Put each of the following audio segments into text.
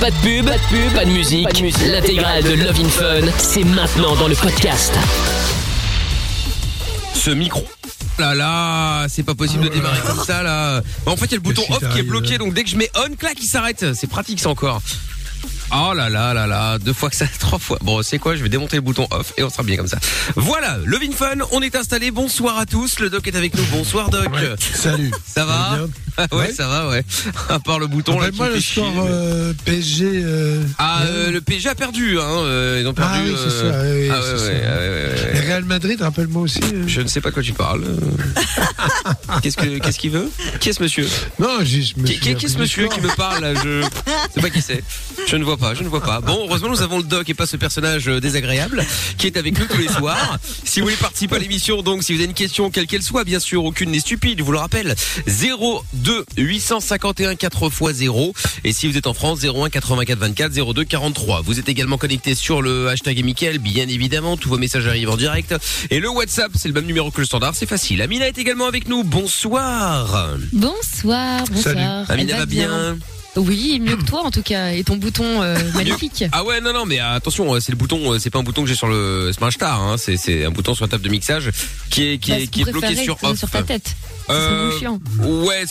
Pas de pub, pas de pub, pas de musique. L'intégrale de Love in Fun, c'est maintenant dans le podcast. Ce micro. Là là, c'est pas possible de démarrer comme ça là. En fait, il y a le bouton off qui est bloqué, donc dès que je mets on, clac, il s'arrête. C'est pratique ça encore. Oh là là là là, deux fois que ça, trois fois. Bon, c'est quoi, je vais démonter le bouton off et on sera bien comme ça. Voilà, Love in Fun, on est installé. Bonsoir à tous, le doc est avec nous. Bonsoir doc. Ouais, salut. Ça va? Ouais, ça va, ouais. À part le bouton là. Moi, le score PSG. Le PSG a perdu, hein. Ils ont perdu. Ah oui, c'est ça. Oui, ah, c'est ça. Ouais. Real Madrid, rappelle-moi aussi. Je ne sais pas de quoi tu parles. Qu'est-ce qu'il veut? Qui est ce monsieur? Non, qui est ce monsieur qui me parle là? Je sais pas qui c'est. Je ne vois pas, je ne vois pas. Bon, heureusement, nous avons le doc et pas ce personnage désagréable qui est avec nous tous les soirs. Si vous voulez participer à l'émission, donc, si vous avez une question, quelle qu'elle soit, bien sûr, aucune n'est stupide, je vous le rappelle. 02 851 4 x 0. Et si vous êtes en France, 01 84 24 02 43. Vous êtes également connecté sur le hashtag MIKL, bien évidemment, tous vos messages arrivent en direct. Et le WhatsApp, c'est le même numéro que le standard, c'est facile. Amina est également avec nous, bonsoir. Bonsoir, bonsoir. Salut. Amina va bien ? Oui, mieux que toi en tout cas, et ton bouton magnifique. Ah ouais, non, mais attention, c'est le bouton, c'est pas un bouton que j'ai sur le Smash Tar, hein, c'est un bouton sur la table de mixage qui est bloqué sur off. Sur ta tête. Ce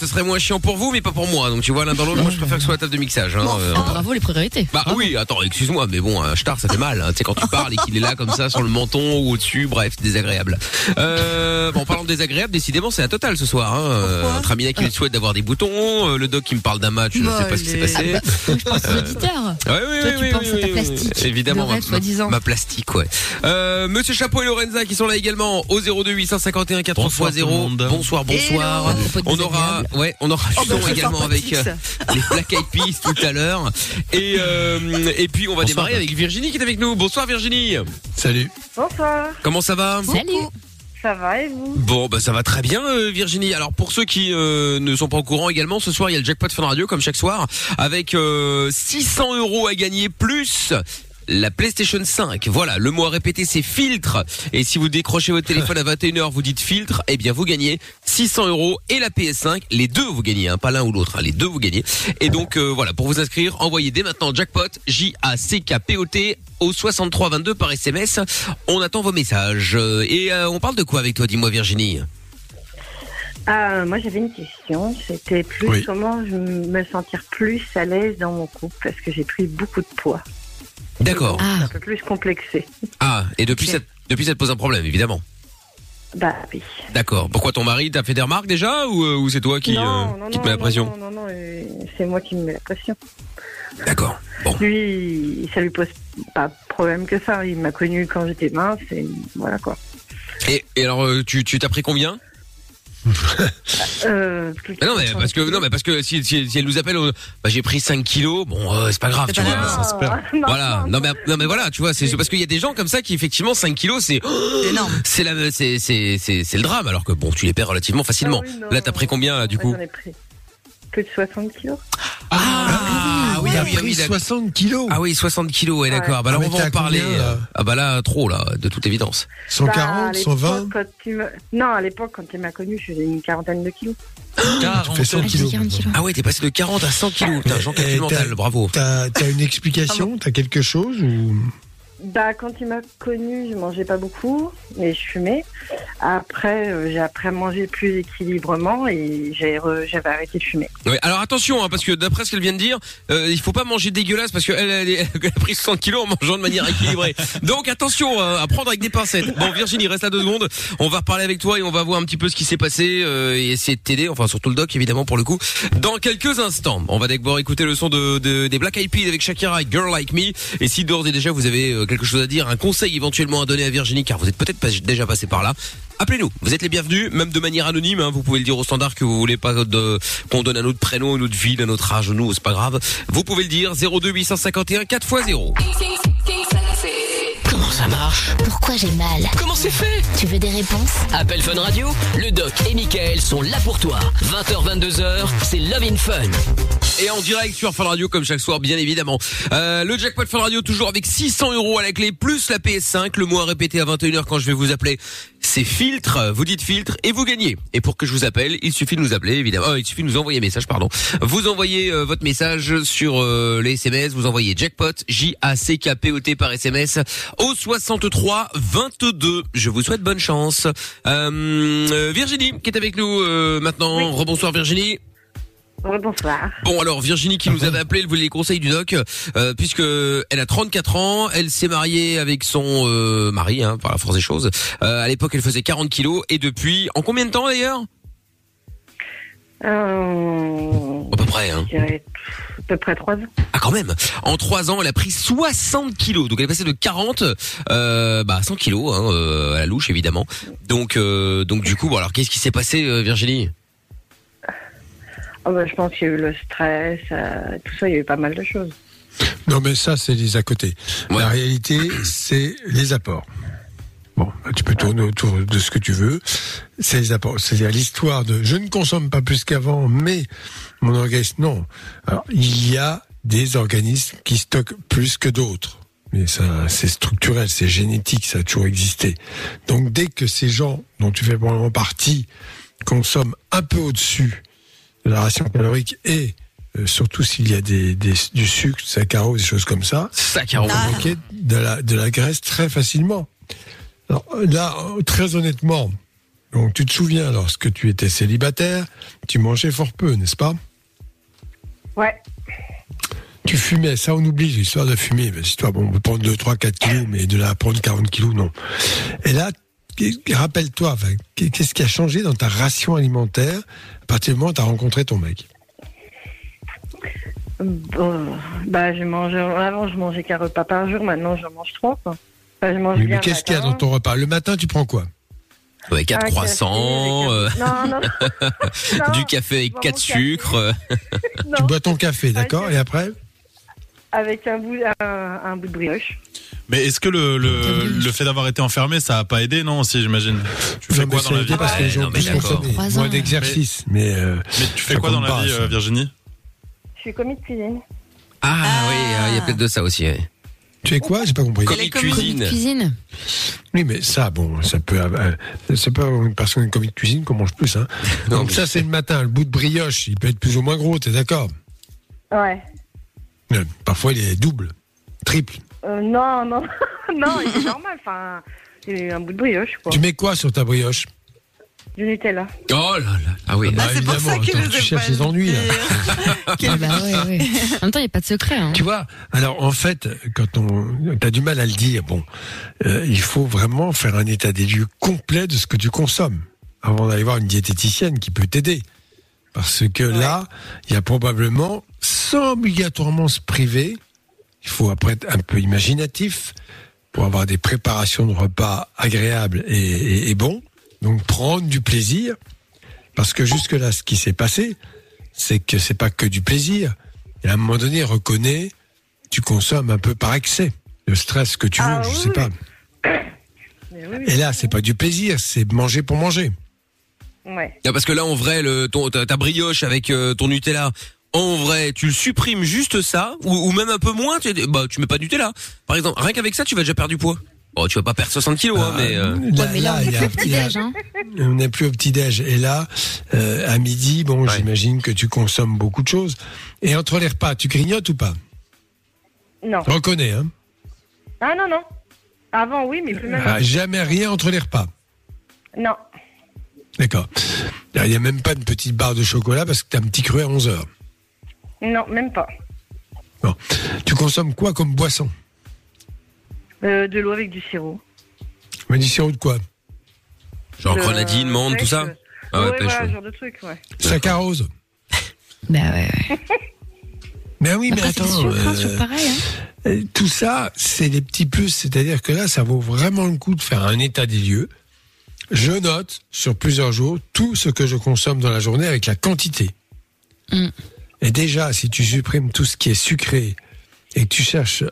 serait moins chiant pour vous, mais pas pour moi. Donc tu vois, l'un dans l'autre, moi je préfère que ce soit la table de mixage. Hein, bon, bravo les priorités. Bah bravo. Oui, attends, excuse-moi, mais bon, un star ça fait mal. Hein, tu sais quand tu parles et qu'il est là comme ça sur le menton ou au-dessus, bref, désagréable. Bon, en parlant de désagréable, décidément c'est la totale ce soir. Hein. Notre Amina qui souhaite d'avoir des boutons, le doc qui me parle d'un match, je ne sais pas ce qui s'est passé. Ah bah, donc, je pense aux auditeurs. Oui, toi, tu penses à ta plastique. Évidemment, ma plastique, ouais. Monsieur Chapeau et Lorenza qui sont là également au 02 851 4x0. Bonsoir. Soir. On aura Jung également avec les Black Eyed Peas tout à l'heure et puis on va démarrer avec Virginie qui est avec nous. Bonsoir Virginie. Salut. Bonsoir. Comment ça va? Salut. Ça va et vous? Bon bah ça va très bien Virginie. Alors pour ceux qui ne sont pas au courant également, ce soir il y a le jackpot Fun Radio comme chaque soir avec 600 € à gagner plus la PlayStation 5, voilà, le mot à répéter c'est filtre, et si vous décrochez votre téléphone à 21h, vous dites filtre, et bien vous gagnez 600 € et la PS5, les deux vous gagnez, hein, pas l'un ou l'autre, hein, les deux vous gagnez, et donc voilà, pour vous inscrire, envoyez dès maintenant jackpot, JACKPOT, au 6322 par SMS, on attend vos messages, et on parle de quoi avec toi, dis-moi Virginie? Moi j'avais une question, c'était plus comment je me sentir plus à l'aise dans mon couple, parce que j'ai pris beaucoup de poids. D'accord. Un peu plus complexé. Ah, et depuis ça te pose un problème, évidemment. Bah oui. D'accord. Pourquoi ton mari t'a fait des remarques déjà ou c'est toi qui te met la pression? Non, c'est moi qui me mets la pression. D'accord. Bon. Lui, ça lui pose pas de problème que ça. Il m'a connue quand j'étais mince et voilà quoi. Et alors, tu t'as pris combien? parce que si elle nous appelle j'ai pris 5 kilos bon c'est pas grave c'est tu pas vois ça non, voilà non mais voilà tu vois c'est parce qu'il y a des gens comme ça qui effectivement 5 kilos c'est énorme c'est le drame alors que bon tu les perds relativement facilement. Là t'as pris combien là, du coup? J'en ai pris plus de 60 kilos. Oui, 60 kilos. Ah oui, 60 kilos, ouais, d'accord. Bah, alors, on va en parler. Trop, là, de toute évidence. 140, 120. Non, à l'époque, quand tu m'as connu, je faisais une quarantaine de kilos. 40 kilos. Ah ouais, t'es passé de 40 à 100 kilos. Putain, Jean, calcul mental, bravo. T'as une explication? T'as quelque chose ou... Bah, quand il m'a connue, je mangeais pas beaucoup, mais je fumais. Après, j'ai appris à manger plus équilibrement et j'avais arrêté de fumer. Oui, alors attention, hein, parce que d'après ce qu'elle vient de dire, il faut pas manger dégueulasse parce qu'elle a pris 60 kilos en mangeant de manière équilibrée. Donc attention, à prendre avec des pincettes. Bon, Virginie, reste là 2 secondes. On va reparler avec toi et on va voir un petit peu ce qui s'est passé et essayer de t'aider, enfin surtout le doc évidemment pour le coup, dans quelques instants. On va d'abord écouter le son des Black Eyed Peas avec Shakira et Girl Like Me. Et si d'ores et déjà vous avez... quelque chose à dire, un conseil éventuellement à donner à Virginie car vous êtes peut-être déjà passé par là, appelez-nous, vous êtes les bienvenus, même de manière anonyme hein, vous pouvez le dire au standard que vous voulez pas qu'on donne un autre prénom, une autre ville, un autre âge, nous c'est pas grave, vous pouvez le dire 02 851 4 x 0. Comment ça marche? Pourquoi j'ai mal? Comment c'est fait? Tu veux des réponses? Appel Fun Radio, le doc et Mickaël sont là pour toi, 20h-22h, c'est Love in Fun. Et en direct sur Fun Radio comme chaque soir bien évidemment. Le jackpot Fun Radio toujours avec 600 € à la clé plus la PS5, le mot à répéter à 21h quand je vais vous appeler. c'est filtre. Vous dites filtre et vous gagnez. Et pour que je vous appelle, il suffit de nous appeler, évidemment. Il suffit de nous envoyer un message, pardon. Vous envoyez votre message sur les SMS. Vous envoyez jackpot, J-A-C-K-P-O-T par SMS au 63 22. Je vous souhaite bonne chance. Virginie qui est avec nous maintenant. Oui. Rebonsoir Virginie. Bonsoir. Bon alors Virginie qui nous avait appelé, elle voulait les conseils du doc puisque elle a 34 ans, elle s'est mariée avec son mari hein, par la force des choses. À l'époque elle faisait 40 kilos et depuis en combien de temps d'ailleurs? À peu près hein. À peu près 3 ans. Ah quand même. En 3 ans, elle a pris 60 kilos. Donc elle est passée de 40 à 100 kilos hein, à la louche évidemment. Donc du coup, bon alors qu'est-ce qui s'est passé Virginie? Oh ben, je pense qu'il y a eu le stress, tout ça, il y a eu pas mal de choses. Non, mais ça, c'est les à côté. Ouais. La réalité, c'est les apports. Bon, tu peux tourner autour de ce que tu veux. C'est les apports. C'est-à-dire l'histoire de je ne consomme pas plus qu'avant, mais mon organisme, non. Alors, il y a des organismes qui stockent plus que d'autres. Mais ça, c'est structurel, c'est génétique, ça a toujours existé. Donc, dès que ces gens dont tu fais probablement partie consomment un peu au-dessus la ration calorique et surtout s'il y a du sucre, saccharose, des choses comme ça, on va manquer de la graisse très facilement. Alors, là, très honnêtement, donc tu te souviens, lorsque tu étais célibataire, tu mangeais fort peu, n'est-ce pas? Ouais. Tu fumais, ça on oublie, l'histoire de fumer. L'histoire, on peut prendre 2, 3, 4 kilos, mais de là à prendre 40 kilos, non. Et là, rappelle-toi, qu'est-ce qui a changé dans ta ration alimentaire à partir du moment où tu as rencontré ton mec? Avant, je mangeais qu'un repas par jour. Maintenant, je mange 3. Mais qu'est-ce qu'il y a dans ton repas? Le matin, tu prends quoi? 4 croissants, non. Du café avec 4 sucres. Tu bois ton café, d'accord? Et après? Avec un bout de brioche. Mais est-ce que le fait d'avoir été enfermé, ça n'a pas aidé, non? Si, j'imagine. Tu fais quoi dans la vie? Parce que les gens consomment moins d'exercice. Mais tu fais quoi dans la vie, Virginie? Je suis commis de cuisine. Ah oui, il y a peut-être de ça aussi. Ouais. Tu es quoi? J'ai pas compris. Commis de cuisine. Oui, mais ça, bon, ça peut avoir une personne commis de cuisine qu'on mange plus. Hein. Donc ça, c'est le matin. Le bout de brioche, il peut être plus ou moins gros, t'es d'accord? Ouais. Parfois, il est double, triple. Non, c'est normal, enfin, c'est un bout de brioche, quoi. Tu mets quoi sur ta brioche? Du Nutella. Oh là là, ah oui, c'est évidemment, pour ça que tu cherches les ennuis, là. Ouais. En même temps, il n'y a pas de secret, hein. Tu vois, alors en fait, quand t'as du mal à le dire, il faut vraiment faire un état des lieux complet de ce que tu consommes, avant d'aller voir une diététicienne qui peut t'aider. Parce que là, il y a probablement, sans obligatoirement se priver, il faut après être un peu imaginatif pour avoir des préparations de repas agréables et bons. Donc prendre du plaisir, parce que jusque-là, ce qui s'est passé, c'est que c'est pas que du plaisir. Et à un moment donné, reconnais, tu consommes un peu par excès, le stress que tu veux, sais pas. Et là, c'est pas du plaisir, c'est manger pour manger. Ouais. Ah, parce que là, en vrai, ta brioche avec ton Nutella, en vrai, tu le supprimes juste ça, ou même un peu moins, tu mets pas de Nutella. Par exemple, rien qu'avec ça, tu vas déjà perdre du poids. Bon, tu vas pas perdre 60 kilos, mais... Là, on est petit-déj, hein. On n'est plus au petit-déj. Et là, à midi, j'imagine que tu consommes beaucoup de choses. Et entre les repas, tu grignotes ou pas? Non. Tu reconnais, hein? Ah non. Avant, oui, mais plus maintenant. Jamais rien entre les repas? Non. D'accord. Il n'y a même pas une petite barre de chocolat parce que tu as un petit cru à 11h. Non, même pas. Bon. Tu consommes quoi comme boisson? De l'eau avec du sirop. Mais du sirop de quoi? Genre grenadine, menthe, tout ça? Pêche, voilà, genre de truc, ouais. Saccharose? Ouais. Mais attends... C'est pareil, hein. Tout ça, c'est des petits plus. C'est-à-dire que là, ça vaut vraiment le coup de faire un état des lieux. Je note sur plusieurs jours tout ce que je consomme dans la journée avec la quantité. Mm. Et déjà, si tu supprimes tout ce qui est sucré et que tu cherches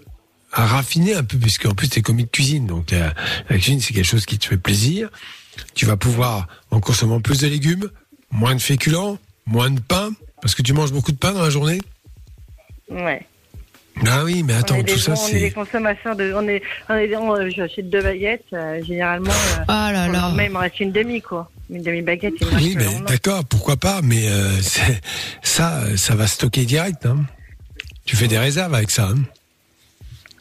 à raffiner un peu, puisque en plus tu es commis de cuisine, donc la cuisine c'est quelque chose qui te fait plaisir, tu vas pouvoir, en consommant plus de légumes, moins de féculents, moins de pain, parce que tu manges beaucoup de pain dans la journée. Ouais. Ah oui, mais attends, tout ça, c'est... On est des consommateurs de... J'achète deux baguettes, généralement... Il me reste une demi, quoi. Une demi-baguette, il me reste mais d'accord, pourquoi pas, mais ça va stocker direct. Hein. Tu fais des réserves avec ça. Hein.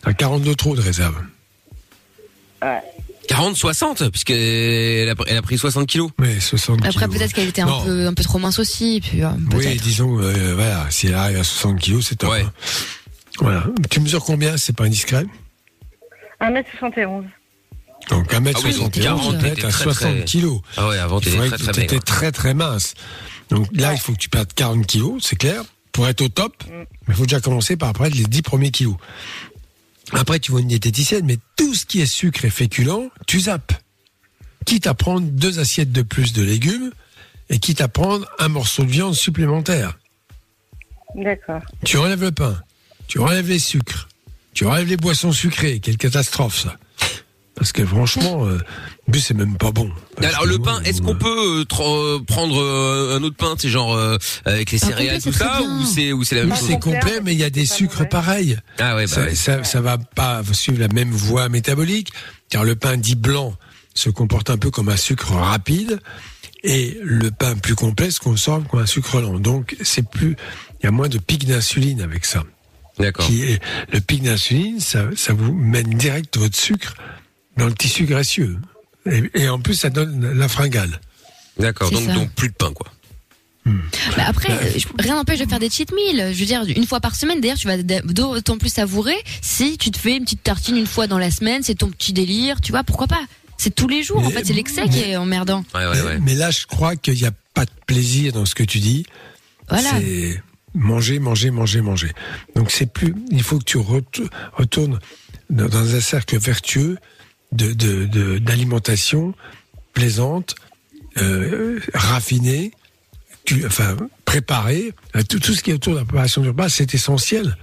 T'as 42 trop de réserves. Ouais. 40-60, puisqu'elle a pris 60 kilos. Mais 60 kilos. Après, peut-être qu'elle était un peu trop mince aussi. Puis, oui, disons, voilà, si elle arrive à 60 kilos, c'est top. Ouais. Hein. Voilà. Tu mesures combien? C'est pas indiscret? 1m71. Donc 1m71, t'étais à 60 kilos. Ah ouais, avant t'étais très très mince. Donc là, il faut que tu perdes 40 kilos, c'est clair, pour être au top. Mais il faut déjà commencer par perdre les 10 premiers kilos. Après, tu vois une diététicienne, mais tout ce qui est sucre et féculent, tu zappes. Quitte à prendre 2 assiettes de plus de légumes et quitte à prendre un morceau de viande supplémentaire. D'accord. Tu enlèves le pain. Tu enlèves les sucres, tu enlèves les boissons sucrées. Quelle catastrophe, ça. Parce que franchement, le but, c'est même pas bon. Alors le pain, est-ce qu'on peut prendre un autre pain, c'est genre avec les céréales, tout ça, ou c'est la même chose? C'est complet, mais il y a des sucres pareils. Ah ouais, bah ça va pas suivre la même voie métabolique, car le pain dit blanc se comporte un peu comme un sucre rapide, et le pain plus complet se consomme comme un sucre lent. Donc il y a moins de pic d'insuline avec ça. D'accord. Le pic d'insuline, ça vous mène direct votre sucre dans le tissu graisseux. Et en plus, ça donne la fringale. D'accord, donc plus de pain, quoi. Bah après, rien n'empêche de faire des cheat meals. Je veux dire, une fois par semaine, d'ailleurs, tu vas d'autant plus savourer si tu te fais une petite tartine une fois dans la semaine, c'est ton petit délire, tu vois, pourquoi pas? C'est tous les jours, en fait, c'est l'excès qui est emmerdant. Ouais. Mais là, je crois qu'il n'y a pas de plaisir dans ce que tu dis. Voilà. C'est... Manger. Donc c'est plus. Il faut que tu retournes dans un cercle vertueux d'alimentation plaisante, raffinée, préparée. Tout ce qui est autour de la préparation du repas, c'est essentiel.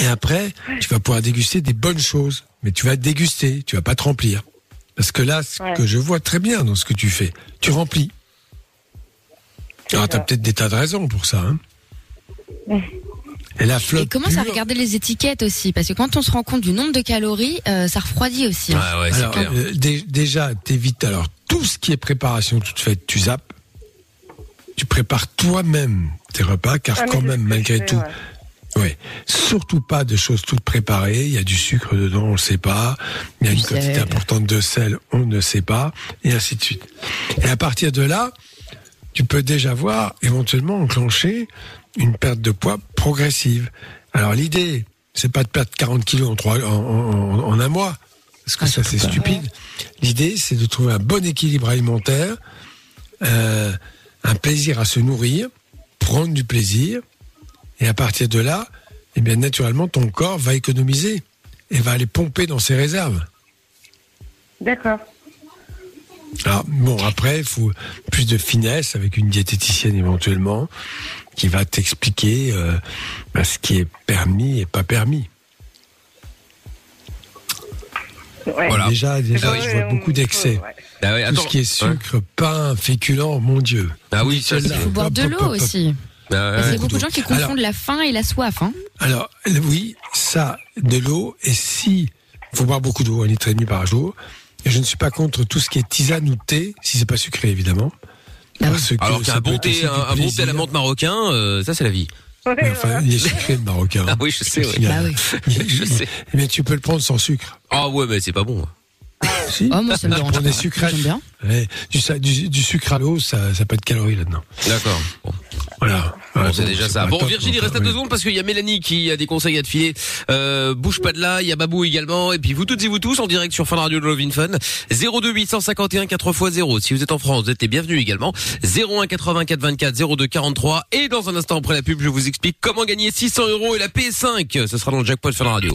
Et après, tu vas pouvoir déguster des bonnes choses, mais tu vas déguster, tu vas pas te remplir. Parce que là, ce que je vois très bien dans ce que tu fais, tu remplis. Alors t'as peut-être des tas de raisons pour ça. Hein. Et commence à regarder les étiquettes aussi, parce que quand on se rend compte du nombre de calories, ça refroidit aussi. Hein. Ah ouais, alors, c'est clair. Déjà, t'évites alors tout ce qui est préparation toute faite, tu zappes. Tu prépares toi-même tes repas, car quand même, malgré tout, surtout pas de choses toutes préparées. Il y a du sucre dedans, on le sait pas. Il y a une quantité importante de sel, on ne sait pas, et ainsi de suite. Et à partir de là, tu peux déjà voir éventuellement enclencher une perte de poids progressive. Alors l'idée, c'est pas de perdre 40 kilos en un mois, parce que ça c'est stupide. L'idée, c'est de trouver un bon équilibre alimentaire, un plaisir à se nourrir, prendre du plaisir, et à partir de là, eh bien naturellement ton corps va économiser et va aller pomper dans ses réserves. D'accord. Alors, bon, après, il faut plus de finesse avec une diététicienne éventuellement qui va t'expliquer ce qui est permis et pas permis. Ouais. Voilà. Déjà, je vois beaucoup d'excès. Ah ouais, ce qui est sucre, pain, féculent, mon Dieu. Ah oui, ça, il faut boire de l'eau aussi. Parce qu'il y a beaucoup de gens qui confondent la faim et la soif. Hein. Alors, oui, ça, de l'eau. Et si, il faut boire beaucoup d'eau, 1,5 litre par jour. Et je ne suis pas contre tout ce qui est tisane ou thé, si c'est pas sucré évidemment. Alors qu'un bon thé à la menthe marocain, ça c'est la vie. Mais enfin, il est sucré le marocain. Ah oui, je sais. Je sais. Mais tu peux le prendre sans sucre. Ah ouais, mais c'est pas bon. Si. Oh, moi ça me dérange. On est sucré. J'aime bien. Ouais, du sucre à l'eau, ça peut être calorie là-dedans. D'accord. Bon. Voilà. Bon, c'est déjà ça. Bon, Virginie, reste à 2 secondes parce qu'il y a Mélanie qui a des conseils à te filer. Bouge pas de là, il y a Babou également. Et puis vous toutes et vous tous en direct sur Fun Radio de Love Fun. 02 851 4x0. Si vous êtes en France, vous êtes les bienvenus également. 01 84 24 02 43. Et dans un instant après la pub, je vous explique comment gagner 600 € et la PS5. Ce sera dans le jackpot Fun Radio.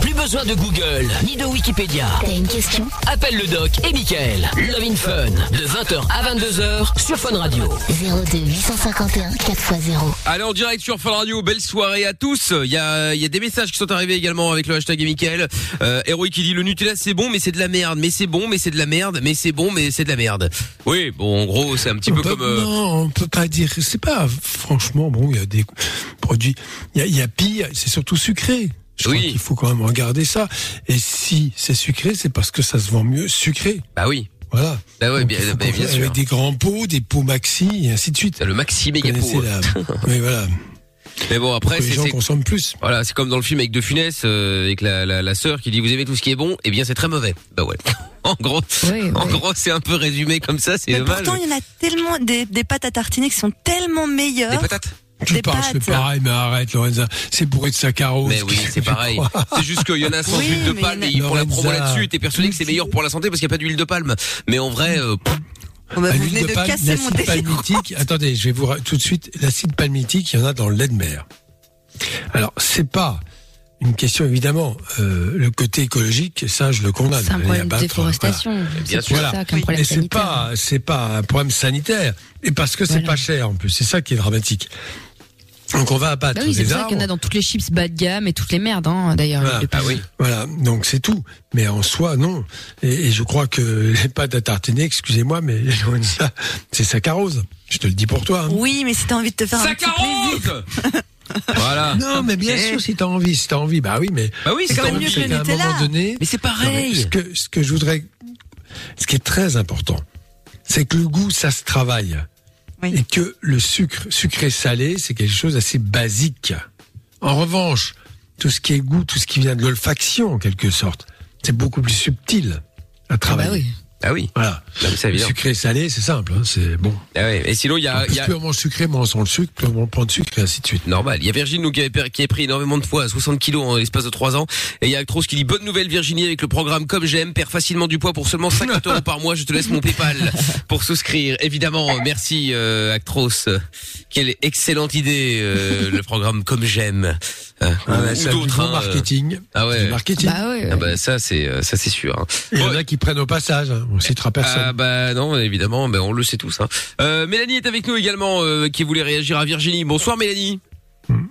Plus besoin de Google, ni de Wikipédia. T'as une question? Appelle le doc et MIKL. Love in Fun, de 20h à 22h sur Fun Radio. 02 851 4x0. Allez, en direct sur Fun Radio, belle soirée à tous. Il y a des messages qui sont arrivés également avec le hashtag et MIKL. Héroï qui dit le Nutella c'est bon mais c'est de la merde, mais c'est bon mais c'est de la merde, mais c'est bon mais c'est de la merde. Oui, bon en gros c'est un petit peu comme... Non, on peut pas dire, c'est pas franchement bon, il y a des... produits. Il y a pire, c'est surtout sucré. Je crois qu'il faut quand même regarder ça. Et si c'est sucré, c'est parce que ça se vend mieux sucré. Bah oui. Voilà. Bah ouais, bien sûr. Avec des grands pots, des pots maxi, et ainsi de suite. Le maxi méga pot. Oui, voilà. Mais bon, après, les gens consomment plus. Voilà, c'est comme dans le film avec De Funès, avec la sœur qui dit vous aimez tout ce qui est bon, eh bien c'est très mauvais. Bah ouais. En gros, c'est un peu résumé comme ça. C'est dommage. Pourtant, il y en a tellement des pâtes à tartiner qui sont tellement meilleures. Des patates. C'est pareil, mais arrête, Lorenza. C'est bourré de saccharose. Mais oui, c'est pareil. C'est juste qu'il y en a sans huile de palme et ils font la promo là-dessus. T'es persuadé que c'est meilleur pour la santé parce qu'il n'y a pas d'huile de palme. Mais en vrai, vous venez de casser mon délire. Attendez, je vais vous tout de suite. L'acide palmitique, il y en a dans le lait de mer. Alors, c'est pas une question, évidemment. Le côté écologique, ça, je le condamne. C'est un problème de déforestation. Bien sûr. Mais c'est pas un problème sanitaire. Et parce que c'est pas cher, en plus. C'est ça qui est dramatique. Donc on va abattre des arbres. C'est ça qu'il y en a dans toutes les chips bas de gamme et toutes les merdes, hein, d'ailleurs. Voilà. Voilà, donc c'est tout. Mais en soi, non. Et je crois que les pâtes à tartiner, excusez-moi, mais c'est saccharose. Je te le dis pour toi. Hein. Oui, mais si t'as envie de te faire saccharose. Voilà. Non, mais bien sûr, si t'as envie, bah oui, mais c'est quand même mieux que le Nutella. Mais c'est pareil. Ce que je voudrais, ce qui est très important, c'est que le goût, ça se travaille. Oui. Et que le sucre, sucré-salé, c'est quelque chose d'assez basique. En revanche, tout ce qui est goût, tout ce qui vient de l'olfaction, en quelque sorte, c'est beaucoup plus subtil à travailler. Ah oui. Voilà. Sucré-salé, c'est simple, hein, c'est bon. Ah oui. Et sinon, plus on mange sucré, moins on sent le sucre, plus on prend de sucre, et ainsi de suite. Normal. Il y a Virginie qui a pris énormément de poids, 60 kilos en l'espace de 3 ans. Et il y a Actros qui dit bonne nouvelle Virginie avec le programme Comme J'aime, perds facilement du poids pour seulement 50 euros par mois. Je te laisse mon PayPal pour souscrire. Évidemment, merci Actros. Quelle excellente idée, le programme Comme J'aime. Ou d'autres, hein. Marketing. Ah ouais. Marketing. Bah ouais. Ah bah ça c'est sûr. Hein. Il y en a qui prennent au passage. Hein. On citera personne. Ah bah non, évidemment, bah on le sait tous. Hein. Mélanie est avec nous également, qui voulait réagir à Virginie. Bonsoir Mélanie.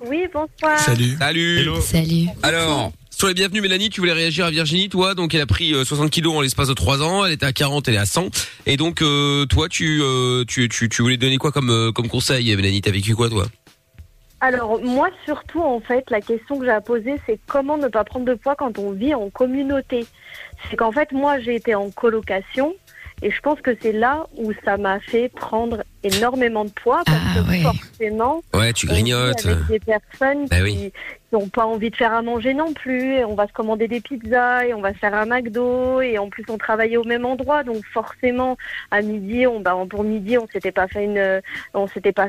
Oui, bonsoir. Salut. Hello. Salut. Alors, sois la bienvenue Mélanie, tu voulais réagir à Virginie, toi. Donc elle a pris 60 kilos en l'espace de 3 ans, elle était à 40, elle est à 100. Et donc toi, tu voulais donner quoi comme conseil, Mélanie? T'as vécu quoi, toi? Alors moi surtout, en fait, la question que j'ai à poser, c'est comment ne pas prendre de poids quand on vit en communauté. C'est qu'en fait, moi, j'ai été en colocation et je pense que c'est là où ça m'a fait prendre énormément de poids parce que forcément, tu grignotes avec des personnes qui n'ont pas envie de faire à manger non plus. Et on va se commander des pizzas et on va se faire un McDo et en plus on travaillait au même endroit, donc forcément à midi, on s'était pas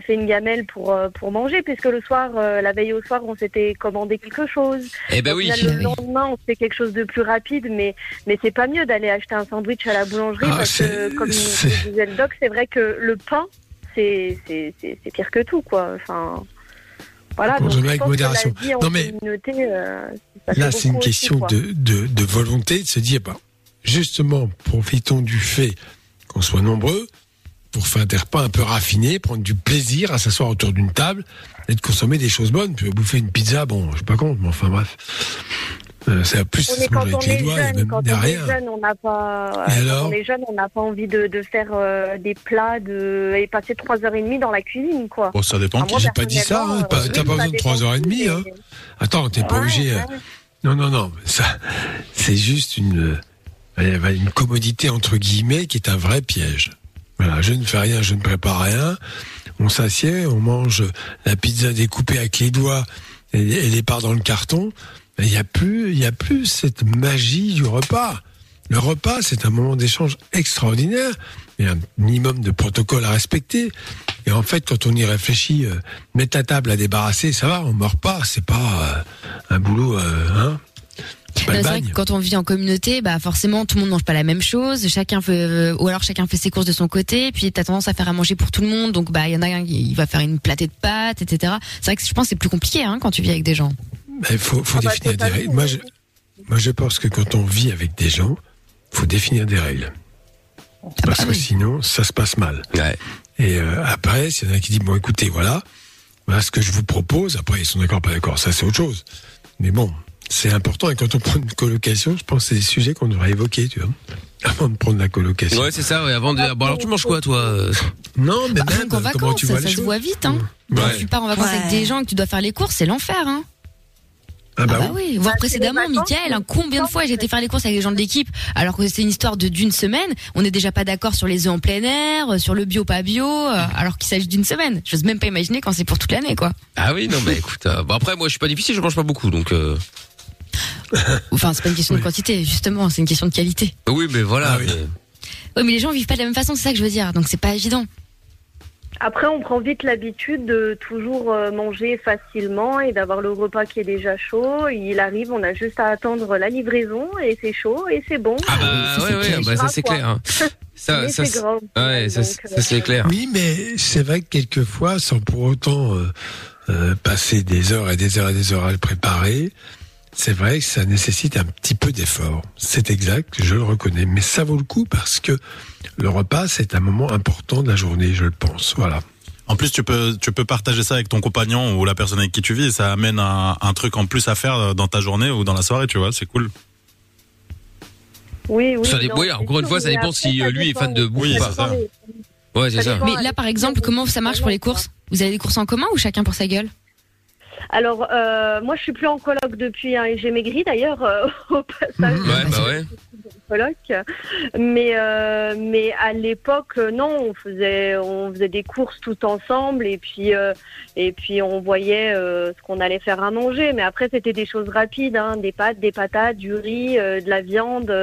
fait une gamelle pour manger, puisque le soir, la veille au soir, on s'était commandé quelque chose. Et le lendemain, on fait quelque chose de plus rapide, mais c'est pas mieux d'aller acheter un sandwich à la boulangerie parce que comme disait le doc, c'est vrai que le pain, c'est pire que tout, quoi. Enfin, voilà. Consommez avec modération. Non mais là, c'est une question de volonté, de se dire, justement, profitons du fait qu'on soit nombreux pour faire des repas un peu raffinés, prendre du plaisir à s'asseoir autour d'une table et de consommer des choses bonnes. Puis bouffer une pizza, je suis pas contre, mais enfin bref. C'est plus on est, quand on est jeune, on n'a pas envie de faire des plats et passer 3h30 dans la cuisine, quoi. Bon, ça dépend. Moi, j'ai pas dit ça. Hein. T'as pas besoin de 3h30. Hein. Attends, t'es pas obligé. Ouais. Non. Ça, c'est juste une commodité entre guillemets qui est un vrai piège. Voilà, je ne fais rien, je ne prépare rien. On s'assied, on mange la pizza découpée avec les doigts et les parts dans le carton. Il n'y a plus cette magie du repas. Le repas, c'est un moment d'échange extraordinaire. Il y a un minimum de protocole à respecter. Et en fait, quand on y réfléchit, mettre la table à débarrasser, ça va, on ne meurt pas. C'est pas un boulot, c'est vrai que quand on vit en communauté, forcément tout le monde mange pas la même chose, chacun fait ses courses de son côté, puis t'as tendance à faire à manger pour tout le monde, donc il y en a un qui va faire une platée de pâtes, etc. C'est vrai que je pense que c'est plus compliqué, hein, quand tu vis avec des gens. Il faut définir des règles. Moi, je pense que quand on vit avec des gens, il faut définir des règles. Parce que sinon, ça se passe mal. Ouais. Et après, s'il y en a qui disent, écoutez, voilà ce que je vous propose. Après, ils sont d'accord, pas d'accord, ça c'est autre chose. Mais bon, C'est important, et quand on prend une colocation, je pense que c'est des sujets qu'on devrait évoquer, tu vois, avant de prendre la colocation. Ouais, c'est ça, ouais, avant de... Bon, alors tu manges quoi, toi ? Non, mais même, en vacances, comment tu vois ça, ça se voit vite, hein. Quand tu pars en vacances avec des gens et que tu dois faire les courses, c'est l'enfer, hein. Ah bah oui. Voir précédemment, Mickaël, hein, combien de fois j'ai été faire les courses avec les gens de l'équipe, alors que c'était une histoire d'une semaine. On n'est déjà pas d'accord sur les œufs en plein air, sur le bio pas bio, alors qu'il s'agit d'une semaine. Je n'ose même pas imaginer quand c'est pour toute l'année, quoi. Ah oui, non mais écoute, bon après moi je suis pas difficile, je mange pas beaucoup, donc. Enfin c'est pas une question de quantité, justement, c'est une question de qualité. Oui mais voilà. Oui mais les gens vivent pas de la même façon, c'est ça que je veux dire. Donc c'est pas évident. Après, on prend vite l'habitude de toujours manger facilement et d'avoir le repas qui est déjà chaud. Il arrive, on a juste à attendre la livraison et c'est chaud et c'est bon. Ah bah oui, ça c'est clair. Hein. Ça c'est clair. Oui, mais c'est vrai que quelquefois, sans pour autant passer des heures et des heures et des heures à le préparer, c'est vrai que ça nécessite un petit peu d'effort. C'est exact, je le reconnais. Mais ça vaut le coup parce que le repas, c'est un moment important de la journée, je le pense. Voilà. En plus, tu peux partager ça avec ton compagnon ou la personne avec qui tu vis. Et ça amène un truc en plus à faire dans ta journée ou dans la soirée, tu vois. C'est cool. Oui. Encore une fois, ça dépend si lui est fan de bouffe ou pas. Ouais, c'est ça. Mais là, par exemple, comment ça marche pour les courses ? Vous avez des courses en commun ou chacun pour sa gueule ? Alors, moi, je suis plus en coloc depuis, hein, et j'ai maigri d'ailleurs au passage. Coloc. Mais à l'époque, non, on faisait des courses tout ensemble et puis on voyait ce qu'on allait faire à manger. Mais après, c'était des choses rapides, hein, des pâtes, des patates, du riz, de la viande.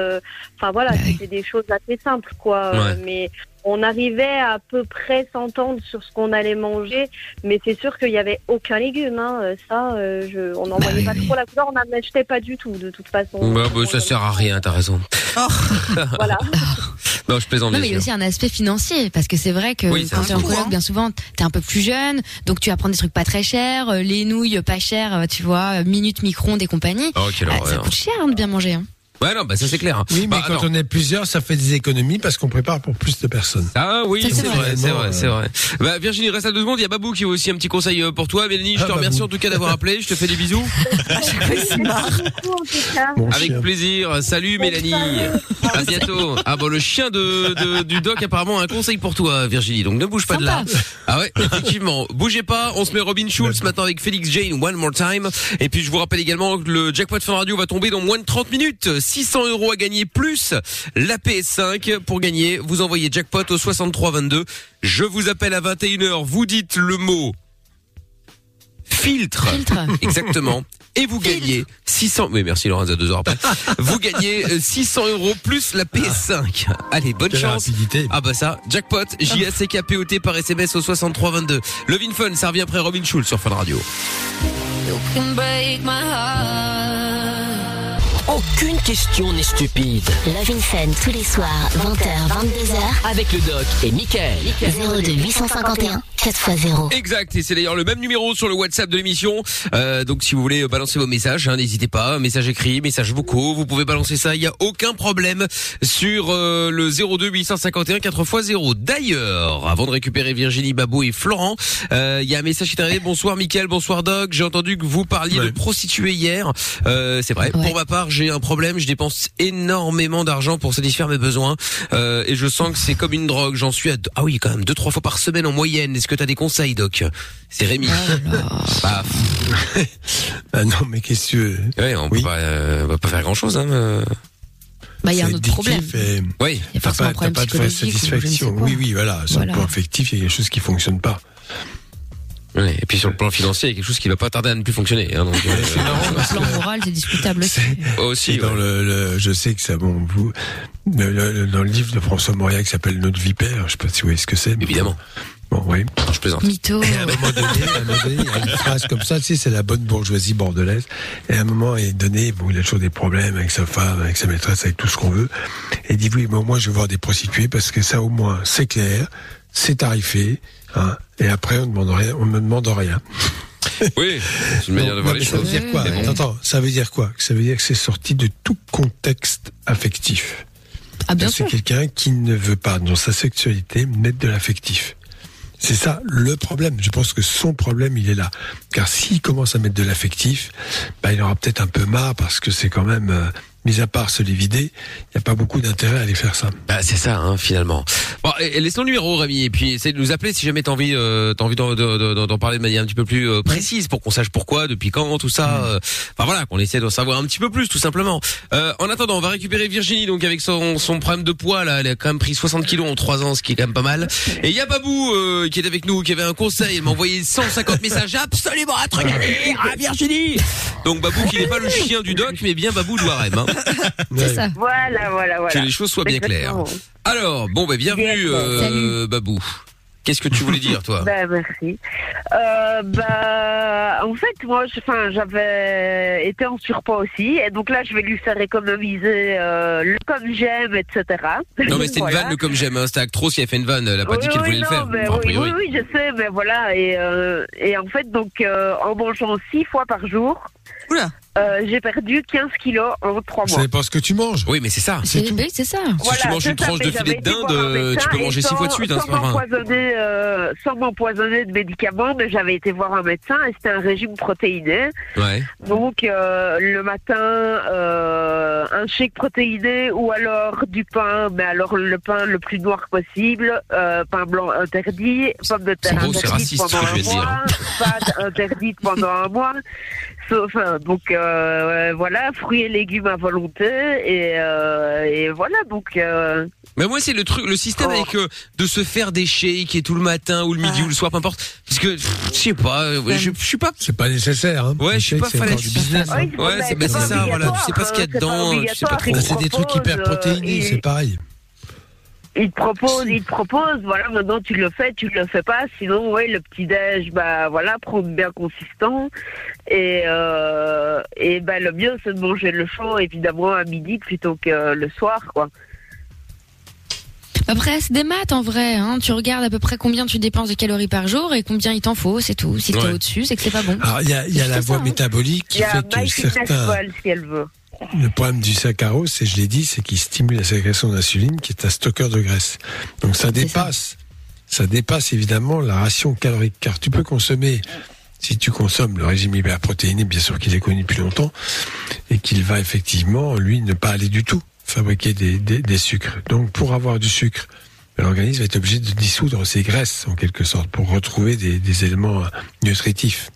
Enfin voilà, c'était des choses assez simples, quoi. Ouais. Mais on arrivait à peu près s'entendre sur ce qu'on allait manger, mais c'est sûr qu'il n'y avait aucun légume. Hein. Ça, on n'en voyait pas trop la couleur, on n'en achetait pas du tout, de toute façon. Ça sert à rien, t'as raison. Voilà. Non, je plaisante. Non, mais il y a aussi un aspect financier, parce que c'est vrai que quand tu es en coloc, bien souvent, t'es un peu plus jeune, donc tu vas prendre des trucs pas très chers, les nouilles pas chères, tu vois, minutes, micro-ondes et compagnie. Ça coûte cher de bien manger, hein. Ouais, non, c'est clair. Oui, mais quand on est plusieurs, ça fait des économies parce qu'on prépare pour plus de personnes. Ah oui, c'est vrai. Virginie, reste à 2 secondes. Il y a Babou qui veut aussi un petit conseil pour toi. Mélanie, je te remercie en tout cas d'avoir appelé. Je te fais des bisous. Avec plaisir. Salut Mélanie. À bientôt. Ah bon, le chien du doc apparemment a un conseil pour toi, Virginie. Donc ne bouge pas de là. Ah ouais, effectivement. Bougez pas. On se met Robin Schulz maintenant avec Félix Jane, One More Time. Et puis je vous rappelle également que le jackpot Fun Radio va tomber dans moins de 30 minutes. 600 € à gagner plus la PS5. Pour gagner, vous envoyez jackpot au 63 22. Je vous appelle à 21h. Vous dites le mot filtre. Exactement. Et vous gagnez 600. Oui, merci Laurence, à 2 heures après. Vous gagnez 600 € plus la PS5. Allez, bonne chance. Rapidité. Ah bah ça, jackpot. JACKPOT par SMS au 63 22. Love Fun, ça revient après Robin Schulz sur Fun Radio. You can break my heart. Aucune question n'est stupide. Love Fun tous les soirs, 20h, 22h. Avec le doc et Mickaël. 02-851, 4x0. Exact, et c'est d'ailleurs le même numéro sur le WhatsApp de l'émission. Donc si vous voulez balancer vos messages, hein, n'hésitez pas. Message écrit, message vocaux, vous pouvez balancer ça. Il n'y a aucun problème sur le 02-851, 4x0. D'ailleurs, avant de récupérer Virginie, Babou et Florent, il y a un message qui est arrivé. Bonsoir Mickaël, bonsoir doc. J'ai entendu que vous parliez de prostituées hier. C'est vrai, pour ma part, j'ai un problème, je dépense énormément d'argent pour satisfaire mes besoins et je sens que c'est comme une drogue. J'en suis à quand même 2-3 fois par semaine en moyenne. Est-ce que t'as des conseils, Doc ? C'est Rémi. Non, mais qu'est-ce que on va pas faire grand-chose, hein. Il y a un autre problème. Oui, il y a forcément un problème psychologique. Pas de satisfaction. Oui, voilà. Sur le plan affectif, il y a quelque chose qui fonctionne pas. Ouais, et puis sur le plan financier, il y a quelque chose qui va pas tarder à ne plus fonctionner. Hein, donc, c'est marrant, le plan moral, c'est discutable aussi. Dans je sais que ça, dans le livre de François Mauriac qui s'appelle Notre vie père, je sais pas si vous voyez ce que c'est. Évidemment. Bon, oui. Non, je plaisante. Mytho. Et à un moment donné, il y a une phrase comme ça, tu sais, c'est la bonne bourgeoisie bordelaise. Et à un moment, il est donné, il a toujours des problèmes avec sa femme, avec sa maîtresse, avec tout ce qu'on veut. Et il dit, oui, mais au moins, je vais voir des prostituées parce que ça, au moins, c'est clair, c'est tarifé, hein. Et après, on me demande rien. Oui, c'est une manière de voir les choses. Ça veut dire quoi ? Ça veut dire que c'est sorti de tout contexte affectif. Ah, bien sûr. C'est quelqu'un qui ne veut pas, dans sa sexualité, mettre de l'affectif. C'est ça le problème. Je pense que son problème, il est là. Car s'il commence à mettre de l'affectif, bah, il aura peut-être un peu marre parce que c'est quand même... mis à part se les vider, il n'y a pas beaucoup d'intérêt à aller faire ça. Bah, c'est ça, hein, finalement. Bon, et laisse ton numéro, Rémi, et puis essaye de nous appeler si jamais t'as envie d'en parler de manière un petit peu plus précise pour qu'on sache pourquoi, depuis quand, tout ça. Enfin voilà, qu'on essaie d'en savoir un petit peu plus, tout simplement. En attendant, on va récupérer Virginie, donc avec son problème de poids, là, elle a quand même pris 60 kilos en 3 ans, ce qui est quand même pas mal. Et il y a Babou qui est avec nous, qui avait un conseil, elle m'a envoyé 150 messages absolument à truc à Virginie. Donc Babou qui n'est pas le chien du doc, mais bien Babou de Warem, hein. C'est ça. Voilà. Que les choses soient bien claires. Alors, bon, ben, bienvenue, Babou. Qu'est-ce que tu voulais dire, toi ? Merci. En fait, moi, j'avais été en surpoids aussi, et donc là, je vais lui faire économiser le comme j'aime, etc. Non, mais c'était une vanne, le comme j'aime, hein. C'était Actros qui avait fait une vanne, elle n'a pas dit qu'elle voulait le faire. Enfin, oui, je sais, mais voilà, et en fait, donc, en mangeant 6 fois par jour, oula. J'ai perdu 15 kilos en 3 mois. Ça dépend ce que tu manges. Oui, mais c'est ça. C'est ça. Voilà, si tu manges une tranche de filet de dinde, tu peux manger 6 fois de suite. Hein, sans m'empoisonner de médicaments, mais j'avais été voir un médecin et c'était un régime protéiné. Ouais. Donc, le matin, un shake protéiné ou alors du pain, mais alors le pain le plus noir possible, pain blanc interdit, pommes de terre interdite pendant un mois, pâtes interdites pendant un mois. Donc voilà, fruits et légumes à volonté et voilà donc. Mais moi c'est le truc, le système avec de se faire des shakes et tout le matin ou le midi ou le soir, peu importe, parce que je sais pas, je suis pas. C'est pas nécessaire. Hein. Ouais, je suis pas fan du business. Hein. Ouais, c'est ça. Voilà, tu sais pas ce qu'il y a dedans, tu sais pas trop. Bah, c'est des trucs hyper protéinés, c'est pareil. Il te propose, voilà, maintenant tu le fais pas, sinon, ouais, le petit-déj, bah, voilà, prendre bien consistant, et bah, le mieux, c'est de manger le chaud, évidemment, à midi, plutôt que le soir, quoi. Après, c'est des maths, en vrai, hein. Tu regardes à peu près combien tu dépenses de calories par jour et combien il t'en faut, c'est tout. Si t'es au-dessus, c'est que c'est pas bon. Alors, il y a la voie métabolique qui fait que certains... si elle veut. Le problème du saccharose, et je l'ai dit, c'est qu'il stimule la sécrétion d'insuline, qui est un stockeur de graisse. Donc ça dépasse évidemment la ration calorique, car tu peux consommer, si tu consommes le régime hyperprotéiné, bien sûr qu'il est connu depuis longtemps, et qu'il va effectivement, lui, ne pas aller du tout fabriquer des sucres. Donc pour avoir du sucre, l'organisme va être obligé de dissoudre ses graisses, en quelque sorte, pour retrouver des éléments nutritifs.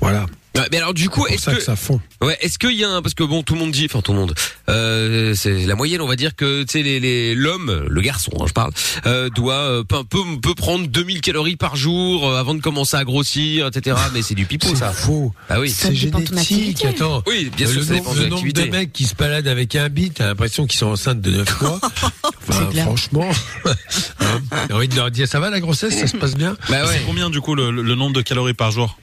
Voilà. Mais alors du coup, est-ce que ça fond. Ouais, est-ce qu'il y a un, parce que bon, tout le monde dit, enfin tout le monde, c'est la moyenne, on va dire que tu sais l'homme, le garçon, hein, je parle, doit peut prendre 2000 calories par jour avant de commencer à grossir, etc. Mais c'est du pipeau, ça. C'est faux. Ah oui. C'est génétique. Attends. Oui, bien sûr. Le nombre de mecs qui se baladent avec un bide, t'as l'impression qu'ils sont enceintes de 9 mois. Enfin, franchement, j'ai envie de leur dire, ça va la grossesse, ça se passe bien. Bah ouais. C'est combien du coup le nombre de calories par jour?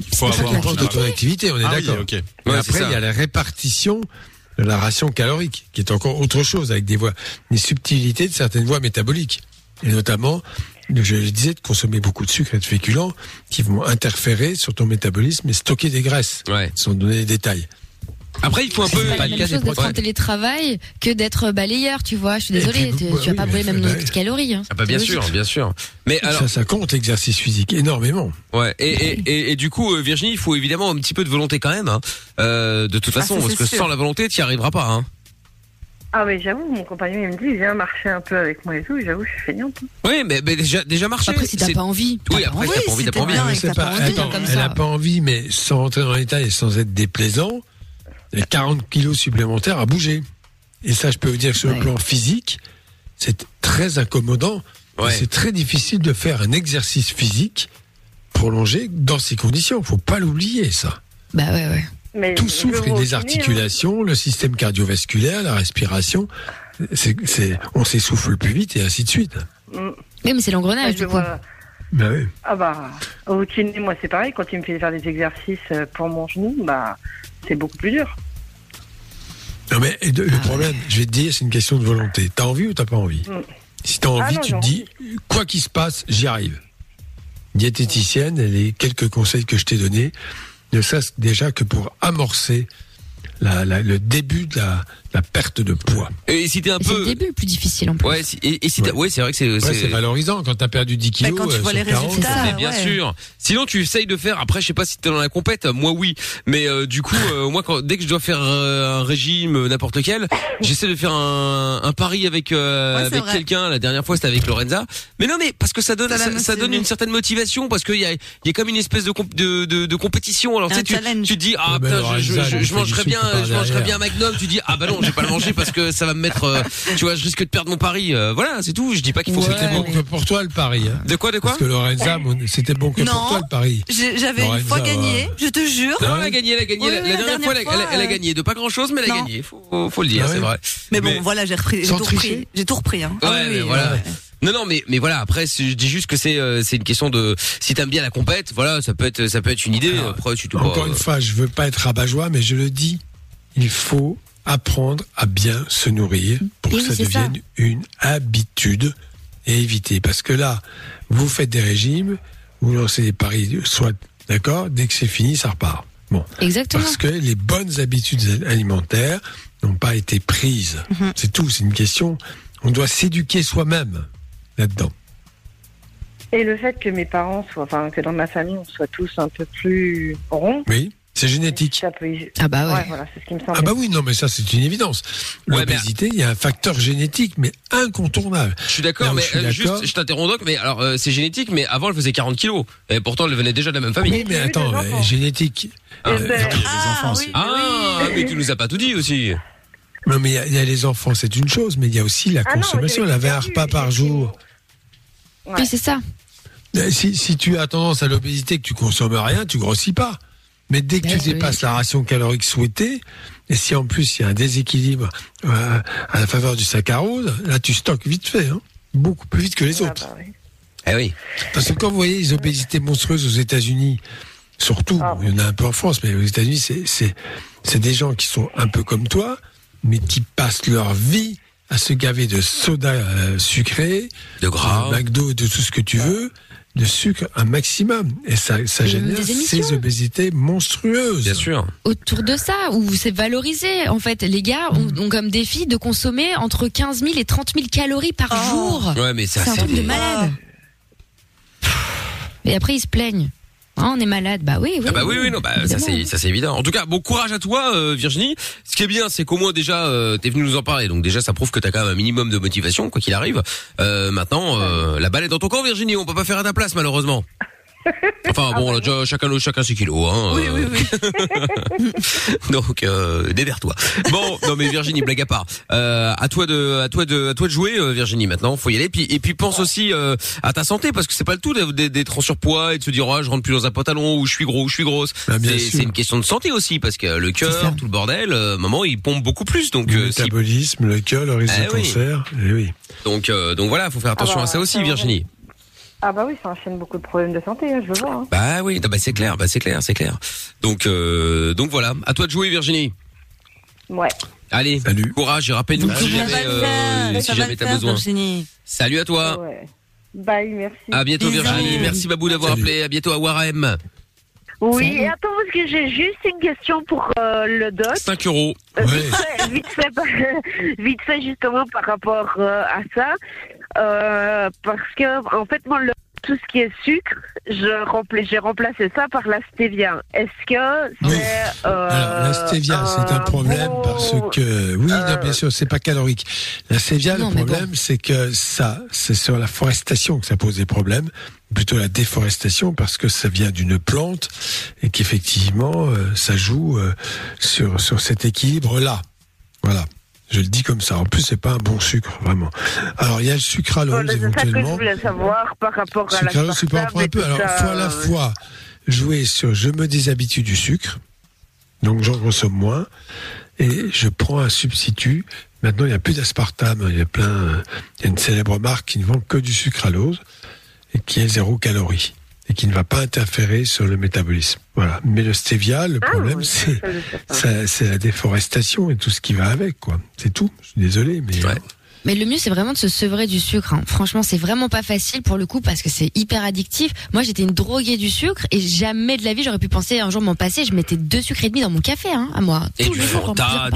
Il faut avoir conscience de ton activité, on est d'accord. Oui, okay. Ouais, après, il y a la répartition de la ration calorique, qui est encore autre chose, avec des subtilités de certaines voies métaboliques. Et notamment, je le disais, de consommer beaucoup de sucre et de féculents qui vont interférer sur ton métabolisme et stocker des graisses, sans donner les détails. Après, il faut un peu. C'est pas la même chose d'être en télétravail que d'être balayeur, tu vois. Je suis désolé, tu vas pas brûler même une calorie. Hein. Ah bah bien sûr, bien sûr. Mais alors ça compte l'exercice physique énormément. Ouais. Et du coup, Virginie, il faut évidemment un petit peu de volonté quand même. Hein. De toute façon, parce que sans la volonté, tu n'y arriveras pas. Hein. Ah mais j'avoue, mon compagnon il me dit viens marcher un peu avec moi et tout, j'avoue je suis feignante. Oui mais déjà marcher. Après si t'as pas envie. Oui après si t'as pas envie, t'as pas envie. C'est pas. Attends, elle a pas envie, mais sans rentrer dans les détails et sans être déplaisant. Il y a 40 kilos supplémentaires à bouger. Et ça, je peux vous dire que sur le plan physique, c'est très incommodant. Ouais. C'est très difficile de faire un exercice physique prolongé dans ces conditions. Il ne faut pas l'oublier, ça. Bah ouais. Mais tout souffre, les articulations, le système cardiovasculaire, la respiration. On s'essouffle plus vite et ainsi de suite. Mais c'est l'engrenage, du coup. Bah oui. Ah bah, au kiné, moi c'est pareil, quand il me fait faire des exercices pour mon genou, bah c'est beaucoup plus dur. Non mais le problème, je vais te dire, c'est une question de volonté. T'as envie ou t'as pas envie ? Si t'as envie, tu te dis, quoi qu'il se passe, j'y arrive. Diététicienne, les quelques conseils que je t'ai donnés, ne serait-ce déjà que pour amorcer le début de la la perte de poids. Et si t'es un peu... C'est le début le plus difficile en plus. Ouais, et si c'est vrai que c'est valorisant quand t'as perdu 10 kilos. Bah, quand tu vois les résultats. Mais bien sûr. Sinon, tu essayes de faire. Après, je sais pas si t'es dans la compète. Moi, oui. Mais du coup, moi, dès que je dois faire un régime, n'importe lequel, j'essaie de faire un pari avec quelqu'un. La dernière fois, c'était avec Lorenza. Mais non, mais parce que ça donne une certaine motivation, parce qu'il y a comme une espèce de compétition. Alors tu te dis ah putain, je mangerais bien un Magnum. Tu dis ah bah non, je vais pas le manger parce que ça va me mettre. Tu vois, je risque de perdre mon pari. Voilà, c'est tout. Je dis pas qu'il faut. C'était bon que pour toi le pari. Hein. De quoi parce que Lorenza, c'était bon que pour toi le pari. J'avais Lorenza, une fois gagné, je te jure. Non, elle a gagné. Oui, la dernière fois, elle a gagné de pas grand chose, mais elle a gagné. Faut le dire, c'est vrai. Mais bon, voilà, j'ai tout repris. Ouais, voilà. Non, mais voilà. Après, je dis juste que c'est une question de si t'aimes bien la compète, voilà, ça peut être une idée. Après, encore une fois, je veux pas être rabat-joie, mais je le dis, il faut apprendre à bien se nourrir pour que ça devienne une habitude et éviter. Parce que là, vous faites des régimes, vous lancez des paris, soit d'accord, dès que c'est fini, ça repart. Bon. Exactement. Parce que les bonnes habitudes alimentaires n'ont pas été prises. Mm-hmm. C'est tout. C'est une question. On doit s'éduquer soi-même là-dedans. Et le fait que mes parents soient, enfin, que dans ma famille, on soit tous un peu plus ronds. Oui. C'est génétique. Ah bah ouais. Voilà, c'est ce qui me semble. Ah bah oui, non mais ça c'est une évidence. L'obésité, il y a un facteur génétique mais incontournable. Je suis d'accord, juste je t'interromps donc, mais alors c'est génétique, mais avant elle faisait 40 kilos et pourtant elle venait déjà de la même famille. Oui mais attends, génétique. Mais tu nous as pas tout dit aussi. Non mais il y a les enfants, c'est une chose, mais il y a aussi la consommation. Elle avait un repas par jour. Ouais. Oui c'est ça. Si tu as tendance à l'obésité, que tu consommes rien, tu grossis pas. Mais dès que tu dépasses la ration calorique souhaitée, et si en plus il y a un déséquilibre à la faveur du saccharose, là tu stockes vite fait, hein, beaucoup plus vite que les autres. Ah bah oui. Eh oui. Parce que quand vous voyez les obésités monstrueuses aux États-Unis, surtout, il y en a un peu en France, mais aux États-Unis c'est des gens qui sont un peu comme toi, mais qui passent leur vie à se gaver de soda sucré, de gras, de McDo, de tout ce que tu veux. De sucre un maximum et ça génère ces obésités monstrueuses. Bien sûr. Autour de ça où c'est valorisé en fait, les gars ont comme défi de consommer entre 15 000 et 30 000 calories par jour. Ouais mais ça c'est un truc de malade. Et après ils se plaignent. Ah, on est malade, oui. Ah bah oui, non, ça c'est évident. En tout cas, bon courage à toi, Virginie. Ce qui est bien, c'est qu'au moins déjà t'es venu nous en parler. Donc déjà, ça prouve que t'as quand même un minimum de motivation, quoi qu'il arrive. Maintenant, la balle est dans ton camp, Virginie. On peut pas faire à ta place, malheureusement. Enfin bon, déjà, chacun ses kilos. Hein, oui. Donc dévers-toi. Bon, non mais Virginie, blague à part. À toi de jouer, Virginie. Maintenant, faut y aller. Et puis pense aussi à ta santé, parce que c'est pas le tout d'être en surpoids et de se dire je rentre plus dans un pantalon ou je suis gros ou je suis grosse. Ah, c'est une question de santé aussi, parce que le cœur, tout le bordel, maman, il pompe beaucoup plus. Donc le métabolisme, le cœur, le risque de cancer. Oui. Donc voilà, faut faire attention à ça aussi, Virginie. Ah bah oui, ça enchaîne beaucoup de problèmes de santé, je le vois. Hein. Bah oui, c'est clair. Donc voilà, à toi de jouer, Virginie. Ouais. Allez, salut. Courage et rappelle-nous si jamais t'as besoin. Virginie. Salut à toi. Ouais. Bye, merci. À bientôt, Virginie. Merci Babou d'avoir appelé. À bientôt à Warem. Oui, et attends, parce que j'ai juste une question pour le doc. 5 euros. Vite fait, justement, par rapport à ça. Parce que, en fait, moi, tout ce qui est sucre, j'ai remplacé ça par la stevia. Est-ce que c'est... Alors, la stevia, c'est un problème parce que... Oui, non, bien sûr, c'est pas calorique. La stevia, le problème, c'est que ça, c'est sur la forestation que ça pose des problèmes. Plutôt la déforestation, parce que ça vient d'une plante et qu'effectivement ça joue sur cet équilibre là. Voilà, je le dis comme ça. En plus, c'est pas un bon sucre vraiment. Alors il y a le sucralose éventuellement. C'est ça que je voulais savoir par rapport à la sucralose. Alors faut à la fois jouer sur je me déshabitue du sucre, donc j'en consomme moins et je prends un substitut. Maintenant il n'y a plus d'aspartame, il y a une célèbre marque qui ne vend que du sucralose. Et qui est 0 calorie et qui ne va pas interférer sur le métabolisme. Voilà. Mais le stevia, le problème, c'est la déforestation et tout ce qui va avec, quoi. C'est tout. Je suis désolé, mais. Ouais. Mais le mieux, c'est vraiment de se sevrer du sucre, hein. Franchement, c'est vraiment pas facile pour le coup parce que c'est hyper addictif. Moi, j'étais une droguée du sucre et jamais de la vie j'aurais pu penser un jour m'en passer. Je mettais 2 sucres et demi dans mon café, hein, à moi. Et du Fanta.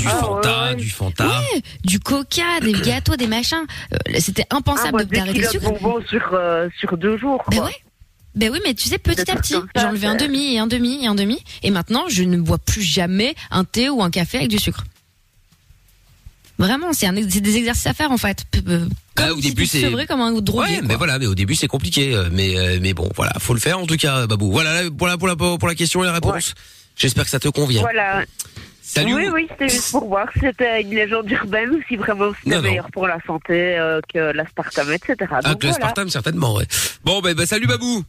Ouais, du Coca, des gâteaux, des machins. C'était impensable de t'arrêter le sucre. Sur 2 jours. Quoi. Ben oui, mais tu sais, petit à petit, j'enlevais un demi. Et maintenant, je ne bois plus jamais un thé ou un café avec du sucre. Vraiment, c'est des exercices à faire en fait. Au début, c'est vrai comme un drogué. Ouais, quoi. Mais au début, c'est compliqué. Mais bon, voilà, faut le faire en tout cas, Babou. Voilà pour la question et la réponse. Ouais. J'espère que ça te convient. Voilà. Salut. Oui, c'était juste pour voir si c'était une légende urbaine ou si vraiment c'était meilleur pour la santé que l'aspartame, etc. Donc, l'aspartame, certainement, ouais. Bon, salut Babou.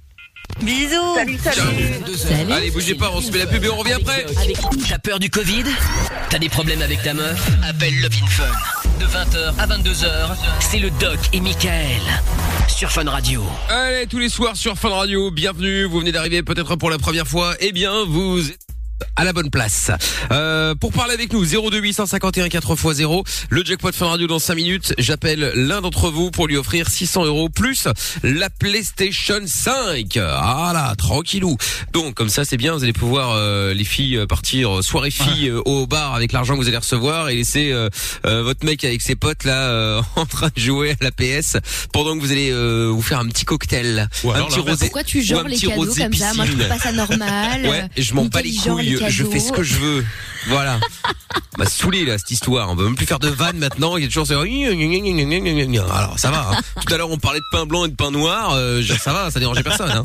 Bisous. Salut. Allez, bougez pas, on se met la pub et on revient après. T'as peur du Covid ? T'as des problèmes avec ta meuf ? Appelle Love Fun. De 20h à 22h, c'est le Doc et MIKL sur Fun Radio. Allez, tous les soirs sur Fun Radio, bienvenue. Vous venez d'arriver peut-être pour la première fois. Eh bien, vous êtes à la bonne place. Pour parler avec nous, 02851 4x0, le jackpot Fun Radio dans 5 minutes. J'appelle l'un d'entre vous pour lui offrir 600 € plus la PlayStation 5. Ah là, tranquillou. Donc comme ça c'est bien, vous allez pouvoir les filles partir soirée filles au bar avec l'argent que vous allez recevoir et laisser votre mec avec ses potes là en train de jouer à la PS pendant que vous allez vous faire un petit cocktail. Ou un petit rosé. Pourquoi tu genres les cadeaux comme piscine. Ça Moi je trouve pas ça normal. Ouais, je m'en bats les couilles. Je fais ce que je veux. Voilà. On m'a saoulé là cette histoire. On peut même plus faire de vannes maintenant. Il y a toujours ce. Alors ça va. Hein. Tout à l'heure on parlait de pain blanc et de pain noir. Ça va, ça dérangeait personne. Hein.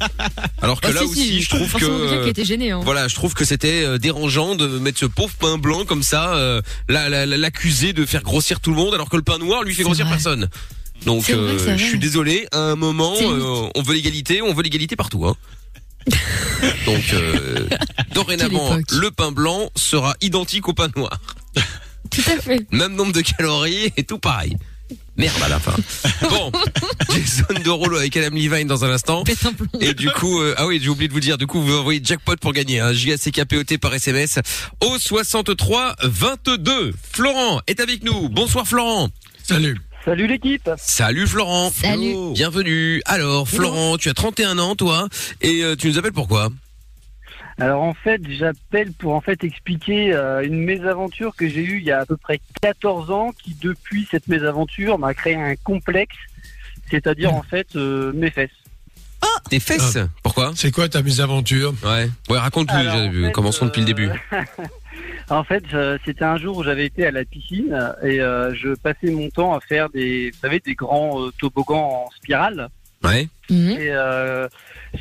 Alors que là aussi, je trouve que voilà, je trouve que c'était dérangeant de mettre ce pauvre pain blanc comme ça, l'accuser de faire grossir tout le monde, alors que le pain noir lui fait grossir personne. Donc je suis désolé. À un moment, on veut l'égalité partout. Hein. Donc dorénavant le pain blanc sera identique au pain noir. Tout à fait. Même nombre de calories et tout pareil. Merde à la fin. Bon, Jason Derulo avec Adam Levine dans un instant. Et du coup, j'ai oublié de vous dire, du coup vous envoyez jackpot pour gagner un JACKPOT par SMS au 63 22. Florent est avec nous. Bonsoir Florent. Salut. Salut l'équipe. Salut Florent. Salut. Bienvenue. Alors Florent, tu as 31 ans toi et tu nous appelles pourquoi ? Alors en fait, j'appelle pour expliquer une mésaventure que j'ai eue il y a à peu près 14 ans qui depuis cette mésaventure m'a créé un complexe, c'est-à-dire mes fesses. Ah, tes fesses. Pourquoi ? C'est quoi ta mésaventure ? Ouais, raconte-nous, commençons depuis le début. En fait, c'était un jour où j'avais été à la piscine et je passais mon temps à faire des grands toboggans en spirale. Ouais. Et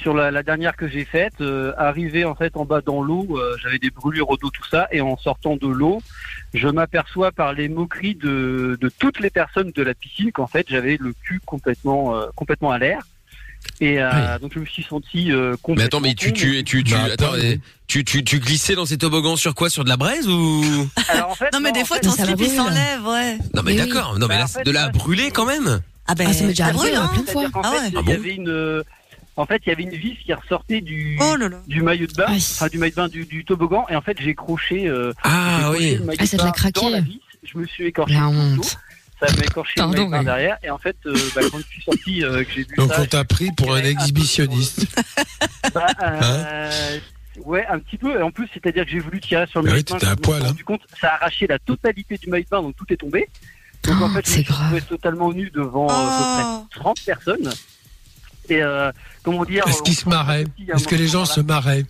sur la dernière que j'ai faite, arrivé en fait en bas dans l'eau, j'avais des brûlures au dos, tout ça, et en sortant de l'eau, je m'aperçois par les moqueries de toutes les personnes de la piscine qu'en fait j'avais le cul complètement à l'air. Et donc je me suis senti complètement. Mais attends, mais tu glissais dans ces toboggans sur quoi? Sur de la braise ou? Alors en fait, non mais des fois ton slip il s'enlève, ouais. Non mais d'accord, non mais là de la brûler quand même. Ah ben ça m'est déjà brûlé plein de fois. En fait, il y avait une vis qui ressortait du maillot de bain, du maillot de bain du toboggan, et en fait j'ai croché le maillot de bain dans la vis, je me suis écorché tout. Ça m'a écorché le maillot derrière et en fait quand je suis sorti que j'ai vu ça. Donc on t'a pris pour un exhibitionniste. Ouais, un petit peu, et en plus c'est-à-dire que j'ai voulu tirer sur le maillot de bain, je me suis rendu compte, ça a arraché la totalité du maillot de bain, donc tout est tombé. Donc en fait je me suis retrouvé totalement nu devant à peu près 30 personnes. Et comment dire, est-ce qu'ils se marraient? Est-ce que les gens se marraient?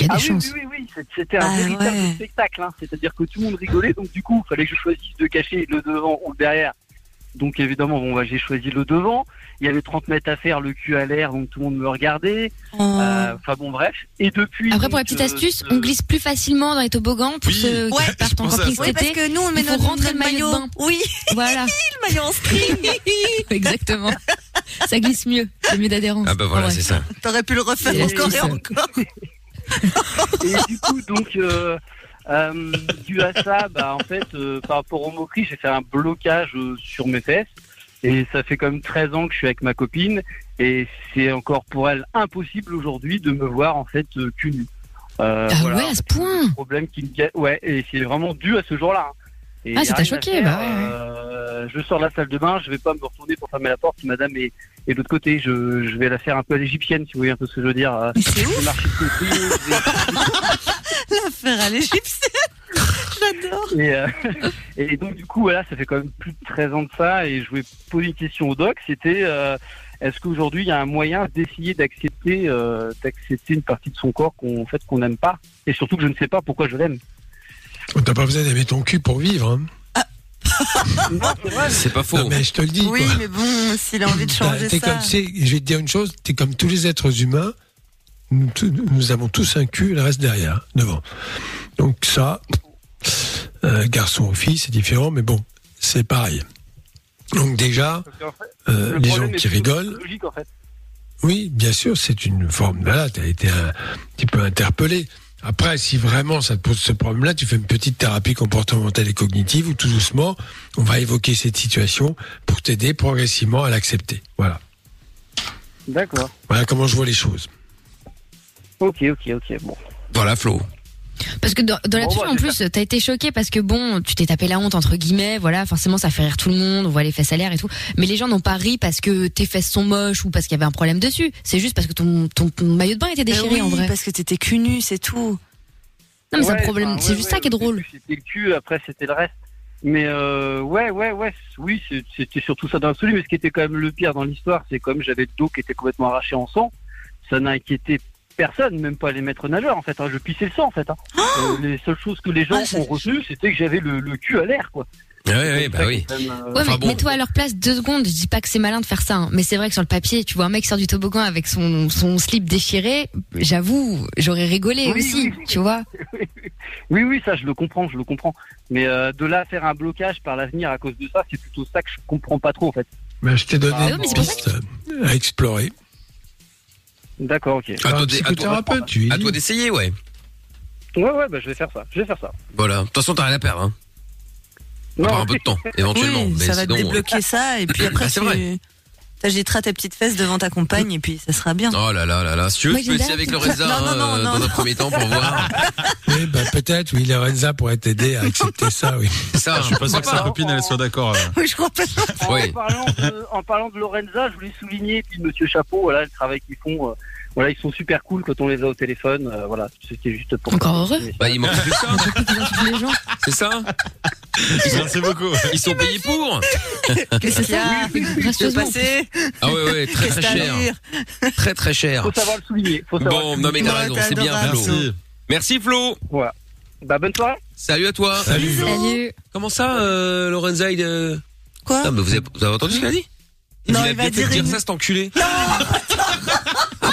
Oui, c'était un véritable spectacle, hein. C'est-à-dire que tout le monde rigolait, donc du coup, il fallait que je choisisse de cacher le devant ou le derrière. Donc évidemment, j'ai choisi le devant. Il y avait 30 mètres à faire, le cul à l'air, donc tout le monde me regardait. Bref. Et depuis. Après, pour la petite astuce, on glisse plus facilement dans les toboggans pour ceux qui partent en camping cet été. Parce que nous, on met rentrer le maillot de bain. Oui. Voilà. Le maillot en string. Exactement. Ça glisse mieux. C'est mieux d'adhérence. Ah bah voilà, c'est ça. T'aurais pu le refaire encore et encore. Et du coup, donc, dû à ça, en fait, par rapport aux moqueries, j'ai fait un blocage sur mes fesses. Et ça fait quand même 13 ans que je suis avec ma copine. Et c'est encore pour elle impossible aujourd'hui de me voir, en fait, cul nu. À ce point. C'est un problème qui me... Ouais, et c'est vraiment dû à ce jour-là. Hein. Ah, ça t'a choqué, bah ouais. Je sors de la salle de bain, je vais pas me retourner pour fermer la porte, madame est de l'autre côté, je vais la faire un peu à l'égyptienne, si vous voyez un peu ce que je veux dire. La faire à l'égyptienne. J'adore. Et donc du coup, voilà, ça fait quand même plus de 13 ans de ça, et je voulais poser une question au doc, c'était est-ce qu'aujourd'hui il y a un moyen d'essayer d'accepter une partie de son corps qu'on n'aime pas, et surtout que je ne sais pas pourquoi je l'aime. T'as pas besoin d'aimer ton cul pour vivre, hein. Non, c'est vrai. C'est pas faux. Non, mais je te le dis. Oui, quoi. Mais bon, s'il a envie de changer ça. Comme, je vais te dire une chose, t'es comme tous les êtres humains, nous avons tous un cul, le reste derrière, devant. Donc ça, garçon ou fille, c'est différent, mais bon, c'est pareil. Donc déjà, les gens qui rigolent. En fait. Oui, bien sûr, c'est une forme. Voilà, t'as été un petit peu interpellé. Après, si vraiment ça te pose ce problème-là, tu fais une petite thérapie comportementale et cognitive où tout doucement, on va évoquer cette situation pour t'aider progressivement à l'accepter. Voilà. D'accord. Voilà comment je vois les choses. Ok, bon. Voilà, Flo. Parce que dans la en plus, t'as été choqué parce que bon, tu t'es tapé la honte, entre guillemets, voilà, forcément ça fait rire tout le monde, on voit les fesses à l'air et tout, mais les gens n'ont pas ri parce que tes fesses sont moches ou parce qu'il y avait un problème dessus, c'est juste parce que ton maillot de bain était déchiré, oui, en vrai. Parce que t'étais cul nu, c'est tout. Non mais c'est un problème, c'est juste ça qui est drôle. C'était le cul, après c'était le reste. Mais oui, c'était surtout ça dans l'absolu, mais ce qui était quand même le pire dans l'histoire, c'est comme j'avais le dos qui était complètement arraché en sang, ça n'a inquiété personne, même pas les maîtres nageurs en fait. Hein. Je pissais le sang en fait. Hein. Les seules choses que les gens ont retenues, c'était que j'avais le cul à l'air, quoi. Oui. Mets-toi à leur place 2 secondes. Je dis pas que c'est malin de faire ça, hein. Mais c'est vrai que sur le papier, tu vois un mec sort du toboggan avec son slip déchiré. J'avoue, j'aurais rigolé aussi, tu vois. Oui, ça, je le comprends. Mais de là à faire un blocage par l'avenir à cause de ça, c'est plutôt ça que je comprends pas trop en fait. Mais je t'ai donné une piste à explorer. D'accord, ok. À toi d'essayer, ouais. Ouais, bah, je vais faire ça. Voilà. De toute façon, t'as rien à perdre, hein. Non, un peu de temps, éventuellement. Oui, mais ça va te débloquer ça, et puis après, c'est vrai. T'agiteras ta petite fesse devant ta compagne, et puis ça sera bien. Oh là. Si tu veux, tu peux essayer avec Lorenza, dans un premier temps, pour voir. Oui, bah, peut-être, oui, Lorenza pourrait t'aider à accepter ça, oui. Ça, je suis pas sûr que sa copine, elle soit d'accord. Oui, je crois pas. En parlant de Lorenza, je voulais souligner, puis Monsieur Chapeau, voilà, le travail qu'ils font, voilà, ils sont super cool quand on les a au téléphone, voilà, c'était juste pour... Encore heureux. Bah, il manque plus ça. C'est ça. Merci beaucoup. Ils sont payés pour. Qu'est-ce que c'est ça? Qu'est-ce passé? Ah ouais, très très cher. Très très cher. Faut savoir le souligner. Bon, non mais t'as raison, c'est bien Flo. Merci Flo. Voilà. Bah bonne soirée. Salut à toi. Salut. Comment ça, Lorenza? Quoi? Non mais vous avez entendu ce qu'elle a dit? Non, il va dire ça, cet enculé. Ah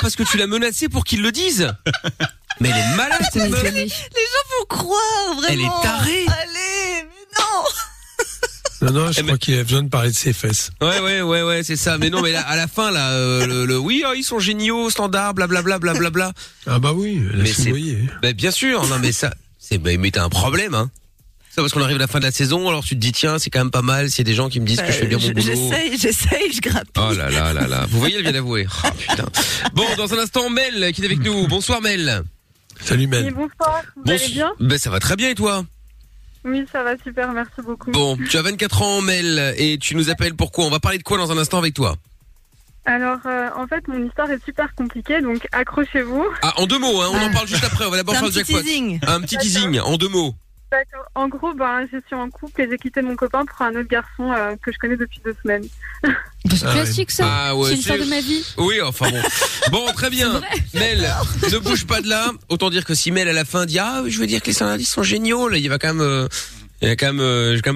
parce que tu l'as menacé pour qu'ils le disent. Mais elle est malade, cette meuf. Les gens vont croire vraiment. Elle est tarée. Allez. Non, je crois qu'il a besoin de parler de ses fesses. Ouais, c'est ça. Mais non, mais là, à la fin, là, oui, oh, ils sont géniaux, standards, blablabla, blablabla. Ah bah oui, mais vous voyez. Bah, bien sûr, non, mais ça, mais t'as un problème, hein. Ça, parce qu'on arrive à la fin de la saison, alors tu te dis, tiens, c'est quand même pas mal, s'il y a des gens qui me disent que je fais bien mon boulot. J'essaye, je gratte. Oh là. Vous voyez, elle vient d'avouer. Oh, putain. Bon, dans un instant, Mel, qui est avec nous. Bonsoir, Mel. Salut, Mel. Bonsoir, vous allez bien? Ben, ça va très bien, et toi? Oui, ça va super, merci beaucoup. Bon, tu as 24 ans, Mel, et tu nous appelles pourquoi? On va parler de quoi dans un instant avec toi? Alors, en fait, mon histoire est super compliquée, donc accrochez-vous. Ah, en 2 mots, hein, on en parle juste après, on va d'abord faire le jackpot. Un petit teasing, en 2 mots. D'accord, en gros, je suis en couple et j'ai quitté mon copain pour un autre garçon que je connais depuis 2 semaines. C'est classique ça, c'est l'histoire de ma vie. Oui, enfin bon. Bon, très bien. Mel, ne bouge pas de là. Autant dire que si Mel à la fin dit je veux dire que les standardistes sont géniaux, là, il va quand même, je vais quand même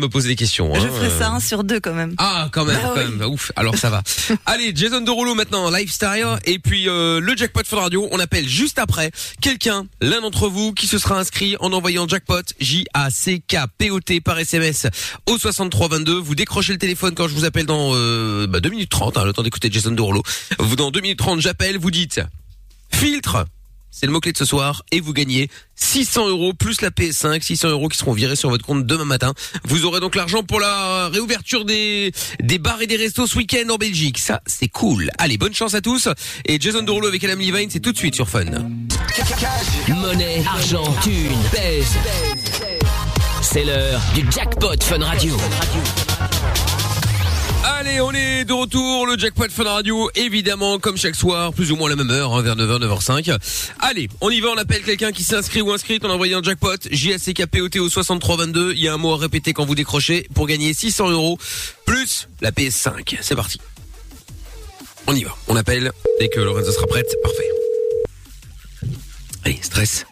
me poser des questions. Je ferai ça 1 sur 2 quand même. Ah, quand même. Ouf. Alors ça va. Allez, Jason Derulo maintenant, Lifestyle, et puis le jackpot Fun Radio. On appelle juste après quelqu'un, l'un d'entre vous, qui se sera inscrit en envoyant jackpot JACKPOT par SMS au 6322. Vous décrochez le téléphone quand je vous appelle dans 2 minutes 30. Hein, le temps d'écouter Jason Derulo. Vous dans 2 minutes 30, j'appelle. Vous dites filtre. C'est le mot-clé de ce soir et vous gagnez 600 € plus la PS5, 600 € qui seront virés sur votre compte demain matin. Vous aurez donc l'argent pour la réouverture des bars et des restos ce week-end en Belgique. Ça, c'est cool. Allez, bonne chance à tous. Et Jason Derulo avec Adam Levine, c'est tout de suite sur Fun. Monnaie, argent, thune, pèse. C'est l'heure du jackpot Fun Radio. Allez, on est de retour, le jackpot Fun Radio, évidemment, comme chaque soir, plus ou moins à la même heure, hein, vers 9h, 9h05. Allez, on y va, on appelle quelqu'un qui s'est inscrit ou inscrite, on a envoyé un jackpot, JACKPOTO 6322, il y a un mot à répéter quand vous décrochez pour gagner 600 €, plus la PS5. C'est parti. On y va, on appelle, dès que Lorenza sera prête, parfait. Allez, stress.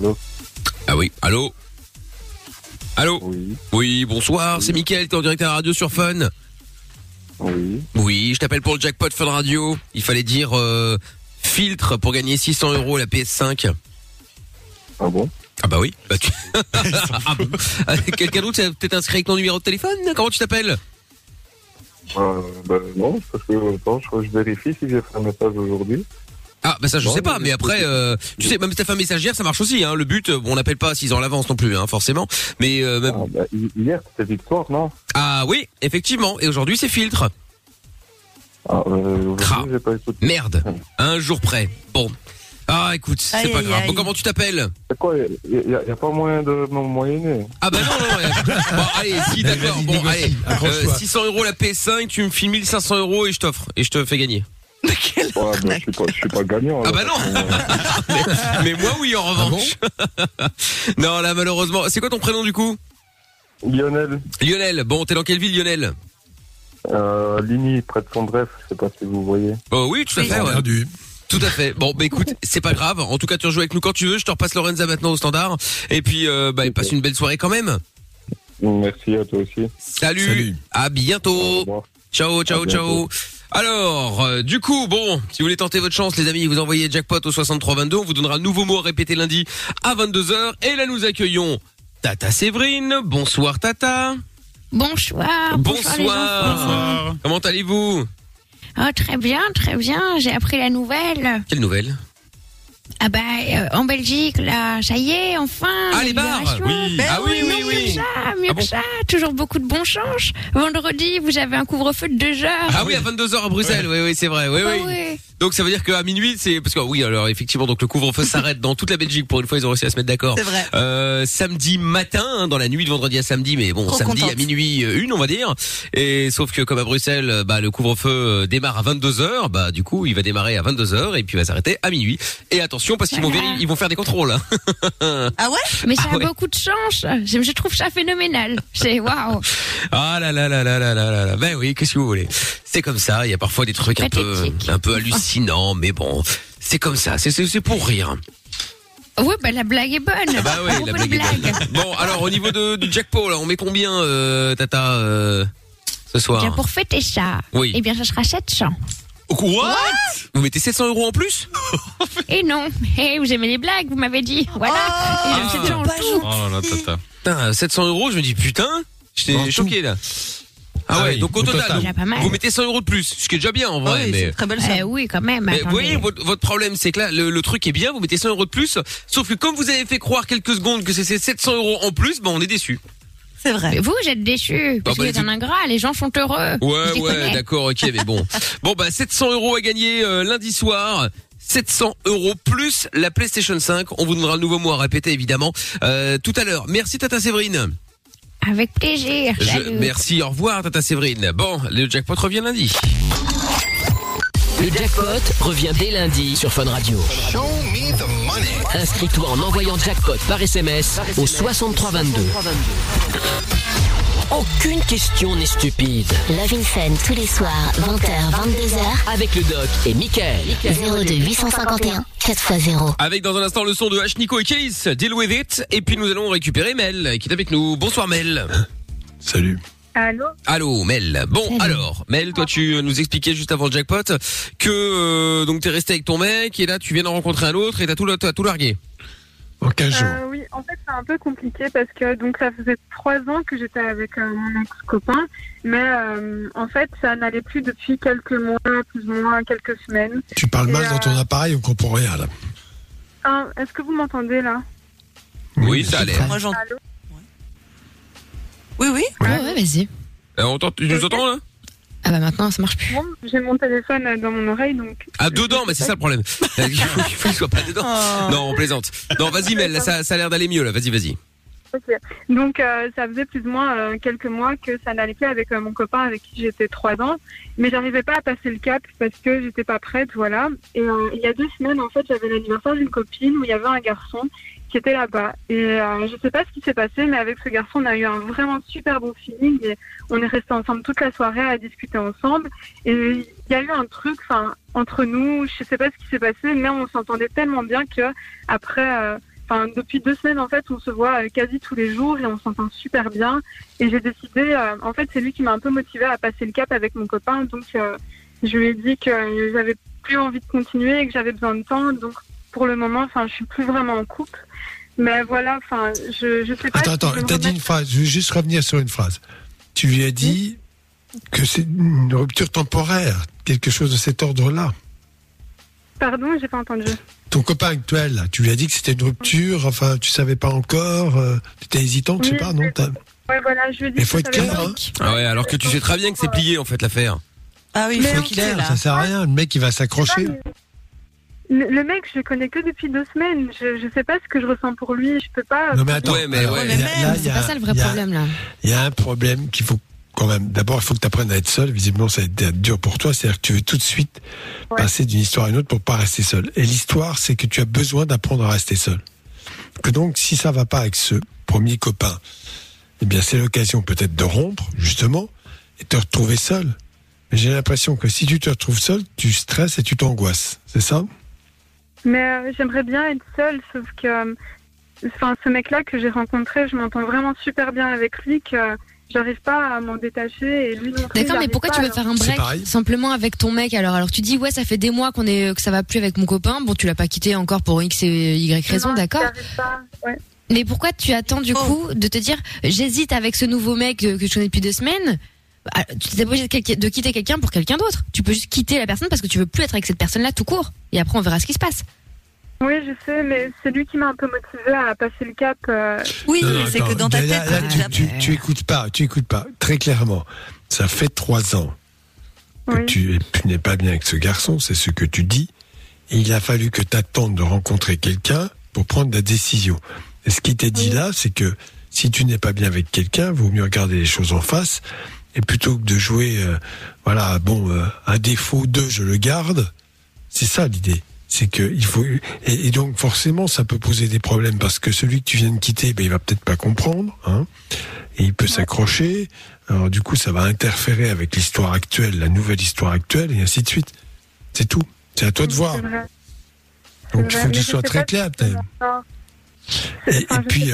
Allô ? Ah oui, allô ? Allô ? Oui. Oui, bonsoir, oui. C'est MIKL, t'es en direct à la radio sur Fun. Oui. Oui, je t'appelle pour le jackpot Fun Radio. Il fallait dire filtre pour gagner 600 € la PS5. Ah bon ? Ah bah oui. Bah, tu... ah bon. Quelqu'un d'autre s'est peut-être inscrit avec ton numéro de téléphone ? Comment tu t'appelles ? Non, parce que attends, je crois que je vérifie si j'ai fait un message aujourd'hui. Ah bah ça je sais pas, mais après tu sais, même si t'as fait un message hier, ça marche aussi hein. Le but, bon, on n'appelle pas 6 ans à l'avance non plus hein, forcément. Mais même... ah, bah, hier c'était victoire, non? Ah oui, effectivement. Et aujourd'hui c'est filtre. Ah aujourd'hui, j'ai pas écouté. Merde, un jour près. Bon. Ah écoute, c'est aïe, pas grave. Aïe, aïe. Bon, comment tu t'appelles? C'est quoi? Il y a pas moyen de moyenner. Ah bah non. Bon allez, si d'accord. Bon allez, 600 € la PS5, tu me files 1500 € et je t'offre et je te fais gagner. Ouais, mais je suis pas gagnant. Ah bah non. mais moi oui en revanche. Ah bon. Non là malheureusement. C'est quoi ton prénom du coup? Lionel. Lionel. Bon, t'es dans quelle ville, Lionel? Ligny, près de Fondref. Je sais pas si vous voyez. Oh oui, tout à fait. Ouais. Tout à fait. Bon bah écoute, c'est pas grave. En tout cas, tu rejoues avec nous quand tu veux. Je te repasse Lorenza maintenant au standard. Et puis bah passe une belle soirée quand même. Merci à toi aussi. Salut. À bientôt. Ciao, ciao, ciao. Alors, du coup, bon, si vous voulez tenter votre chance, les amis, vous envoyez jackpot au 6322. On vous donnera un nouveau mot à répéter lundi à 22h. Et là, nous accueillons Tata Séverine. Bonsoir, Tata. Bonsoir. Comment allez-vous? Oh, très bien, très bien. J'ai appris la nouvelle. Quelle nouvelle? Ah bah, en Belgique, là, ça y est, enfin. Ah, les bars, oui. Ben ah oui, oui, oui. Mieux que ça. Toujours beaucoup de bon change. Vendredi, vous avez un couvre-feu de 2h. Ah oui, à 22h à Bruxelles, oui, c'est vrai. Oui. Donc ça veut dire qu'à minuit, c'est... Parce que oui, alors effectivement, donc le couvre-feu s'arrête dans toute la Belgique. Pour une fois, ils ont réussi à se mettre d'accord. C'est vrai. Samedi matin, hein, dans la nuit de vendredi à samedi, mais bon, à minuit une, on va dire. Et sauf que comme à Bruxelles, bah le couvre-feu démarre à 22h, bah du coup, il va démarrer à 22h et puis il va s'arrêter à minuit. Et attention, parce qu'ils vont faire des contrôles. Hein. Ah ouais? Mais ça a beaucoup de chance. Je trouve ça phénoménal. C'est waouh. Ah là là là là là là là. Ben oui, qu'est-ce que vous voulez? C'est comme ça. Il y a parfois des trucs un peu hallucinants, mais bon, c'est comme ça. C'est pour rire. Oui, bah la blague est bonne. Ah bah oui, la blague est bonne. Bon, alors au niveau du jackpot, là, on met combien, Tata, ce soir? Bien pour fêter ça. Oui. Eh bien, ça sera 700. What? Vous mettez 700 € en plus? Et non. Hey, vous aimez les blagues, vous m'avez dit. Voilà. Oh, 700 tout. Oh là, Tata. Putain, 700 €, je me dis putain. J'étais choqué là. Ah ouais, donc au total. Vous mettez 100 € de plus, ce qui est déjà bien en vrai. Oui, mais... c'est une très belle somme. Oui, quand même. Mais vous voyez, votre problème, c'est que là, le truc est bien, vous mettez 100 € de plus, sauf que comme vous avez fait croire quelques secondes que c'est 700 € en plus, bah on est déçus. C'est vrai. Mais vous êtes déçus, parce que vous êtes un ingrat, les gens sont heureux. Ouais, d'accord, ok, mais bon. Bon, bah 700 € à gagner lundi soir. 700 € plus la PlayStation 5. On vous donnera le nouveau mot à répéter, évidemment, tout à l'heure. Merci, Tata Séverine. Avec plaisir. Merci, au revoir, Tata Séverine. Bon, le jackpot revient lundi. Le jackpot revient dès lundi sur Fun Radio. Show me the money. Inscris-toi en envoyant jackpot par SMS au 6322. Aucune question n'est stupide. Love in Fun tous les soirs, 20h, 22h. Avec le DOC et MIKL. 02851 4x0. Avec dans un instant le son de H. Nico et Case, Deal With It. Et puis nous allons récupérer Mel qui est avec nous. Bonsoir Mel. Salut. Allô Mel. Bon, salut. Alors Mel, toi tu nous expliquais juste avant le jackpot que donc t'es resté avec ton mec et là tu viens d'en rencontrer un autre et t'as tout largué. En 15 jours. Oui, en fait c'est un peu compliqué parce que donc ça faisait 3 ans que j'étais avec mon ex-copain, mais en fait ça n'allait plus depuis quelques mois, plus ou moins quelques semaines. Tu parles mal dans ton appareil, on comprend rien là. Est-ce que vous m'entendez là? Oui, ça a l'air. Moi j'entends. Oui. Ouais, vas-y. On t'entend, tu nous entends là? Ah bah maintenant ça marche plus. Bon, j'ai mon téléphone dans mon oreille donc. Ah dedans, mais c'est ça le problème. Il faut qu'il soit pas dedans. Oh. Non, on plaisante. Non, vas-y Mel, là, ça a l'air d'aller mieux là. Vas-y. Okay. Donc ça faisait plus ou moins quelques mois que ça n'allait plus avec mon copain avec qui j'étais 3 ans, mais j'arrivais pas à passer le cap parce que j'étais pas prête, voilà. Et il y a 2 semaines en fait j'avais l'anniversaire d'une copine où il y avait un garçon qui était là-bas. Et je sais pas ce qui s'est passé, mais avec ce garçon on a eu un vraiment super bon feeling et on est restés ensemble toute la soirée à discuter ensemble. Et il y a eu un truc entre nous, je sais pas ce qui s'est passé, mais on s'entendait tellement bien que après. Depuis 2 semaines, en fait, on se voit quasi tous les jours et on s'entend super bien. Et j'ai décidé, en fait, c'est lui qui m'a un peu motivée à passer le cap avec mon copain. Donc, je lui ai dit que j'avais plus envie de continuer et que j'avais besoin de temps. Donc, pour le moment, je suis plus vraiment en couple. Mais voilà, je sais pas. Attends, t'as dit une phrase. Je veux juste revenir sur une phrase. Tu lui as dit que c'est une rupture temporaire, quelque chose de cet ordre-là. Pardon, j'ai pas entendu. Ton copain actuel, là, tu lui as dit que c'était une rupture, tu savais pas encore, tu étais hésitante, je sais pas, non? Oui, voilà, je lui ai dit. Mais faut être clair, hein. Ah ouais, alors que tu sais très bien que c'est plié, en fait, l'affaire. Ah oui, faut être clair, ça sert à rien, le mec, il va s'accrocher. Le mec, je le connais que depuis 2 semaines, je sais pas ce que je ressens pour lui, je peux pas. Non, mais attends, c'est pas ça le vrai problème, là. Il y a un problème qu'il faut. Quand même, d'abord, il faut que tu apprennes à être seul. Visiblement, ça va être dur pour toi. C'est-à-dire que tu veux tout de suite passer d'une histoire à une autre pour pas rester seul. Et l'histoire, c'est que tu as besoin d'apprendre à rester seul. Que donc, si ça va pas avec ce premier copain, eh bien, c'est l'occasion peut-être de rompre, justement, et te retrouver seul. Mais j'ai l'impression que si tu te retrouves seul, tu stresses et tu t'angoisses. C'est ça? Mais j'aimerais bien être seule, sauf que ce mec-là que j'ai rencontré, je m'entends vraiment super bien avec lui que... J'arrive pas à m'en détacher et lui non plus. D'accord, mais pourquoi tu veux faire un break simplement avec ton mec alors tu dis ouais ça fait des mois que ça va plus avec mon copain, bon tu l'as pas quitté encore pour X et Y raison, non, d'accord. Mais pourquoi tu attends du coup de te dire j'hésite avec ce nouveau mec que je connais depuis 2 semaines? Tu t'es obligé de quitter quelqu'un pour quelqu'un d'autre. Tu peux juste quitter la personne parce que tu veux plus être avec cette personne là tout court et après on verra ce qui se passe. Oui, je sais, mais c'est lui qui m'a un peu motivée à passer le cap. Oui, non, c'est que dans ta tête... Là, tu écoutes pas, très clairement. Ça fait 3 ans que tu n'es pas bien avec ce garçon, c'est ce que tu dis. Et il a fallu que tu attendes de rencontrer quelqu'un pour prendre la décision. Et ce qui t'est dit là, c'est que si tu n'es pas bien avec quelqu'un, vaut mieux regarder les choses en face. Et plutôt que de jouer, un défaut de « je le garde », c'est ça l'idée. C'est que il faut et donc forcément ça peut poser des problèmes parce que celui que tu viens de quitter il va peut-être pas comprendre et il peut s'accrocher, alors du coup ça va interférer avec l'histoire actuelle, la nouvelle histoire actuelle et ainsi de suite. C'est tout, c'est à toi de voir. Donc il faut que tu sois très clair et puis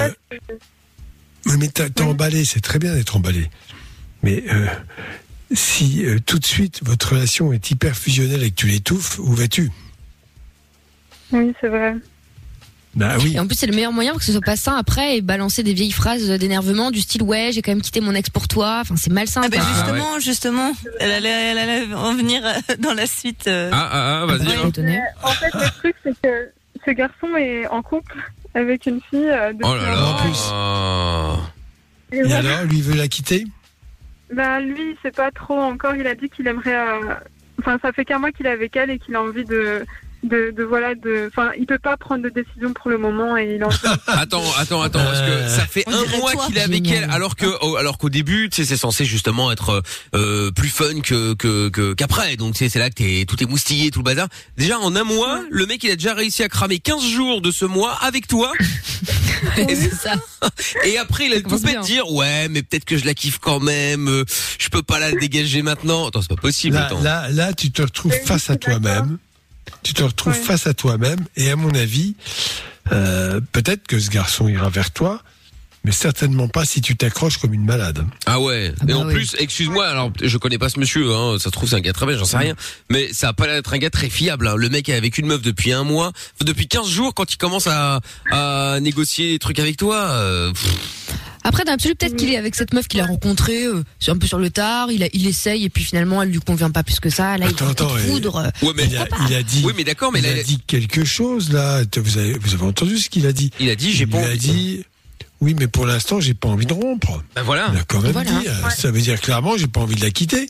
mais t'es emballé, c'est très bien d'être emballé, mais si tout de suite votre relation est hyper fusionnelle et que tu l'étouffes, où vas-tu? Oui, c'est vrai. Bah oui. Et en plus, c'est le meilleur moyen pour que ce soit pas sain après et balancer des vieilles phrases d'énervement du style ouais, j'ai quand même quitté mon ex pour toi. Enfin, c'est malsain. Ah bah justement, elle allait en venir dans la suite. Vas-y. Ouais, en fait, le truc, c'est que ce garçon est en couple avec une fille. Oh là là. En plus. Et alors, lui veut la quitter? Bah lui, c'est pas trop encore. Il a dit qu'il aimerait. Ça fait qu'un mois qu'il est avec elle et qu'il a envie de. Il peut pas prendre de décision pour le moment et il en fait. Attends, parce que ça fait un mois qu'il est avec elle, alors qu'au début, tu sais, c'est censé justement être plus fun qu'après. Donc c'est là que tout est moustillé, tout le bazar. Déjà en un mois, le mec il a déjà réussi à cramer 15 jours de ce mois avec toi. Et c'est ça. Et après il a tout fait de dire ouais, mais peut-être que je la kiffe quand même. Je peux pas la dégager maintenant. Attends, c'est pas possible. Là, tu te retrouves face à toi-même. Tu te retrouves face à toi-même et à mon avis, peut-être que ce garçon ira vers toi, mais certainement pas si tu t'accroches comme une malade. Ah ouais. Plus, excuse-moi, alors je connais pas ce monsieur, ça se trouve c'est un gars très bien, j'en sais rien, mais ça a pas l'air d'être un gars très fiable. Le mec est avec une meuf depuis un mois, depuis 15 jours quand il commence à négocier des trucs avec toi. Après, dans l'absolu, peut-être qu'il est avec cette meuf qu'il a rencontrée un peu sur le tard, il essaye et puis finalement elle lui convient pas plus que ça. Là, il faut foudre. Ouais, mais il a dit. Oui, mais d'accord, mais il a dit quelque chose là. Vous avez entendu ce qu'il a dit? Il a dit j'ai pas envie. Il a dit oui, mais pour l'instant j'ai pas envie de rompre. Ben voilà. Il a quand même dit. Ça veut dire clairement j'ai pas envie de la quitter.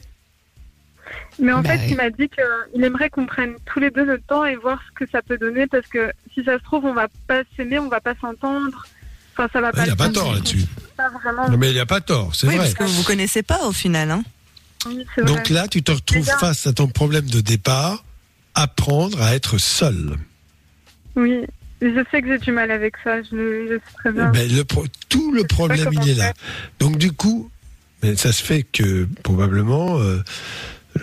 Mais en fait, il m'a dit qu'il aimerait qu'on prenne tous les deux le temps et voir ce que ça peut donner, parce que si ça se trouve, on va pas s'aimer, on va pas s'entendre. Enfin, ça va pas. Il n'a pas tort là-dessus. Pas vraiment. Non, mais il n'a pas tort, c'est vrai. Parce que vous ne connaissez pas au final, hein. Oui, c'est vrai. Donc là, tu te retrouves face à ton problème de départ, apprendre à être seul. Oui. Je sais que j'ai du mal avec ça, je sais très bien. Mais tout le problème, il est là. Donc du coup, ça se fait que probablement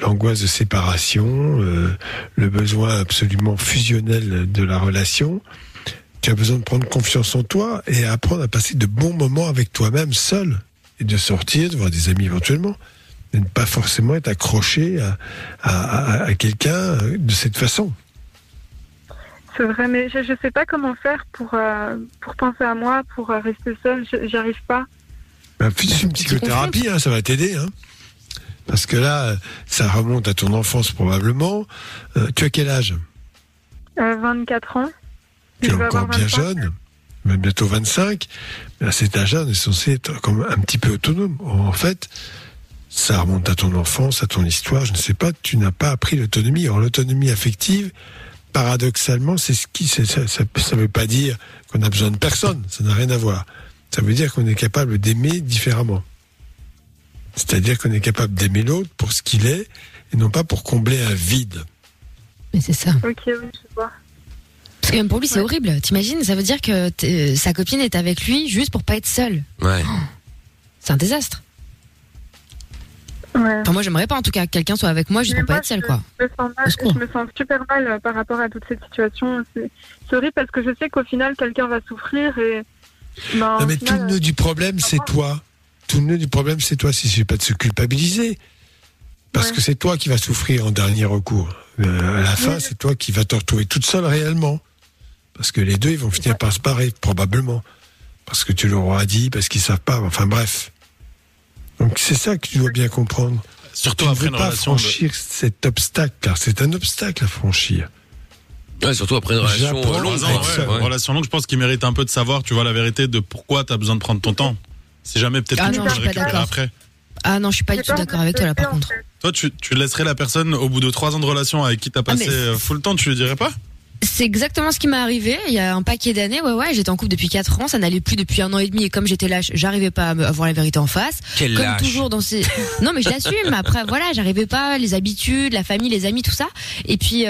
l'angoisse de séparation, le besoin absolument fusionnel de la relation, tu as besoin de prendre confiance en toi et apprendre à passer de bons moments avec toi-même seul, et de sortir, de voir des amis éventuellement, et ne pas forcément être accroché à quelqu'un de cette façon. C'est vrai, mais je ne sais pas comment faire pour penser à moi, pour rester seule, j'y arrive pas. Fais une psychothérapie, hein, ça va t'aider. Hein, parce que là, ça remonte à ton enfance probablement. Tu as quel âge ? 24 ans. Tu es encore bien jeune, même bientôt 25. Mais à cet âge-là, on est censé être comme un petit peu autonome. En fait, ça remonte à ton enfance, à ton histoire, je ne sais pas, tu n'as pas appris l'autonomie. Or, l'autonomie affective, paradoxalement, ça ne veut pas dire qu'on a besoin de personne, ça n'a rien à voir. Ça veut dire qu'on est capable d'aimer différemment. C'est-à-dire qu'on est capable d'aimer l'autre pour ce qu'il est, et non pas pour combler un vide. Mais c'est ça. Ok, oui, je vois. Parce que même pour lui, c'est horrible. T'imagines, ça veut dire que sa copine est avec lui juste pour pas être seule. Ouais. Oh, c'est un désastre. Ouais. Enfin, moi, j'aimerais pas en tout cas que quelqu'un soit avec moi juste pour pas être seule, quoi. Je me sens super mal par rapport à toute cette situation. C'est horrible parce que je sais qu'au final, quelqu'un va souffrir et. Non, mais final, tout le nœud du problème, c'est toi. Tout le nœud du problème, c'est toi. Si c'est pas de se culpabiliser, parce que c'est toi qui vas souffrir en dernier recours. À la fin, c'est toi qui vas te retrouver toute seule réellement, parce que les deux, ils vont finir par se barrer probablement, parce que tu leur auras dit, parce qu'ils savent pas. Enfin bref. Donc c'est ça que tu dois bien comprendre. Surtout après une relation. Tu ne veux pas franchir cet obstacle, car c'est un obstacle à franchir. Ouais, surtout après une relation longue. Une relation longue, je pense qu'il mérite un peu de savoir, tu vois, la vérité de pourquoi tu as besoin de prendre ton temps. Si jamais peut-être que tu peux le récupérer après. Ah non, je suis pas du tout d'accord avec toi là par contre. Toi, tu laisserais la personne au bout de 3 ans de relation avec qui tu as passé full temps, tu le dirais pas ? C'est exactement ce qui m'est arrivé il y a un paquet d'années. Ouais, j'étais en couple depuis 4 ans, ça n'allait plus depuis 1 an et demi, et comme j'étais lâche, j'arrivais pas à voir la vérité en face. Quel comme lâche. Toujours dans ces non mais je l'assume, après voilà, j'arrivais pas, les habitudes, la famille, les amis, tout ça. Et puis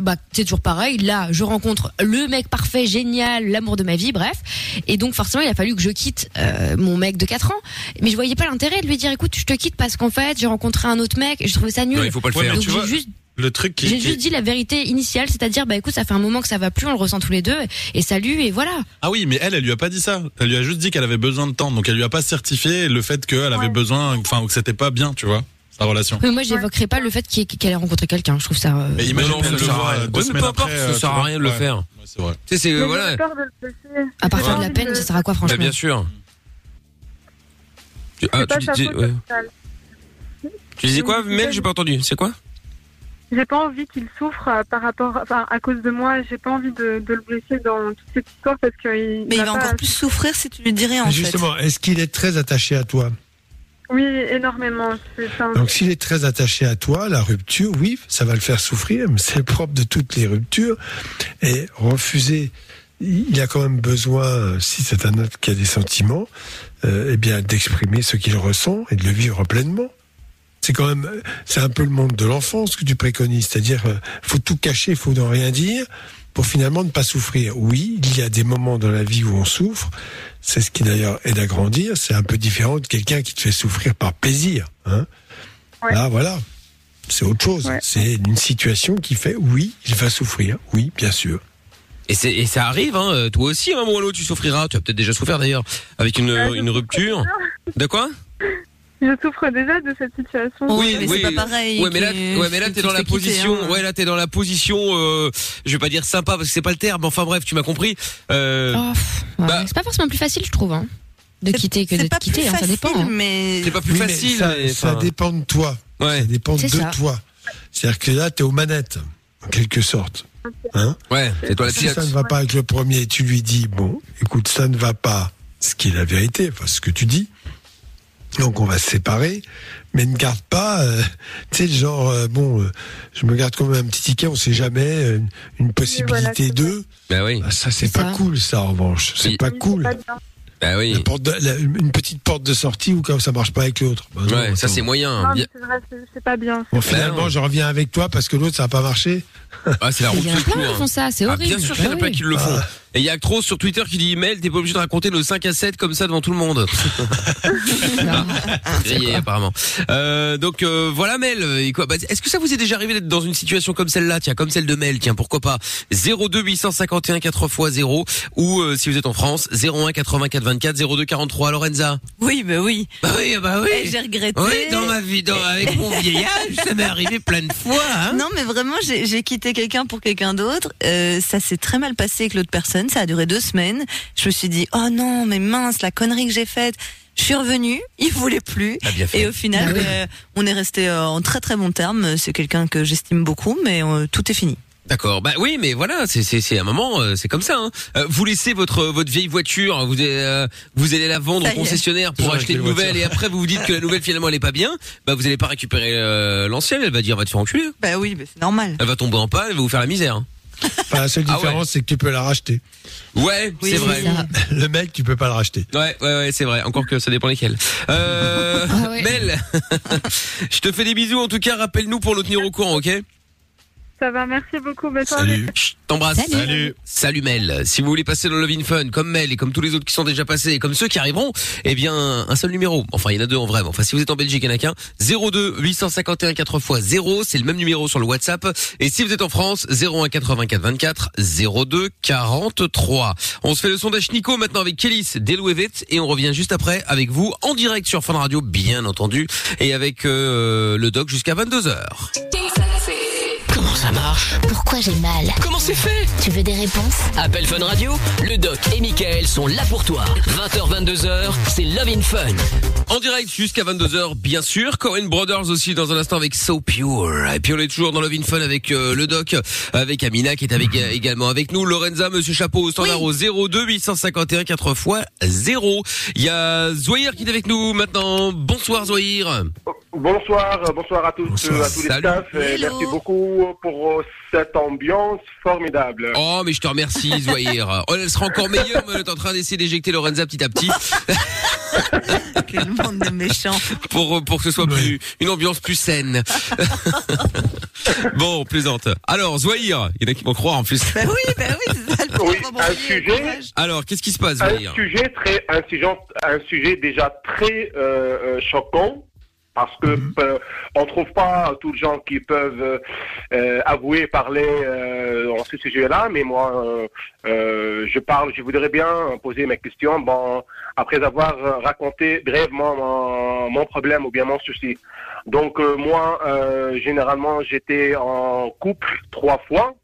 bah c'est toujours pareil, là, je rencontre le mec parfait, génial, l'amour de ma vie, bref. Et donc forcément, il a fallu que je quitte mon mec de 4 ans, mais je voyais pas l'intérêt de lui dire écoute, je te quitte parce qu'en fait, j'ai rencontré un autre mec, et je trouvais ça nul. Non, il faut pas le faire. Donc, le truc j'ai juste dit la vérité initiale, c'est-à-dire bah écoute, ça fait un moment que ça va plus, on le ressent tous les deux et salut et voilà. Ah oui, mais elle lui a pas dit ça. Elle lui a juste dit qu'elle avait besoin de temps, donc elle lui a pas certifié le fait qu'elle avait besoin, enfin ou que c'était pas bien, tu vois, sa relation. Mais moi, j'évoquerai pas le fait qu'elle ait rencontré quelqu'un. Je trouve ça. Mais imagine le voir 2 semaines après. Ça sert à rien de le faire. Ouais, c'est vrai. Tu sais, c'est voilà. À part faire de la peine, ça sert à quoi franchement ? Bien sûr. Tu disais quoi, Mel ? J'ai pas entendu. C'est quoi ? J'ai pas envie qu'il souffre à cause de moi. J'ai pas envie de le blesser dans toute cette histoire parce que. Mais il va encore plus souffrir si tu lui dirais en fait. Justement, est-ce qu'il est très attaché à toi ? Oui, énormément. Donc s'il est très attaché à toi, la rupture, oui, ça va le faire souffrir, mais c'est le propre de toutes les ruptures. Et refuser, il a quand même besoin, si c'est un autre qui a des sentiments, eh bien d'exprimer ce qu'il ressent et de le vivre pleinement. C'est quand même, c'est un peu le monde de l'enfance que tu préconises, c'est-à-dire faut tout cacher, faut ne rien dire, pour finalement ne pas souffrir. Oui, il y a des moments dans la vie où on souffre, c'est ce qui d'ailleurs aide à grandir, c'est un peu différent de quelqu'un qui te fait souffrir par plaisir. Hein. Ouais. Là, voilà, c'est autre chose, c'est une situation qui fait, oui, il va souffrir, oui, bien sûr. Et ça arrive, hein, toi aussi, hein, Molo, tu souffriras, tu as peut-être déjà souffert d'ailleurs, avec une rupture. De quoi ? Je souffre déjà de cette situation. Oui, mais c'est pas pareil. Mais là t'es dans la position. Quitter, hein. Ouais, là t'es dans la position. Je vais pas dire sympa parce que c'est pas le terme. Enfin bref, tu m'as compris. C'est pas forcément plus facile, je trouve. Hein, de quitter que de te quitter. Hein, ça dépend. Hein. Mais c'est pas plus facile. Ça dépend de toi. Ouais. Ça dépend de toi. C'est-à-dire que là t'es aux manettes, en quelque sorte. Hein. Ouais. C'est toi la pilote. Si ça ne va pas avec le premier, tu lui dis bon, écoute, ça ne va pas. Ce qui est la vérité, enfin ce que tu dis. Donc on va se séparer, mais ne garde pas, tu sais, genre, je me garde quand même un petit ticket, on sait jamais, une possibilité oui, voilà, d'eux. Ben oui. Ah, ça, c'est pas ça. Cool, ça, en revanche. C'est oui. pas cool. C'est pas ben oui. Une petite porte de sortie ou quand ça marche pas avec l'autre. Ben non, ouais, ça c'est moyen. Non, mais c'est vrai, c'est pas bien. Bon, finalement, je reviens avec toi parce que l'autre ça a pas marché. Ah, c'est la route. Il y a plein qui font ça, c'est horrible. Bien sûr, il y en a plein qui le font. Et il y a Actros sur Twitter qui dit Mel, t'es pas obligé de raconter nos 5 à 7 comme ça devant tout le monde. Grillé apparemment. Donc voilà Mel. Et quoi, bah, est-ce que ça vous est déjà arrivé d'être dans une situation comme celle-là, tiens, comme celle de Mel, tiens, pourquoi pas 02 851 4x0 ou si vous êtes en France 01 84 24 02 43. Lorenza. Oui, bah oui. Bah oui, bah oui. Et j'ai regretté. Oui, dans ma vie, avec mon vieillage, ça m'est arrivé plein de fois. Hein. Non, mais vraiment, j'ai quitté quelqu'un pour quelqu'un d'autre. Ça s'est très mal passé avec l'autre personne. Ça a duré 2 semaines. Je me suis dit, oh non, mais mince, la connerie que j'ai faite. Je suis revenue, il voulait plus. Et au final, on est resté en très très bon terme. C'est quelqu'un que j'estime beaucoup, mais tout est fini. D'accord. Bah oui, mais voilà, c'est un moment, c'est comme ça. Hein. Vous laissez votre vieille voiture, vous allez la vendre au concessionnaire pour acheter une nouvelle, et après vous vous dites que la nouvelle finalement elle est pas bien. Bah vous allez pas récupérer l'ancienne, elle va dire va te faire enculer. Bah oui, mais c'est normal. Elle va tomber en panne, elle va vous faire la misère. Enfin, la seule différence c'est que tu peux la racheter. Ouais, oui, c'est vrai. Ça. Le mec, tu peux pas le racheter. Ouais, c'est vrai. Encore que ça dépend lesquels. Belle, je te fais des bisous. En tout cas, rappelle-nous pour nous tenir au courant, ok ? Ça va, merci beaucoup. Salut. Chut, t'embrasse. Salut Mel. Si vous voulez passer dans Love in Fun, comme Mel et comme tous les autres qui sont déjà passés, et comme ceux qui arriveront, eh bien, un seul numéro. Enfin, il y en a 2 en vrai. Enfin, si vous êtes en Belgique, il y en a qu'un. 02 851 4x0. C'est le même numéro sur le WhatsApp. Et si vous êtes en France, 01 84 24 02 43. On se fait le sondage Nico maintenant avec Kélis, Delouévet. Et on revient juste après avec vous en direct sur Fun Radio, bien entendu. Et avec le doc jusqu'à 22h. Ça marche. Pourquoi j'ai mal? Comment c'est fait? Tu veux des réponses? Appelle Fun Radio, le doc et Mickaël sont là pour toi. 20h-22h, c'est Love in Fun. En direct jusqu'à 22h, bien sûr. Corinne Brothers aussi dans un instant avec So Pure. Et puis on est toujours dans Love in Fun avec le doc, avec Amina qui est également avec nous. Lorenza, Monsieur Chapeau au standard au 02 851 4x0. Il y a Zoïr qui est avec nous maintenant. Bonsoir Zoïr. Bonsoir à tous, à tous les staffs. Merci beaucoup pour cette ambiance formidable. Oh, mais je te remercie, Zoïr. Oh, elle sera encore meilleure, mais on est en train d'essayer d'éjecter Lorenza petit à petit. Quel monde de méchants. Pour que ce soit une ambiance plus saine. Bon, plaisante. Alors, Zoïr, il y en a qui vont croire en plus. Bah oui, c'est ça le problème. Oui, un sujet. Alors, qu'est-ce qui se passe, Zoïr ? Un sujet déjà très choquant. Parce que on trouve pas tous les gens qui peuvent avouer, parler en ce sujet-là, mais moi, je voudrais bien poser mes questions. Bon, après avoir raconté brièvement mon problème ou bien mon souci. Donc moi, généralement, j'étais en couple 3 fois.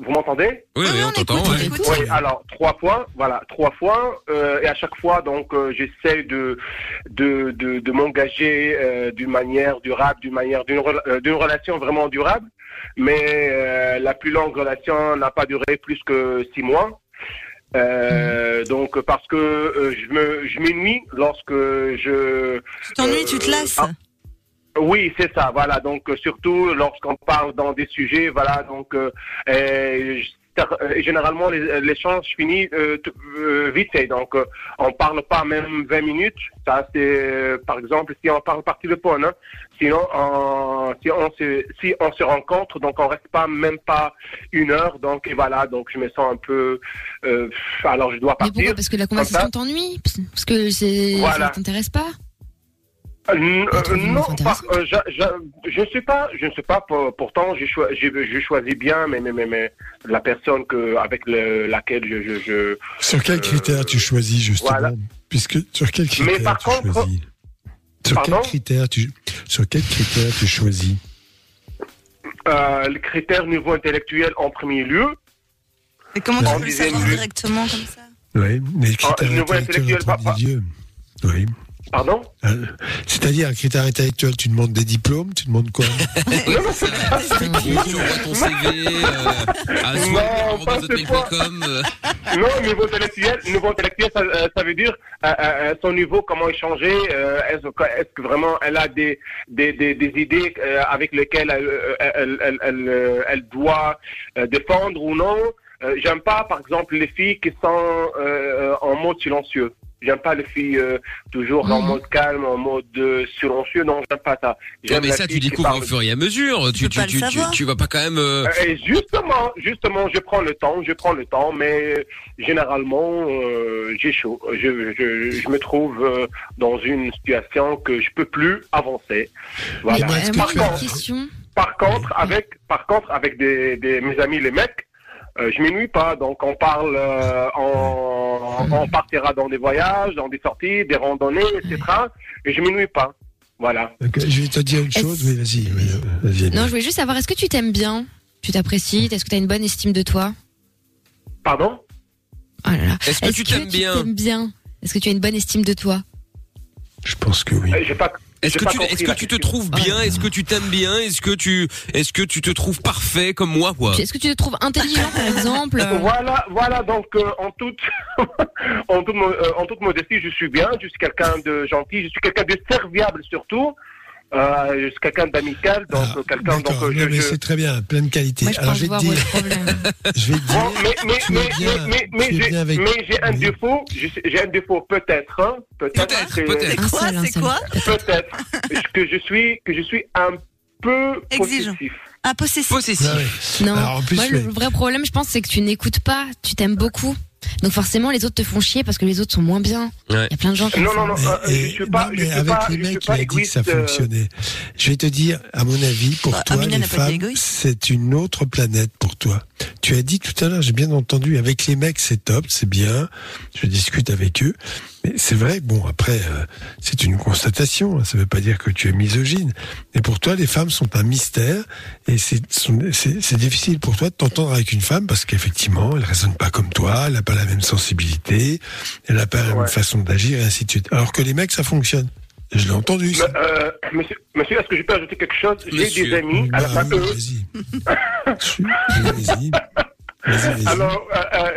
Vous m'entendez ? Oui, on t'entend. Oui, alors 3 fois, voilà, 3 fois, et à chaque fois, donc, j'essaie de m'engager d'une manière durable, d'une relation vraiment durable, mais la plus longue relation n'a pas duré plus que 6 mois. Donc, parce que je m'ennuie lorsque je. Tu t'ennuies, tu te lasses. Oui, c'est ça, voilà, donc surtout lorsqu'on parle dans des sujets, voilà, donc généralement l'échange finit vite fait, donc on parle pas même 20 minutes, ça c'est par exemple si on parle partie de pône, hein. Sinon si on se rencontre, donc on reste pas même pas 1 heure, donc et voilà, donc je me sens un peu alors je dois partir. Mais pourquoi? Parce que la conversation t'ennuie, parce que ça t'intéresse pas? Non, je ne sais pas. Je ne sais pas. Pourtant, j'ai choisi bien, mais la personne avec laquelle je. Sur quel critère tu choisis justement? Voilà. Puisque sur quel critère tu choisis? Sur quel critère tu choisis? Le critère niveau intellectuel en premier lieu. Et comment tu peux le savoir directement comme ça? Oui, mais le critère intellectuel en premier lieu. Oui. Pardon? C'est-à-dire, un critère intellectuel, tu demandes des diplômes, tu demandes quoi? Non, non, c'est pas ça. Tu envoies ton CV à soin@mail.com. Non, niveau intellectuel, ça veut dire son niveau, comment échanger, est-ce que vraiment elle a des idées avec lesquelles elle doit défendre ou non. J'aime pas, par exemple, les filles qui sont en mode silencieux. J'aime pas les filles toujours en mode calme, en mode silencieux. Non, j'aime pas ça. J'aime mais ça, tu découvres au fur et à mesure. Tu vas pas quand même. Et justement, je prends le temps, mais généralement, j'ai chaud. Je me trouve dans une situation que je peux plus avancer. Voilà. Mais par contre, avec mes amis les mecs. Je m'ennuie pas, donc on parle, on partira dans des voyages, dans des sorties, des randonnées, etc. Et je m'ennuie pas, voilà. Okay, je vais te dire une chose, mais vas-y. Non, je voulais juste savoir, est-ce que tu t'aimes bien? Tu t'apprécies? Est-ce que tu as une bonne estime de toi? Pardon? Oh là là. Est-ce que tu t'aimes bien? Est-ce que tu as une bonne estime de toi? Je pense que oui. Est-ce que tu te trouves bien? Est-ce que tu t'aimes bien? Est-ce que tu te trouves parfait comme moi, quoi? Est-ce que tu te trouves intelligent, par exemple? Voilà. Donc, en toute modestie, je suis bien. Je suis quelqu'un de gentil. Je suis quelqu'un de serviable, surtout. Je suis quelqu'un d'amical, donc quelqu'un. Donc, c'est très bien, plein de qualités. Alors, je vais te dire. Mais j'ai un défaut. J'ai un défaut, peut-être. Hein, peut-être. Peut-être que je suis un peu possessif. Ah, possessif. Ah, oui. Non. Alors, en plus, le vrai problème, je pense, c'est que tu n'écoutes pas. Tu t'aimes beaucoup. Donc forcément, les autres te font chier parce que les autres sont moins bien. Il y a plein de gens qui avec les mecs, il a dit que ça fonctionnait. Je vais te dire, à mon avis, pour toi, les femmes, c'est une autre planète pour toi. Tu as dit tout à l'heure, j'ai bien entendu, avec les mecs, c'est top, c'est bien, je discute avec eux. Mais c'est vrai, bon, après, c'est une constatation, hein, ça ne veut pas dire que tu es misogyne. Mais pour toi, les femmes sont un mystère et c'est difficile pour toi de t'entendre avec une femme parce qu'effectivement, elle ne raisonne pas comme toi, elle n'a pas la même sensibilité, elle n'a pas la même façon d'agir et ainsi de suite. Alors que les mecs, ça fonctionne. Je l'ai entendu. Ça. Monsieur, est-ce que je peux ajouter quelque chose? J'ai des amis à la fin de... Vas-y. Alors,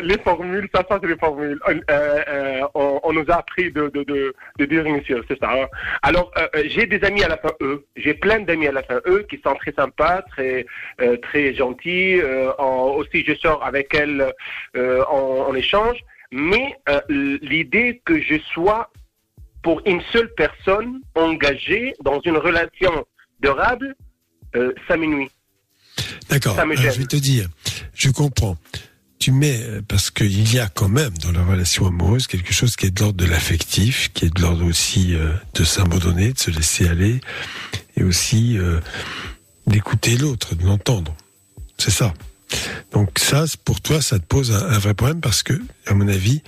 les formules, ça c'est les formules. On nous a appris de dire monsieur, c'est ça. Hein. Alors, j'ai des amis à la fin eux. J'ai plein d'amis à la fin eux qui sont très sympas, très gentils. Aussi, je sors avec elles en échange. Mais l'idée que je sois pour une seule personne engagée dans une relation durable, ça m'ennuie. D'accord, je vais te dire, je comprends. Tu mets, parce qu'il y a quand même dans la relation amoureuse quelque chose qui est de l'ordre de l'affectif, qui est de l'ordre aussi de s'abandonner, de se laisser aller, et aussi d'écouter l'autre, de l'entendre. C'est ça. Donc ça, pour toi, ça te pose un vrai problème parce que, à mon avis...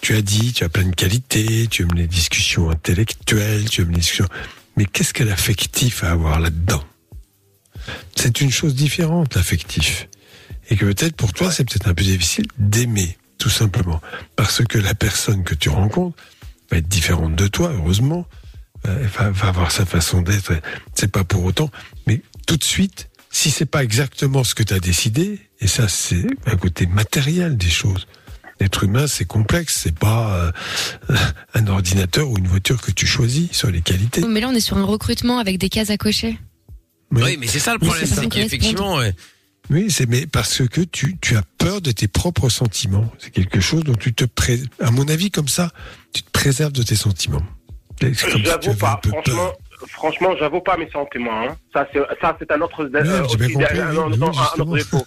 Tu as dit, tu as plein de qualités, tu aimes les discussions intellectuelles, tu aimes les discussions... Mais qu'est-ce que l'affectif à avoir là-dedans? C'est une chose différente, l'affectif. Et que peut-être pour toi, c'est peut-être un peu difficile d'aimer, tout simplement. Parce que la personne que tu rencontres va être différente de toi, heureusement. Va avoir sa façon d'être, c'est pas pour autant. Mais tout de suite, si c'est pas exactement ce que tu as décidé, et ça c'est un côté matériel des choses... L'être humain, c'est complexe, c'est pas un ordinateur ou une voiture que tu choisis sur les qualités. Mais là, on est sur un recrutement avec des cases à cocher. Oui, mais c'est ça le problème, c'est qu'effectivement... Oui, c'est mais parce que tu as peur de tes propres sentiments. C'est quelque chose dont à mon avis, comme ça, tu te préserves de tes sentiments. J'avoue pas, franchement, j'avoue pas mes sentiments. Hein. Ça, c'est un autre défaut.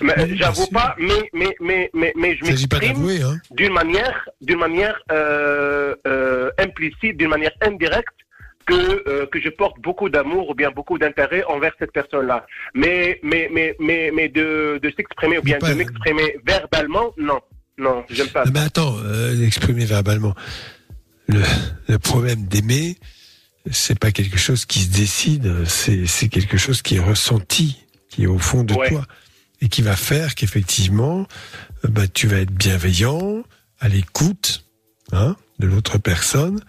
Mais oui, j'avoue pas, mais je m'exprime hein. d'une manière implicite, d'une manière indirecte que je porte beaucoup d'amour ou bien beaucoup d'intérêt envers cette personne-là. Mais de s'exprimer ou bien de m'exprimer verbalement, non, j'aime pas. Mais attends, l'exprimer verbalement. Le problème d'aimer, c'est pas quelque chose qui se décide, c'est quelque chose qui est ressenti, qui est au fond de toi. Et qui va faire qu'effectivement, tu vas être bienveillant, à l'écoute de l'autre personne,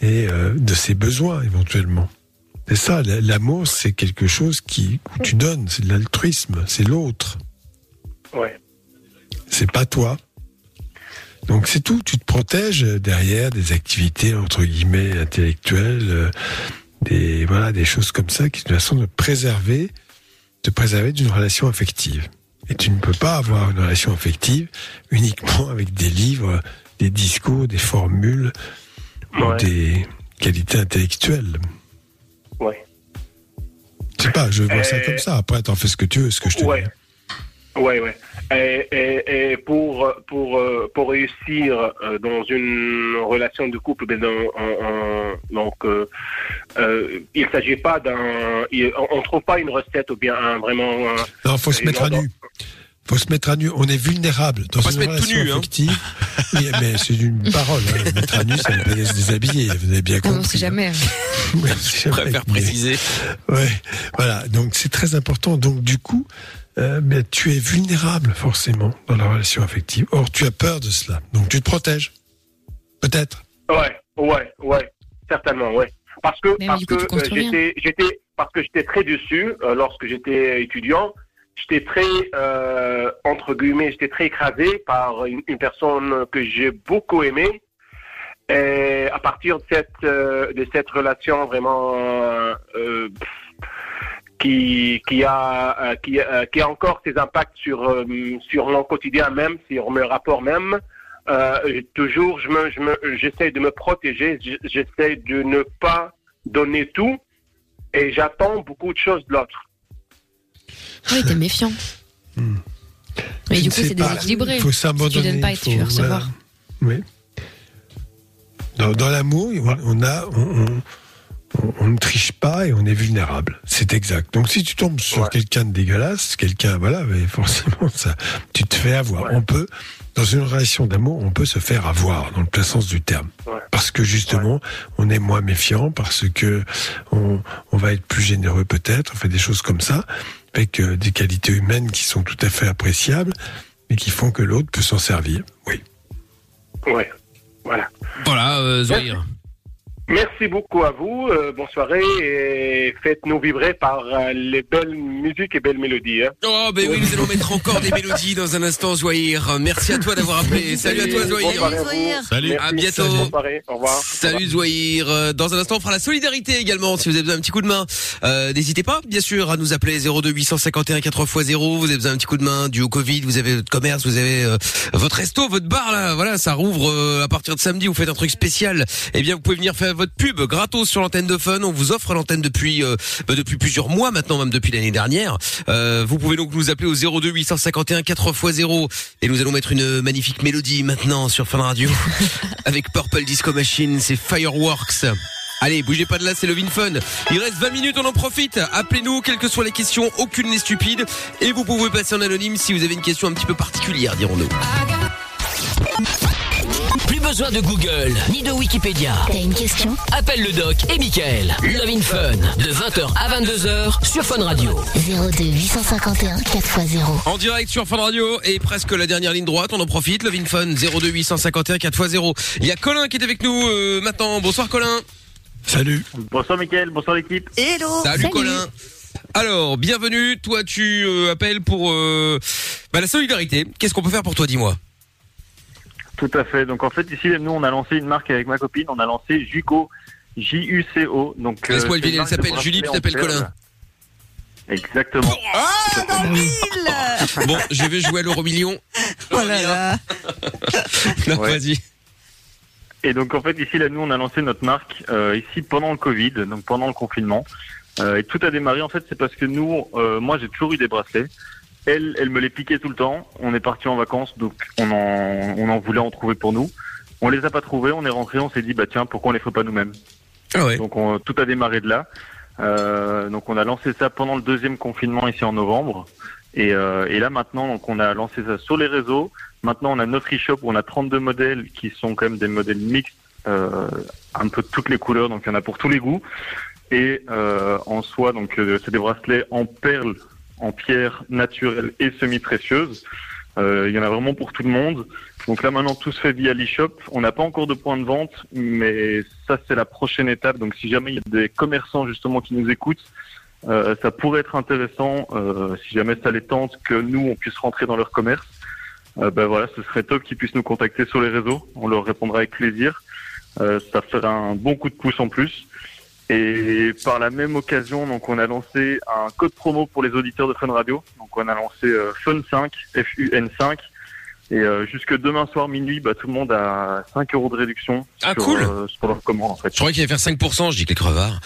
et de ses besoins éventuellement. C'est ça, l'amour, c'est quelque chose où tu donnes, c'est de l'altruisme, c'est l'autre. Ouais. C'est pas toi. Donc c'est tout, tu te protèges derrière des activités entre guillemets intellectuelles, des choses comme ça qui de toute façon te préserver d'une relation affective. Et tu ne peux pas avoir une relation affective uniquement avec des livres, des discours, des formules ou des qualités intellectuelles. Ouais. Je sais pas, je vois ça comme ça. Après, t'en fais ce que tu veux, ce que je te dis. Ouais. Et pour réussir dans une relation de couple, il s'agit pas on trouve pas une recette ou bien non, faut se mettre à nu. Faut se mettre à nu. On est vulnérable dans une relation affective. Oui, mais c'est une parole. Hein. Mettre à nu, ça ne peut pas se déshabiller. Vous avez bien compris. On ne sait jamais. Je préfère préciser. Ouais. Voilà. Donc c'est très important. Donc du coup. Mais tu es vulnérable forcément dans la relation affective. Or, tu as peur de cela, donc tu te protèges, peut-être. Ouais, certainement, ouais. Parce que j'étais très déçu lorsque j'étais étudiant. J'étais très entre guillemets, j'étais très écrasé par une personne que j'ai beaucoup aimée. Et à partir de cette relation vraiment. Qui a encore ses impacts sur mon quotidien même, sur mes rapports même. Toujours, j'essaie de me protéger, j'essaie de ne pas donner tout, et j'attends beaucoup de choses de l'autre. Oui, t'es méfiant. Mais du coup, c'est déséquilibré. Il faut s'abandonner. Si tu donnes pas, tu vas recevoir. Oui. Dans l'amour, on ne triche pas et on est vulnérable. C'est exact. Donc, si tu tombes sur quelqu'un de dégueulasse, mais forcément, ça, tu te fais avoir. Ouais. On peut, dans une relation d'amour, on peut se faire avoir, dans le plein sens du terme. Ouais. Parce que, justement, on est moins méfiant, parce que on va être plus généreux, peut-être, on fait des choses comme ça, avec des qualités humaines qui sont tout à fait appréciables, mais qui font que l'autre peut s'en servir. Oui. Ouais. Voilà. Voilà, Zahir. Merci beaucoup à vous, bonne soirée et faites-nous vibrer par les belles musiques et belles mélodies. Hein. Oh ben oui, nous allons mettre encore des mélodies dans un instant, Zouahir. Merci à toi d'avoir appelé. Salut à toi, Zouahir. Salut. Merci. À bientôt. Bonne soirée. Au revoir. Salut, Zouahir. Dans un instant, on fera la solidarité également. Si vous avez besoin d'un petit coup de main, n'hésitez pas, bien sûr, à nous appeler 02851 4x0. Vous avez besoin d'un petit coup de main dû au Covid. Vous avez votre commerce, vous avez votre resto, votre bar là. Voilà, ça rouvre à partir de samedi. Vous faites un truc spécial. Eh bien, vous pouvez venir faire votre pub gratos sur l'antenne de Fun. On vous offre l'antenne depuis plusieurs mois maintenant, même depuis l'année dernière. Vous pouvez donc nous appeler au 02 851 4x0 et nous allons mettre une magnifique mélodie maintenant sur Fun Radio avec Purple Disco Machine, c'est Fireworks. Allez, bougez pas de là, c'est le Fun. Il reste 20 minutes, on en profite. Appelez-nous, quelles que soient les questions, aucune n'est stupide et vous pouvez passer en anonyme si vous avez une question un petit peu particulière, dirons-nous. Plus besoin de Google, ni de Wikipédia. T'as une question ? Appelle le doc et MIKL. Love Fun, de 20h à 22h sur Fun Radio. 02 851 4x0. En direct sur Fun Radio et presque la dernière ligne droite, on en profite. Love Fun, 02 851 4x0. Il y a Colin qui est avec nous maintenant. Bonsoir Colin. Salut. Bonsoir MIKL, bonsoir l'équipe. Hello. Salut Colin. Alors, bienvenue. Toi, tu appelles pour la solidarité. Qu'est-ce qu'on peut faire pour toi, dis-moi ? Tout à fait. Donc en fait ici nous on a lancé une marque avec ma copine, on a lancé Juco, J-U-C-O. Donc laisse-moi deviner, elle s'appelle Julie, tu t'appelles Colin. Exactement. Ah dans 1000. Bon, je vais jouer à l'euro-million. Oh là là. Non, vas-y. Et donc en fait ici nous on a lancé notre marque ici pendant le Covid, donc pendant le confinement. Et tout a démarré en fait, c'est parce que nous moi j'ai toujours eu des bracelets. Elle me les piquait tout le temps. On est parti en vacances, donc on en voulait en trouver pour nous. On les a pas trouvés, on est rentré, on s'est dit tiens, pourquoi on les fait pas nous-mêmes ? Ah ouais. Donc tout a démarré de là. Donc on a lancé ça pendant le deuxième confinement ici en novembre. Et là maintenant, donc on a lancé ça sur les réseaux. Maintenant on a 9 e-shops où on a 32 modèles qui sont quand même des modèles mixtes, un peu de toutes les couleurs, donc il y en a pour tous les goûts. Et en soi, donc c'est des bracelets en perles, en pierre naturelle et semi-précieuse. Il y en a vraiment pour tout le monde. Donc là maintenant tout se fait via l'e-shop. On n'a pas encore de point de vente, mais ça c'est la prochaine étape. Donc si jamais il y a des commerçants justement qui nous écoutent, ça pourrait être intéressant, si jamais ça les tente, que nous on puisse rentrer dans leur commerce. Ben voilà, ce serait top qu'ils puissent nous contacter sur les réseaux. On leur répondra avec plaisir. Ça fera un bon coup de pouce en plus. Et par la même occasion, donc on a lancé un code promo pour les auditeurs de Fun Radio. Donc on a lancé Fun5, F-U-N5. Et jusque demain soir minuit, bah tout le monde a 5€ de réduction. Ah sur, cool. Sur leur commande en fait. Je croyais qu'il allait faire 5%, je dis que les crevards.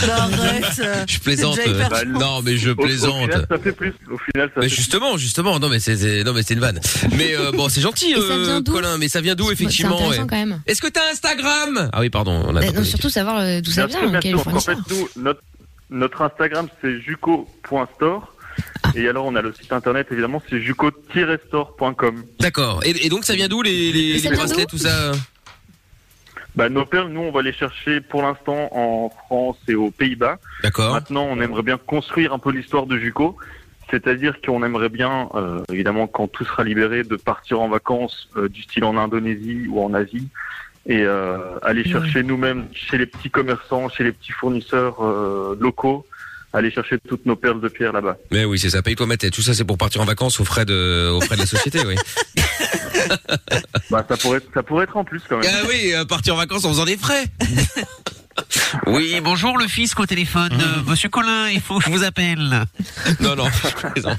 Non, arrête. Je plaisante. Bah, non, mais je plaisante. Au final, ça fait plus. Au final, ça. Mais justement, non mais c'est une vanne. Mais bon, c'est gentil Colin, mais ça vient d'où effectivement? C'est intéressant quand même. Est-ce que t'as Instagram? Ah oui, pardon, on a non, surtout savoir d'où ça vient. En fait, nous, notre Instagram c'est juco.store. Et alors on a le site internet évidemment, c'est juco-store.com. D'accord. Et donc ça vient d'où les bracelets, tout ça? Bah nos perles, nous on va les chercher pour l'instant en France et aux Pays-Bas. D'accord. Maintenant on aimerait bien construire un peu l'histoire de Juco. C'est-à-dire qu'on aimerait bien, évidemment quand tout sera libéré, de partir en vacances du style en Indonésie ou en Asie. Et aller chercher nous-mêmes chez les petits commerçants, chez les petits fournisseurs locaux, aller chercher toutes nos perles de pierre là-bas. Mais oui, c'est ça. Paye-toi ma tête. Tout ça, c'est pour partir en vacances aux frais de la société, oui. Bah, ça pourrait être en plus, quand même. Ah oui, partir en vacances en faisant des frais. Oui, bonjour le fisc au téléphone. Monsieur Colin, il faut que je vous appelle. Non, je plaisante.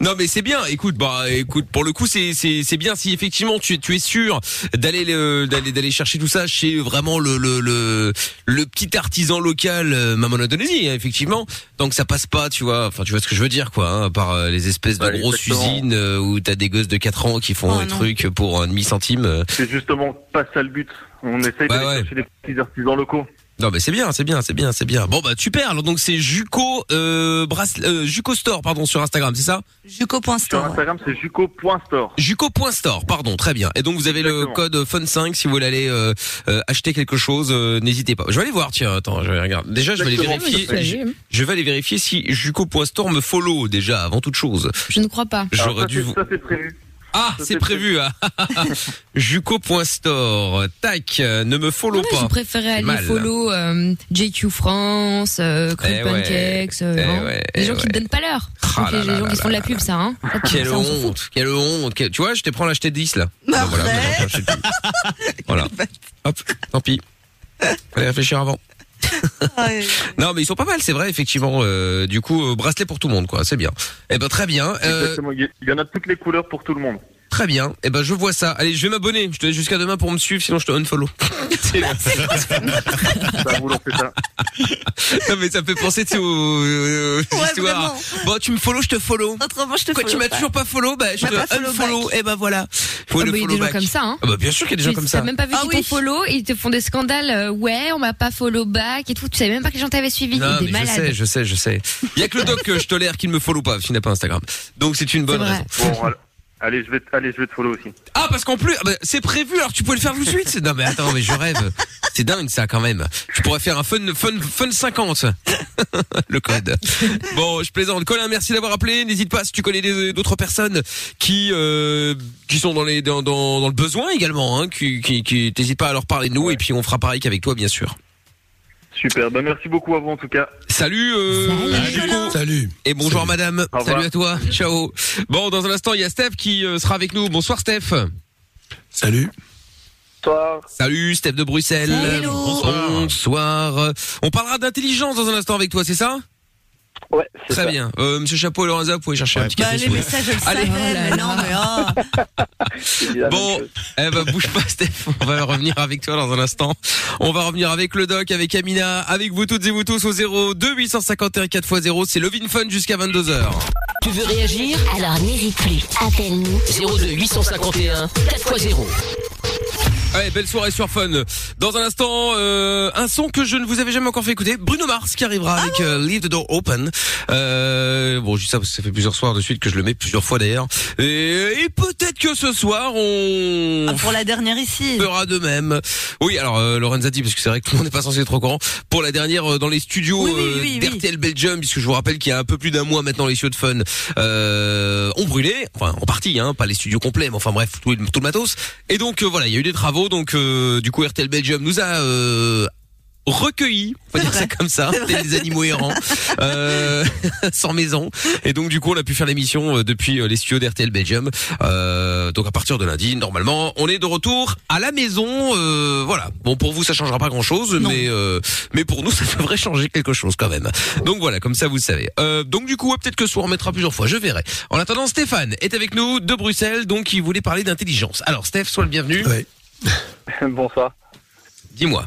Non, mais c'est bien. Écoute, pour le coup, c'est bien si effectivement tu es sûr d'aller chercher tout ça chez vraiment le petit artisan local, maman Indonésie, hein, effectivement. Tant que ça passe pas, tu vois. Enfin, tu vois ce que je veux dire, quoi. Hein, par les espèces de grosses usines où t'as des gosses de 4 ans qui font des trucs pour un demi-centime. C'est justement pas ça le but. On essaye d'aller chercher des petits artisans locaux. Non mais c'est bien. Bon bah super. Alors donc c'est Juco Juco Store pardon sur Instagram, c'est ça? Juco.store. Sur Instagram c'est Juco.store. Juco.store, pardon, très bien. Et donc vous avez exactement le code Fun5 si vous voulez aller acheter quelque chose, n'hésitez pas. Je vais aller voir, tiens, attends, je vais regarder. Déjà je vais aller vérifier. Je vais aller vérifier si Juco.store me follow déjà avant toute chose. Je ne crois pas. Alors, ça c'est prévu. Ah, c'est prévu. Juco.store. Tac, ne me follow pas. Je préférais aller follow JQ France, Crêpes Pancakes, les gens qui ne donnent pas l'heure. Les gens qui se font de la pub, ça. Hein. Quelle honte. Tu vois, je te prends l'acheter 10 là. Non, voilà. Hop, tant pis. Fallait réfléchir avant. Non mais ils sont pas mal, c'est vrai effectivement. Du coup bracelet pour tout le monde quoi, c'est bien. Eh ben très bien. Exactement. Il y en a toutes les couleurs pour tout le monde. Très bien. Eh ben je vois ça. Allez, je vais m'abonner. Je te laisse jusqu'à demain pour me suivre, sinon je te unfollow. Non mais ça me fait penser aux histoires. Bon, tu me follow, je te follow. Autrement, je te follow. Quoi, tu m'as toujours pas follow, je te unfollow. Et ben voilà. Faut le follow back. Il y a des gens comme ça hein. Ah bah bien sûr qu'il y a des gens comme ça. T'as même pas vu qu'ils t'ont follow, ils te font des scandales. Ouais, on m'a pas follow back et tout. Tu savais même pas que les gens t'avaient suivi. Non, des malades. Je sais. Il y a que le doc que je tolère qu'il me follow pas, parce qu'il n'a pas Instagram. Donc c'est une bonne raison. Allez, je vais te follow aussi. Ah, parce qu'en plus, c'est prévu, alors tu peux le faire tout de suite. Non, mais attends, mais je rêve. C'est dingue, ça, quand même. Tu pourrais faire un fun 50. Le code. Bon, je plaisante. Colin, merci d'avoir appelé. N'hésite pas si tu connais d'autres personnes qui sont dans le besoin également, hein, qui t'hésites pas à leur parler de nous et puis on fera pareil qu'avec toi, bien sûr. Super, ben merci beaucoup à vous en tout cas. Salut Salut. Et bonjour madame. Salut à toi. Ciao. Bon, dans un instant, il y a Steph qui sera avec nous. Bonsoir Steph. Salut. Bonsoir. Salut Steph de Bruxelles. Hello. Bonsoir. On parlera d'intelligence dans un instant avec toi, c'est ça? Ouais, c'est très ça. Bien. Monsieur Chapeau et Lorenza, vous pouvez chercher un petit café. Allez, mais ça, je le savais. Bon, bouge pas, Steph. On va revenir avec toi dans un instant. On va revenir avec le doc, avec Amina, avec vous toutes et vous tous au 02 851 4x0. C'est Love Fun jusqu'à 22h. Tu veux réagir? Alors n'hésite plus. Appelle-nous. 02 851 4x0. Allez, belle soirée sur Fun. Dans un instant, un son que je ne vous avais jamais encore fait écouter, Bruno Mars qui arrivera avec Leave the Door Open. Bon, je dis ça parce que ça fait plusieurs soirs de suite que je le mets, plusieurs fois d'ailleurs. Et peut-être que ce soir, on... Ah, pour la dernière ici. Fera de même. Oui, alors, Lorenza dit, parce que c'est vrai que tout le monde n'est pas censé être au courant, pour la dernière dans les studios oui, d'RTL Belgium, puisque je vous rappelle qu'il y a un peu plus d'un mois maintenant, les studios de Fun ont brûlé, enfin, en partie, hein, pas les studios complets, mais enfin bref, tout le matos. Et donc, voilà, il y a eu des travaux, donc du coup, RTL Belgium nous a... recueillis, on va dire ça comme ça, des animaux errants, sans maison. Et donc du coup, on a pu faire l'émission depuis les studios d'RTL Belgium. Donc à partir de lundi, normalement, on est de retour à la maison. Voilà. Bon, pour vous, ça changera pas grand-chose, mais pour nous, ça devrait changer quelque chose quand même. Donc voilà, comme ça, vous le savez. Donc du coup, ouais, peut-être que ce soir, on remettra plusieurs fois. Je verrai. En attendant, Stéphane est avec nous de Bruxelles, donc il voulait parler d'intelligence. Alors, Steph, sois le bienvenu. Ouais. Bonsoir. Dis-moi.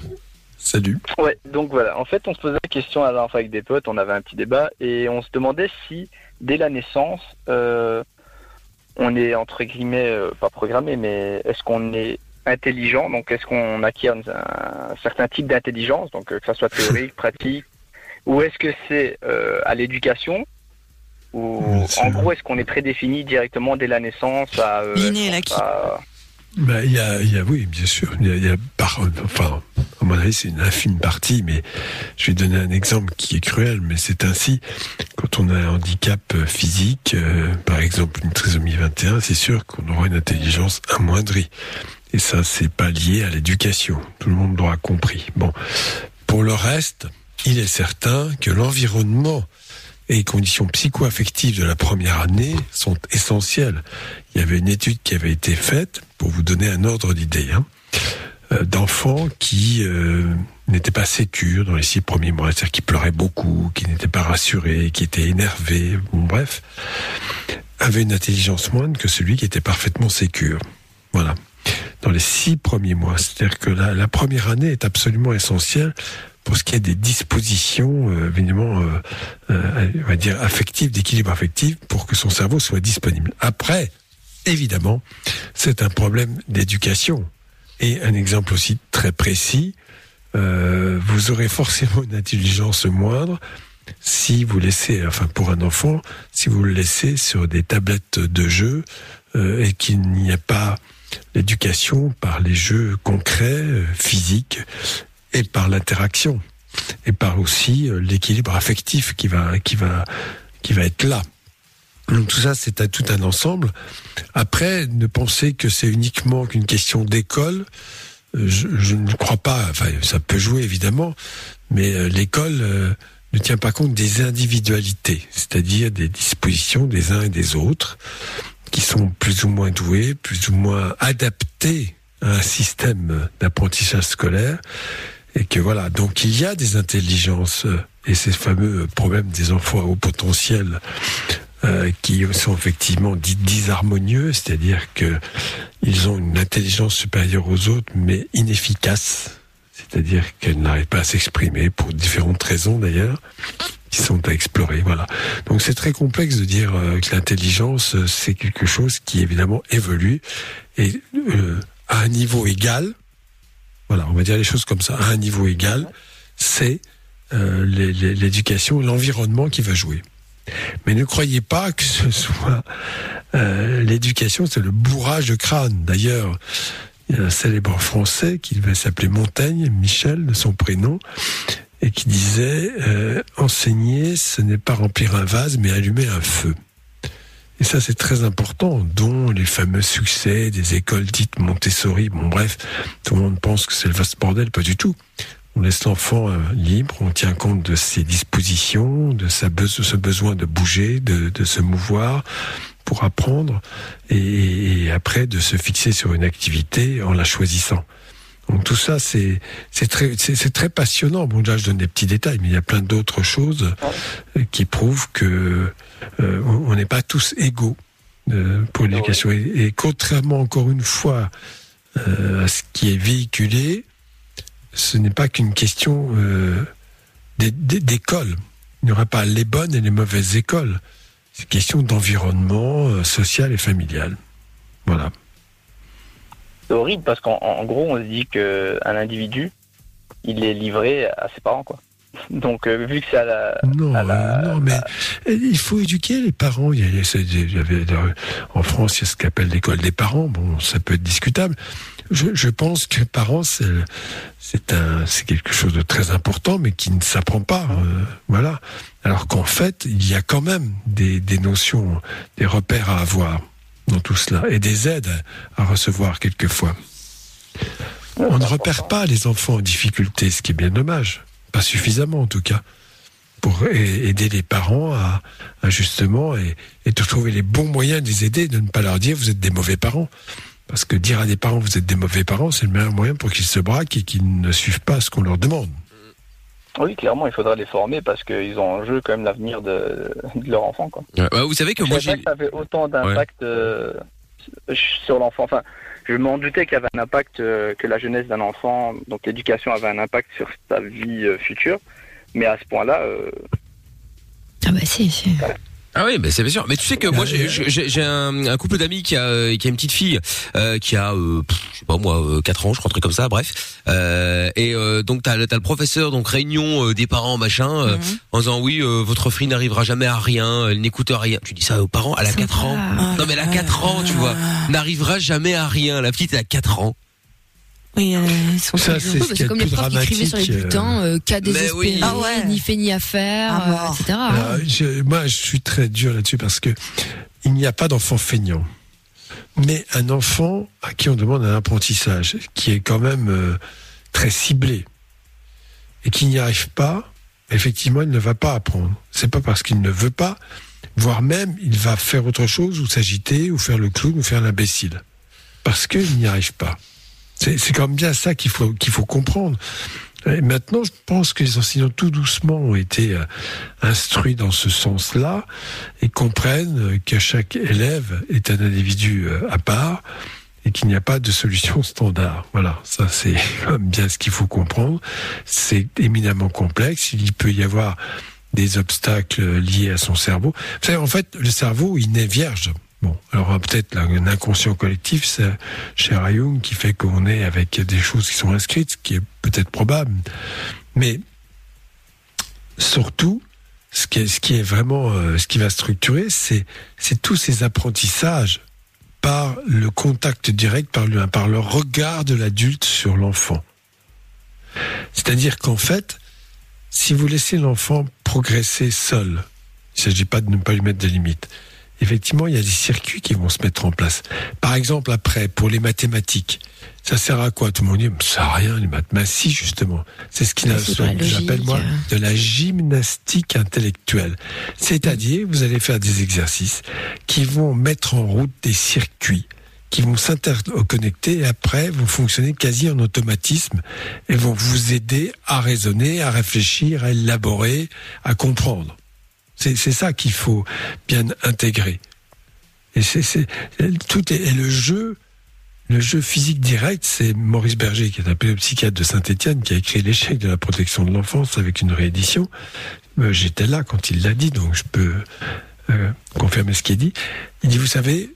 Salut. Ouais, donc voilà. En fait, on se posait la question à l'info avec des potes, on avait un petit débat et on se demandait si, dès la naissance, on est entre guillemets, pas programmé, mais est-ce qu'on est intelligent? Donc, est-ce qu'on acquiert un certain type d'intelligence, donc que ça soit théorique, pratique, ou est-ce que c'est à l'éducation? Ou en gros, est-ce qu'on est prédéfini directement dès la naissance à l'inné et l'acquis? Ben, il y a, oui, bien sûr. Enfin, à mon avis, c'est une infime partie, mais je vais donner un exemple qui est cruel, mais c'est ainsi. Quand on a un handicap physique, par exemple une trisomie 21, c'est sûr qu'on aura une intelligence amoindrie. Et ça, c'est pas lié à l'éducation. Tout le monde l'aura compris. Bon. Pour le reste, il est certain que l'environnement et les conditions psycho-affectives de la première année sont essentielles. Il y avait une étude qui avait été faite, pour vous donner un ordre d'idée, hein, d'enfants qui n'étaient pas sécures dans les 6 premiers mois, c'est-à-dire qui pleuraient beaucoup, qui n'étaient pas rassurés, qui étaient énervés, bon, bref, avaient une intelligence moindre que celui qui était parfaitement sécure. Voilà. Dans les 6 premiers mois, c'est-à-dire que la première année est absolument essentielle pour ce qui est des dispositions, évidemment, on va dire affectives, d'équilibre affectif, pour que son cerveau soit disponible. Après, évidemment, c'est un problème d'éducation. Et un exemple aussi très précis, vous aurez forcément une intelligence moindre si vous laissez, enfin pour un enfant, si vous le laissez sur des tablettes de jeu et qu'il n'y a pas l'éducation par les jeux concrets, physiques, et par l'interaction, et par aussi l'équilibre affectif qui va être là. Donc tout ça, c'est tout un ensemble. Après, ne pensez que c'est uniquement qu'une question d'école, je ne crois pas, enfin ça peut jouer évidemment, mais l'école ne tient pas compte des individualités, c'est-à-dire des dispositions des uns et des autres, qui sont plus ou moins doués, plus ou moins adaptés à un système d'apprentissage scolaire. Et que voilà, donc il y a des intelligences et ces fameux problèmes des enfants à haut potentiel qui sont effectivement dits disharmonieux, c'est-à-dire que ils ont une intelligence supérieure aux autres mais inefficace, c'est-à-dire qu'elles n'arrivent pas à s'exprimer pour différentes raisons d'ailleurs qui sont à explorer. Voilà. Donc c'est très complexe de dire que l'intelligence c'est quelque chose qui évidemment évolue et à un niveau égal. Voilà, on va dire les choses comme ça. À un niveau égal, c'est l'éducation, l'environnement qui va jouer. Mais ne croyez pas que ce soit l'éducation, c'est le bourrage de crâne. D'ailleurs, il y a un célèbre français qui devait s'appeler Montaigne, Michel de son prénom, et qui disait enseigner, ce n'est pas remplir un vase, mais allumer un feu. Et ça, c'est très important, dont les fameux succès des écoles dites Montessori. Bon, bref, tout le monde pense que c'est le vaste bordel, pas du tout. On laisse l'enfant libre, on tient compte de ses dispositions, de ce besoin de bouger, de se mouvoir pour apprendre, et après de se fixer sur une activité en la choisissant. Donc tout ça, c'est très passionnant. Bon, là, je donne des petits détails, mais il y a plein d'autres choses qui prouvent que on n'est pas tous égaux pour l'éducation. Et contrairement, encore une fois, à ce qui est véhiculé, ce n'est pas qu'une question d'école. Il n'y aura pas les bonnes et les mauvaises écoles. C'est une question d'environnement social et familial. Voilà. C'est horrible parce qu'en gros, on se dit qu'un individu, il est livré à ses parents, quoi. Donc, vu que c'est à la... Non, mais il faut éduquer les parents. En France, il y a ce qu'appelle l'école des parents. Bon, ça peut être discutable. Je pense que parents, c'est quelque chose de très important, mais qui ne s'apprend pas. Voilà. Alors qu'en fait, il y a quand même des notions, des repères à avoir dans tout cela, et des aides à recevoir quelquefois. On ne repère pas les enfants en difficulté, ce qui est bien dommage. Pas suffisamment en tout cas pour aider les parents à justement et de trouver les bons moyens de les aider, de ne pas leur dire vous êtes des mauvais parents, parce que dire à des parents vous êtes des mauvais parents, c'est le meilleur moyen pour qu'ils se braquent et qu'ils ne suivent pas ce qu'on leur demande. Oui, clairement, il faudra les former parce qu'ils ont en jeu quand même l'avenir de leur enfant, quoi. Ouais, vous savez que moi j'ai... Ça avait autant d'impact sur l'enfant, enfin je m'en doutais qu'il y avait un impact, que la jeunesse d'un enfant, donc l'éducation avait un impact sur sa vie future, mais à ce point-là... Ah bah si. Voilà. Ah oui, bah c'est bien sûr. Mais tu sais que moi j'ai un couple d'amis qui a une petite fille qui a je sais pas moi 4 ans, je crois, un truc comme ça, bref. Et donc t'as le professeur, donc réunion des parents machin, en disant oui, votre fille n'arrivera jamais à rien, elle n'écoute rien. Tu dis ça aux parents, elle a 4 ans. Non mais elle a 4 ans, tu vois. N'arrivera jamais à rien, la petite elle a 4 ans. Oui, ils sont ça, c'est parce que comme les profs qui écrivaient sur les bulletins, cas désespéré, oui. Ah ouais. Ni fait ni à faire, etc. Moi, je suis très dur là-dessus parce que il n'y a pas d'enfant feignant, mais un enfant à qui on demande un apprentissage qui est quand même très ciblé et qui n'y arrive pas, effectivement, il ne va pas apprendre. C'est pas parce qu'il ne veut pas, voire même il va faire autre chose ou s'agiter ou faire le clown ou faire l'imbécile parce qu'il n'y arrive pas. C'est quand même bien ça qu'il faut comprendre. Et maintenant, je pense que les enseignants, tout doucement, ont été instruits dans ce sens-là et comprennent que chaque élève est un individu à part et qu'il n'y a pas de solution standard. Voilà, ça c'est quand même bien ce qu'il faut comprendre. C'est éminemment complexe. Il peut y avoir des obstacles liés à son cerveau. Vous savez, en fait, le cerveau, il naît vierge. Bon, alors peut-être l'inconscient collectif, c'est chez Jung qui fait qu'on est avec des choses qui sont inscrites, ce qui est peut-être probable. Mais surtout, ce qui est vraiment, ce qui va structurer, c'est tous ces apprentissages par le contact direct, par le regard de l'adulte sur l'enfant. C'est-à-dire qu'en fait, si vous laissez l'enfant progresser seul, il ne s'agit pas de ne pas lui mettre des limites. Effectivement, il y a des circuits qui vont se mettre en place. Par exemple, après, pour les mathématiques, ça sert à quoi ? Tout le monde dit, ça sert à rien, les maths. Mais si, justement, c'est ce qu'il j'appelle, moi, de la gymnastique intellectuelle. C'est-à-dire, vous allez faire des exercices qui vont mettre en route des circuits, qui vont s'interconnecter et après vont fonctionner quasi en automatisme et vont vous aider à raisonner, à réfléchir, à élaborer, à comprendre. C'est ça qu'il faut bien intégrer. Et tout est le jeu physique direct, c'est Maurice Berger, qui est un pédopsychiatre de Saint-Étienne, qui a écrit L'échec de la protection de l'enfance avec une réédition. J'étais là quand il l'a dit, donc je peux confirmer ce qu'il dit. Il dit, vous savez,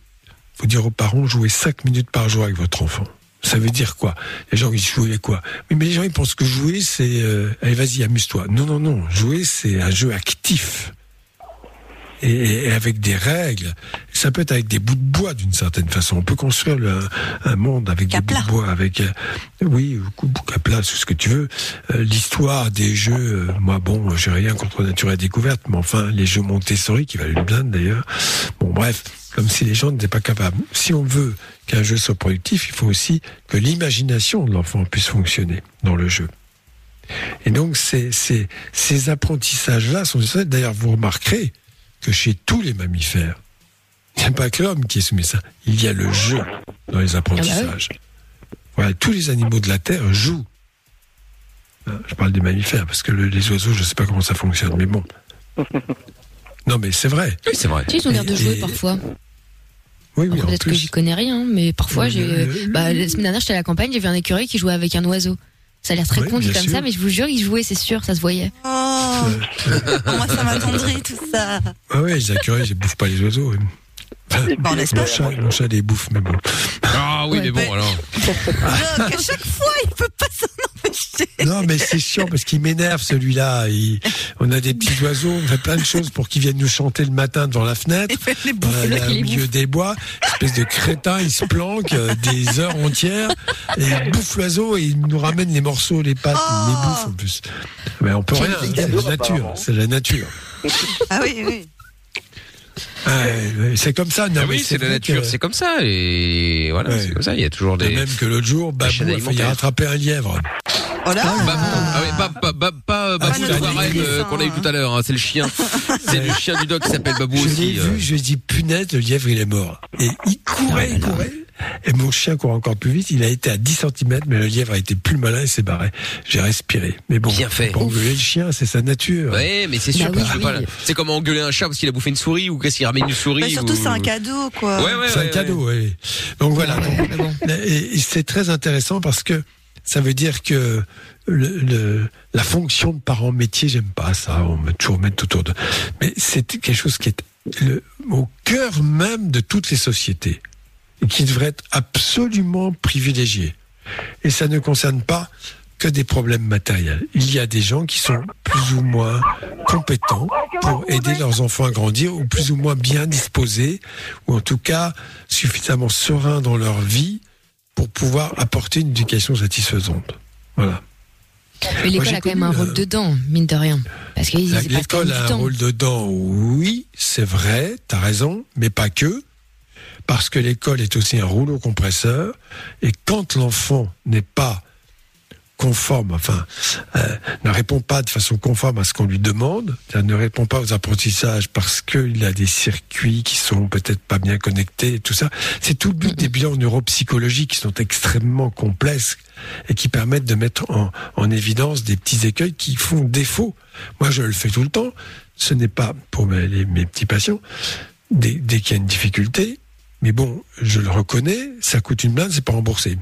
faut dire aux parents, jouez 5 minutes par jour avec votre enfant. Ça veut dire quoi ? Les gens, ils jouaient quoi ? Mais les gens, ils pensent que jouer, c'est allez, vas-y, amuse-toi. Non, jouer, c'est un jeu actif. Et avec des règles, ça peut être avec des bouts de bois d'une certaine façon. On peut construire un monde avec des bouts de bois, avec caplas, tout ce que tu veux. L'histoire des jeux, moi bon, j'ai rien contre nature et découverte, mais enfin les jeux Montessori qui valent une blinde d'ailleurs. Bon bref, comme si les gens n'étaient pas capables. Si on veut qu'un jeu soit productif, il faut aussi que l'imagination de l'enfant puisse fonctionner dans le jeu. Et donc ces apprentissages-là sont essentiels. D'ailleurs, vous remarquerez que chez tous les mammifères, il n'y a pas que l'homme qui est soumis à ça. Il y a le jeu dans les apprentissages. Voilà, tous les animaux de la Terre jouent. Je parle des mammifères, parce que les oiseaux, je ne sais pas comment ça fonctionne, mais bon. Non, mais c'est vrai. Oui, c'est vrai. Tu sais, ils ont l'air de jouer parfois. Oui, alors, en peut-être plus. Que j'y connais rien, mais parfois, la semaine dernière, j'étais à la campagne, j'ai vu un écureuil qui jouait avec un oiseau. Ça a l'air très con dit comme ça, mais je vous jure, ils jouaient, c'est sûr, ça se voyait. Oh, moi, ça m'attendrit, tout ça. Ah ouais, les écureuils, ils bouffent pas les oiseaux. Mon chat les bouffe, mais bon. Ah oui, ouais, mais bon, alors. Donc, à chaque fois, il peut pas s'en empêcher. Non, mais c'est chiant parce qu'il m'énerve, celui-là. On a des petits oiseaux, on fait plein de choses pour qu'ils viennent nous chanter le matin devant la fenêtre. Les bouffes, là, au milieu des bois, espèce de crétin, il se planque des heures entières. Et il bouffe l'oiseau et il nous ramène les morceaux, les pattes, les bouffe en plus. Mais on peut rien, c'est la nature. Ah oui, oui. Ah, c'est comme ça. Non, ah oui, c'est la nature, c'est comme ça. Et voilà, ouais. C'est comme ça. Il y a toujours des. Et même que l'autre jour, Babou a failli rattraper un lièvre. Oh là, Babou, qu'on a eu tout à l'heure. Hein. C'est le chien. C'est le chien du doc qui s'appelle Babou aussi. Je l'ai vu, je lui ai dit punaise, le lièvre il est mort. Et il courait, il courait. Et mon chien court encore plus vite. Il a été à 10 cm, mais le lièvre a été plus malin et s'est barré. J'ai respiré. Mais bon, bien fait. Pour engueuler le chien, c'est sa nature. Ouais, mais c'est sûr. Bah oui, oui. Pas, c'est comme engueuler un chat parce qu'il a bouffé une souris ou qu'est-ce qu'il ramène une souris. Bah, surtout, c'est un cadeau, quoi. Ouais, c'est un cadeau, oui. Donc voilà. Et c'est très intéressant parce que ça veut dire que la fonction de parent métier, j'aime pas ça. On va toujours mettre tout autour de. Mais c'est quelque chose qui est au cœur même de toutes les sociétés. Qui devrait être absolument privilégié. Et ça ne concerne pas que des problèmes matériels. Il y a des gens qui sont plus ou moins compétents pour aider leurs enfants à grandir, ou plus ou moins bien disposés, ou en tout cas suffisamment sereins dans leur vie pour pouvoir apporter une éducation satisfaisante. Voilà. Mais l'école a quand même un rôle dedans, mine de rien. Parce que l'école a un rôle dedans, oui, c'est vrai, t'as raison, mais pas que. Parce que l'école est aussi un rouleau compresseur, et quand l'enfant n'est pas conforme, enfin, ne répond pas de façon conforme à ce qu'on lui demande, ne répond pas aux apprentissages parce qu'il a des circuits qui sont peut-être pas bien connectés, et tout ça, c'est tout le but des bilans neuropsychologiques qui sont extrêmement complexes et qui permettent de mettre en évidence des petits écueils qui font défaut. Moi, je le fais tout le temps, ce n'est pas pour mes petits patients, dès qu'il y a une difficulté. Mais bon, je le reconnais, ça coûte une blinde, c'est pas remboursé.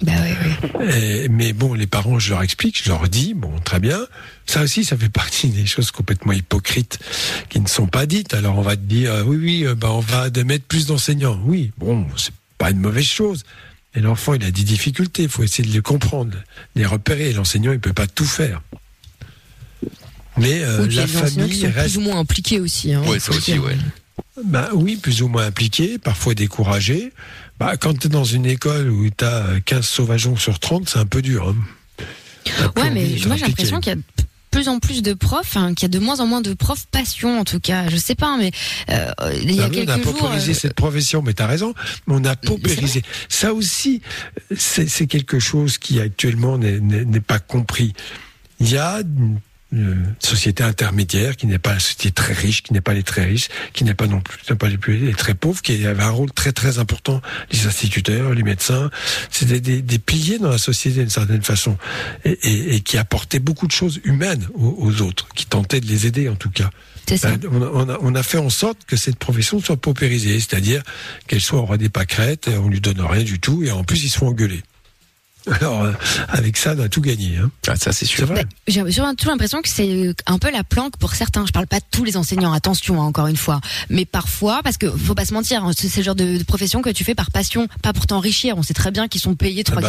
Bah oui. Mais bon, les parents, je leur explique, je leur dis, bon, très bien. Ça aussi, ça fait partie des choses complètement hypocrites qui ne sont pas dites. Alors on va te dire, on va mettre plus d'enseignants. Oui, bon, c'est pas une mauvaise chose. Et l'enfant, il a des difficultés, il faut essayer de les comprendre, les repérer. L'enseignant, il peut pas tout faire. Mais oui, la famille qui sont reste plus ou moins impliquée aussi. Hein, oui, ça aussi, ouais. Ben oui, plus ou moins impliqué, parfois découragé. Ben, quand tu es dans une école où tu as 15 sauvageons sur 30, c'est un peu dur. Hein. Ouais, mais moi j'ai l'impression qu'il y a de plus en plus de profs, qu'il y a de moins en moins de profs passion en tout cas. Je sais pas, mais il y a quelques jours... On a paupérisé cette profession, mais tu as raison, mais on a paupérisé. Ça aussi, c'est quelque chose qui actuellement n'est pas compris. Il y a... une société intermédiaire qui n'est pas la société très riche, qui n'est pas les très riches, qui n'est pas non plus, qui n'est pas les très pauvres, qui avait un rôle très très important. Les instituteurs, les médecins, c'était des piliers dans la société d'une certaine façon, et qui apportaient beaucoup de choses humaines aux autres, qui tentaient de les aider en tout cas. On a fait en sorte que cette profession soit paupérisée, c'est-à-dire qu'elle soit au roi des pâquerettes, on lui donne rien du tout, et en plus ils se font engueuler. Alors, avec ça, on a tout gagné. Hein. Ah, ça, c'est sûr. C'est j'ai surtout l'impression que c'est un peu la planque pour certains. Je parle pas de tous les enseignants, attention, hein, encore une fois. Mais parfois, parce que faut pas se mentir, hein, c'est le genre de profession que tu fais par passion, pas pour t'enrichir. On sait très bien qu'ils sont payés 3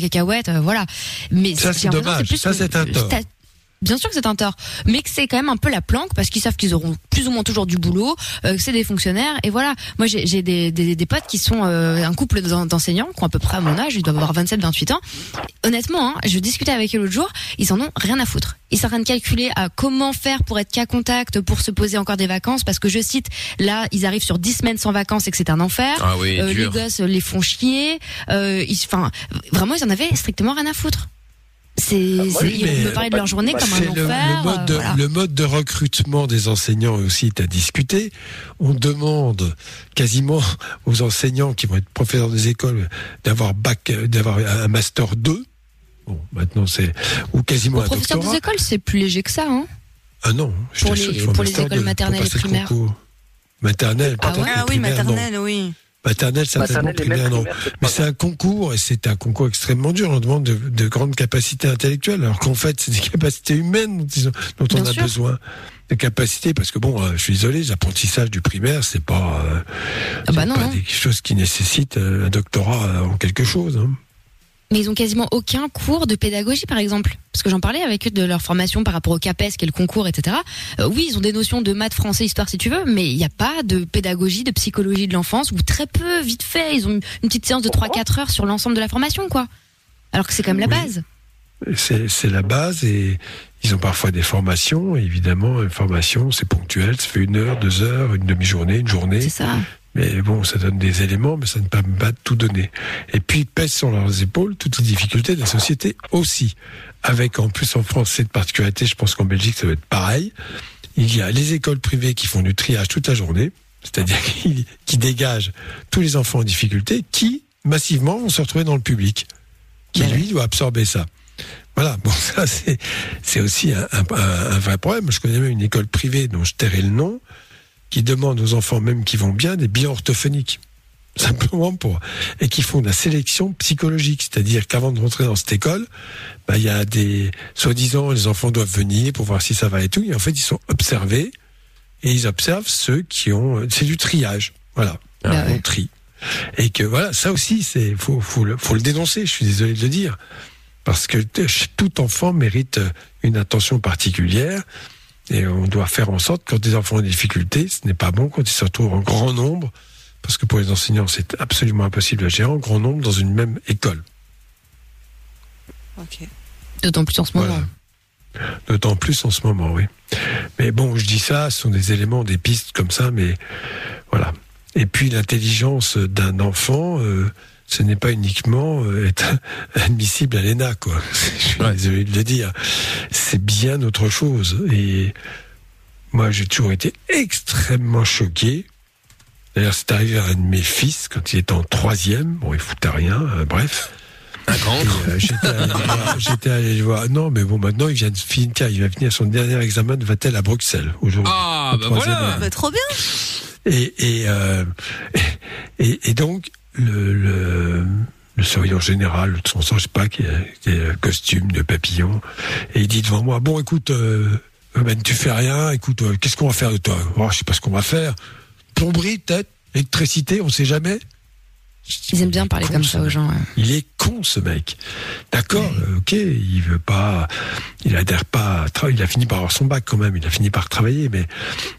cacahuètes, voilà. Mais ça, c'est dommage. C'est un tort. Bien sûr que c'est un tort, mais que c'est quand même un peu la planque parce qu'ils savent qu'ils auront plus ou moins toujours du boulot, que c'est des fonctionnaires et voilà. Moi j'ai des potes qui sont un couple d'enseignants qui ont à peu près à mon âge, ils doivent avoir 27-28 ans. Honnêtement, hein, je discutais avec eux l'autre jour, ils en ont rien à foutre. Ils sont en train de calculer à comment faire pour être cas contact, pour se poser encore des vacances parce que je cite, là ils arrivent sur 10 semaines sans vacances et que c'est un enfer. Ah oui, les gosses les font chier, enfin vraiment ils en avaient strictement rien à foutre. On peut parler de leur journée comme un enfer. Le mode de recrutement des enseignants aussi, tu as discuté. On demande quasiment aux enseignants qui vont être professeurs des écoles d'avoir un master 2. Bon, maintenant c'est ou quasiment un doctorat. Professeur des écoles, c'est plus léger que ça, hein. Ah non, je pour les écoles maternelles et primaires. Maternelle, ah oui, maternelle, oui. Maternelle, certainement primaire, non. Mais c'est un concours, et c'est un concours extrêmement dur. On demande de grandes capacités intellectuelles, alors qu'en fait, c'est des capacités humaines dont on a besoin. Des capacités, parce que bon, je suis désolé, l'apprentissage du primaire, c'est pas, des choses qui nécessitent un doctorat en quelque chose. Hein. Mais ils ont quasiment aucun cours de pédagogie, par exemple. Parce que j'en parlais avec eux de leur formation par rapport au CAPES, qui est le concours, etc. Oui, ils ont des notions de maths, français, histoire, si tu veux, mais il n'y a pas de pédagogie, de psychologie de l'enfance, ou très peu, vite fait. Ils ont une petite séance de 3-4 heures sur l'ensemble de la formation, quoi. Alors que c'est quand même la base. C'est la base, et ils ont parfois des formations, évidemment. Une formation, c'est ponctuel, ça fait 1 heure, 2 heures, une demi-journée, une journée. C'est ça. Mais bon, ça donne des éléments, mais ça ne peut pas tout donner. Et puis, ils pèsent sur leurs épaules toutes les difficultés de la société aussi. Avec, en plus, en France, cette particularité, je pense qu'en Belgique, ça va être pareil. Il y a les écoles privées qui font du triage toute la journée, c'est-à-dire qui dégagent tous les enfants en difficulté, qui, massivement, vont se retrouver dans le public, qui, lui, doit absorber ça. Voilà, bon, ça, c'est aussi un vrai problème. Je connais même une école privée dont je tairai le nom, qui demandent aux enfants, même qui vont bien, des billets orthophoniques. Simplement et qui font de la sélection psychologique. C'est-à-dire qu'avant de rentrer dans cette école, il y a des, soi-disant, les enfants doivent venir pour voir si ça va et tout. Et en fait, ils sont observés. Et ils observent ceux qui ont, c'est du triage. Voilà. On trie. Et que, voilà, ça aussi, c'est, faut le dénoncer. Je suis désolé de le dire. Parce que tout enfant mérite une attention particulière. Et on doit faire en sorte que quand des enfants ont des difficultés, ce n'est pas bon quand ils se retrouvent en grand nombre, parce que pour les enseignants, c'est absolument impossible à gérer en grand nombre dans une même école. Ok. D'autant plus en ce moment. D'autant plus en ce moment, oui. Mais bon, je dis ça, ce sont des éléments, des pistes comme ça, mais voilà. Et puis l'intelligence d'un enfant, ce n'est pas uniquement être admissible à l'ENA, quoi. Je suis désolé de le dire. C'est bien autre chose. Et moi, j'ai toujours été extrêmement choqué. D'ailleurs, c'est arrivé à un de mes fils quand il était en 3e. Bon, il foutait rien, bref. Un grand. J'étais allé le voir. Non, mais bon, maintenant, il va finir son dernier examen de Vatel à Bruxelles, aujourd'hui. Ah, bah voilà. Bah, trop bien. Et donc, le surveillant général de son sang, je sais pas, qui est costume de papillon, et il dit devant moi, bon écoute, ben, tu fais rien, écoute, qu'est-ce qu'on va faire de toi? Je sais pas ce qu'on va faire. Plomberie peut-être, électricité, on sait jamais. Ils aiment bien parler comme ça aux gens. Ouais. Il est con, ce mec. D'accord, ok, il veut pas, il adhère pas, il a fini par avoir son bac quand même, il a fini par travailler, mais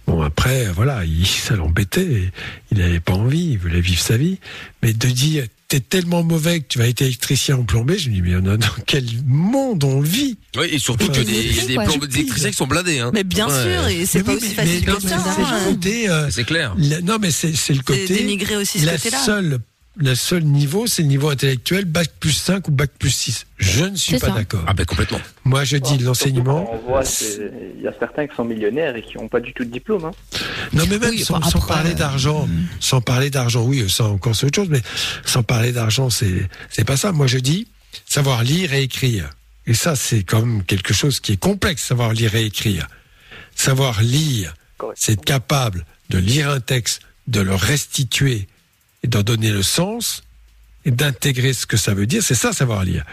bon, après, voilà, ça l'embêtait, il n'avait pas envie, il voulait vivre sa vie. Mais de dire, t'es tellement mauvais que tu vas être électricien ou plombier, je me dis, mais dans quel monde on vit? Oui, et surtout qu'il y a des électriciens qui sont blindés, hein. Mais bien sûr, et c'est pas aussi facile que ça. C'est clair. Non, mais c'est le côté. C'est dénigré aussi ce côté-là. Le seul niveau, c'est le niveau intellectuel, bac plus 5 ou bac plus 6. Je ne suis pas d'accord. Ah ben complètement. Moi, je dis l'enseignement... On voit il y a certains qui sont millionnaires et qui n'ont pas du tout de diplôme. Hein. Non, mais même sans parler d'argent. Sans parler d'argent, oui, ça encore c'est autre chose, mais sans parler d'argent, c'est pas ça. Moi, je dis savoir lire et écrire. Et ça, c'est quand même quelque chose qui est complexe, savoir lire et écrire. Savoir lire, c'est être capable de lire un texte, de le restituer, et d'en donner le sens, et d'intégrer ce que ça veut dire, c'est ça, savoir lire.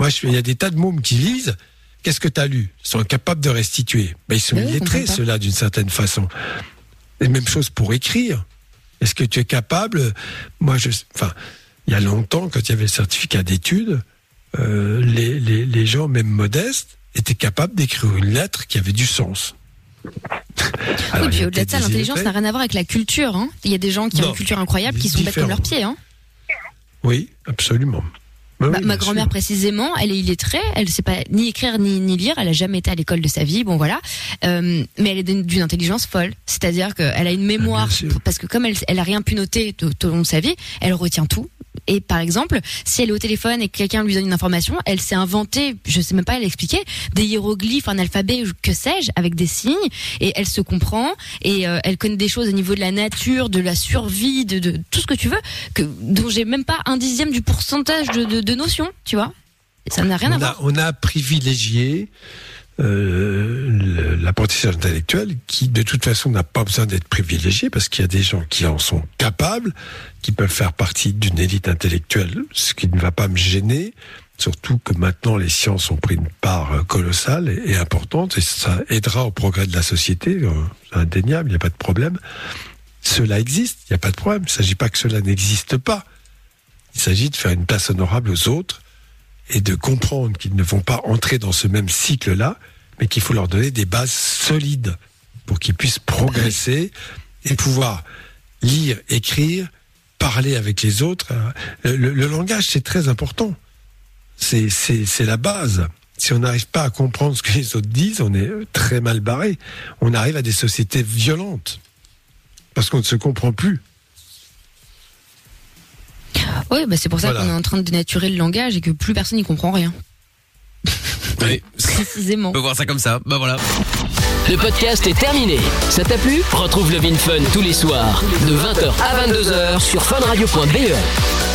Moi, il y a des tas de mômes qui lisent, qu'est-ce que t'as lu? Ils sont incapables de restituer. Ben, ils sont illettrés, ceux-là, d'une certaine façon. Et même chose pour écrire. Est-ce que tu es capable? Moi, il y a longtemps, quand il y avait le certificat d'études, les gens, même modestes, étaient capables d'écrire une lettre qui avait du sens. Alors, oui, puis au-delà de ça, l'intelligence n'a rien à voir avec la culture. Hein. Il y a des gens qui ont une culture incroyable, qui sont bêtes comme leurs pieds. Hein. Oui, absolument. Bah, ma grand-mère, précisément, elle est illettrée, elle ne sait pas ni écrire ni lire, elle n'a jamais été à l'école de sa vie, bon voilà. Mais elle est d'une intelligence folle. C'est-à-dire qu'elle a une mémoire, parce que comme elle n'a rien pu noter tout au long de sa vie, elle retient tout. Et par exemple, si elle est au téléphone et que quelqu'un lui donne une information, elle s'est inventée, je sais même pas l'expliquer, des hiéroglyphes, un alphabet, que sais-je, avec des signes, et elle se comprend, et elle connaît des choses au niveau de la nature, de la survie, de tout ce que tu veux, dont j'ai même pas 1/10 du pourcentage de notions, tu vois. Et ça n'a rien à voir. On a privilégié l'apprentissage intellectuel, qui de toute façon n'a pas besoin d'être privilégié, parce qu'il y a des gens qui en sont capables, qui peuvent faire partie d'une élite intellectuelle, ce qui ne va pas me gêner, surtout que maintenant les sciences ont pris une part colossale et importante, et ça aidera au progrès de la société, c'est indéniable, il n'y a pas de problème. Cela existe, il n'y a pas de problème, il ne s'agit pas que cela n'existe pas. Il s'agit de faire une place honorable aux autres, et de comprendre qu'ils ne vont pas entrer dans ce même cycle-là, mais qu'il faut leur donner des bases solides pour qu'ils puissent progresser et pouvoir lire, écrire, parler avec les autres. Le langage, c'est très important. C'est la base. Si on n'arrive pas à comprendre ce que les autres disent, on est très mal barré. On arrive à des sociétés violentes parce qu'on ne se comprend plus. Oui, bah c'est pour ça qu'on est en train de dénaturer le langage et que plus personne n'y comprend rien. Oui. Précisément. On peut voir ça comme ça. Bah voilà. Le podcast est terminé. Ça t'a plu ? Retrouve le Vin Fun tous les soirs de 20h à 22h sur funradio.be.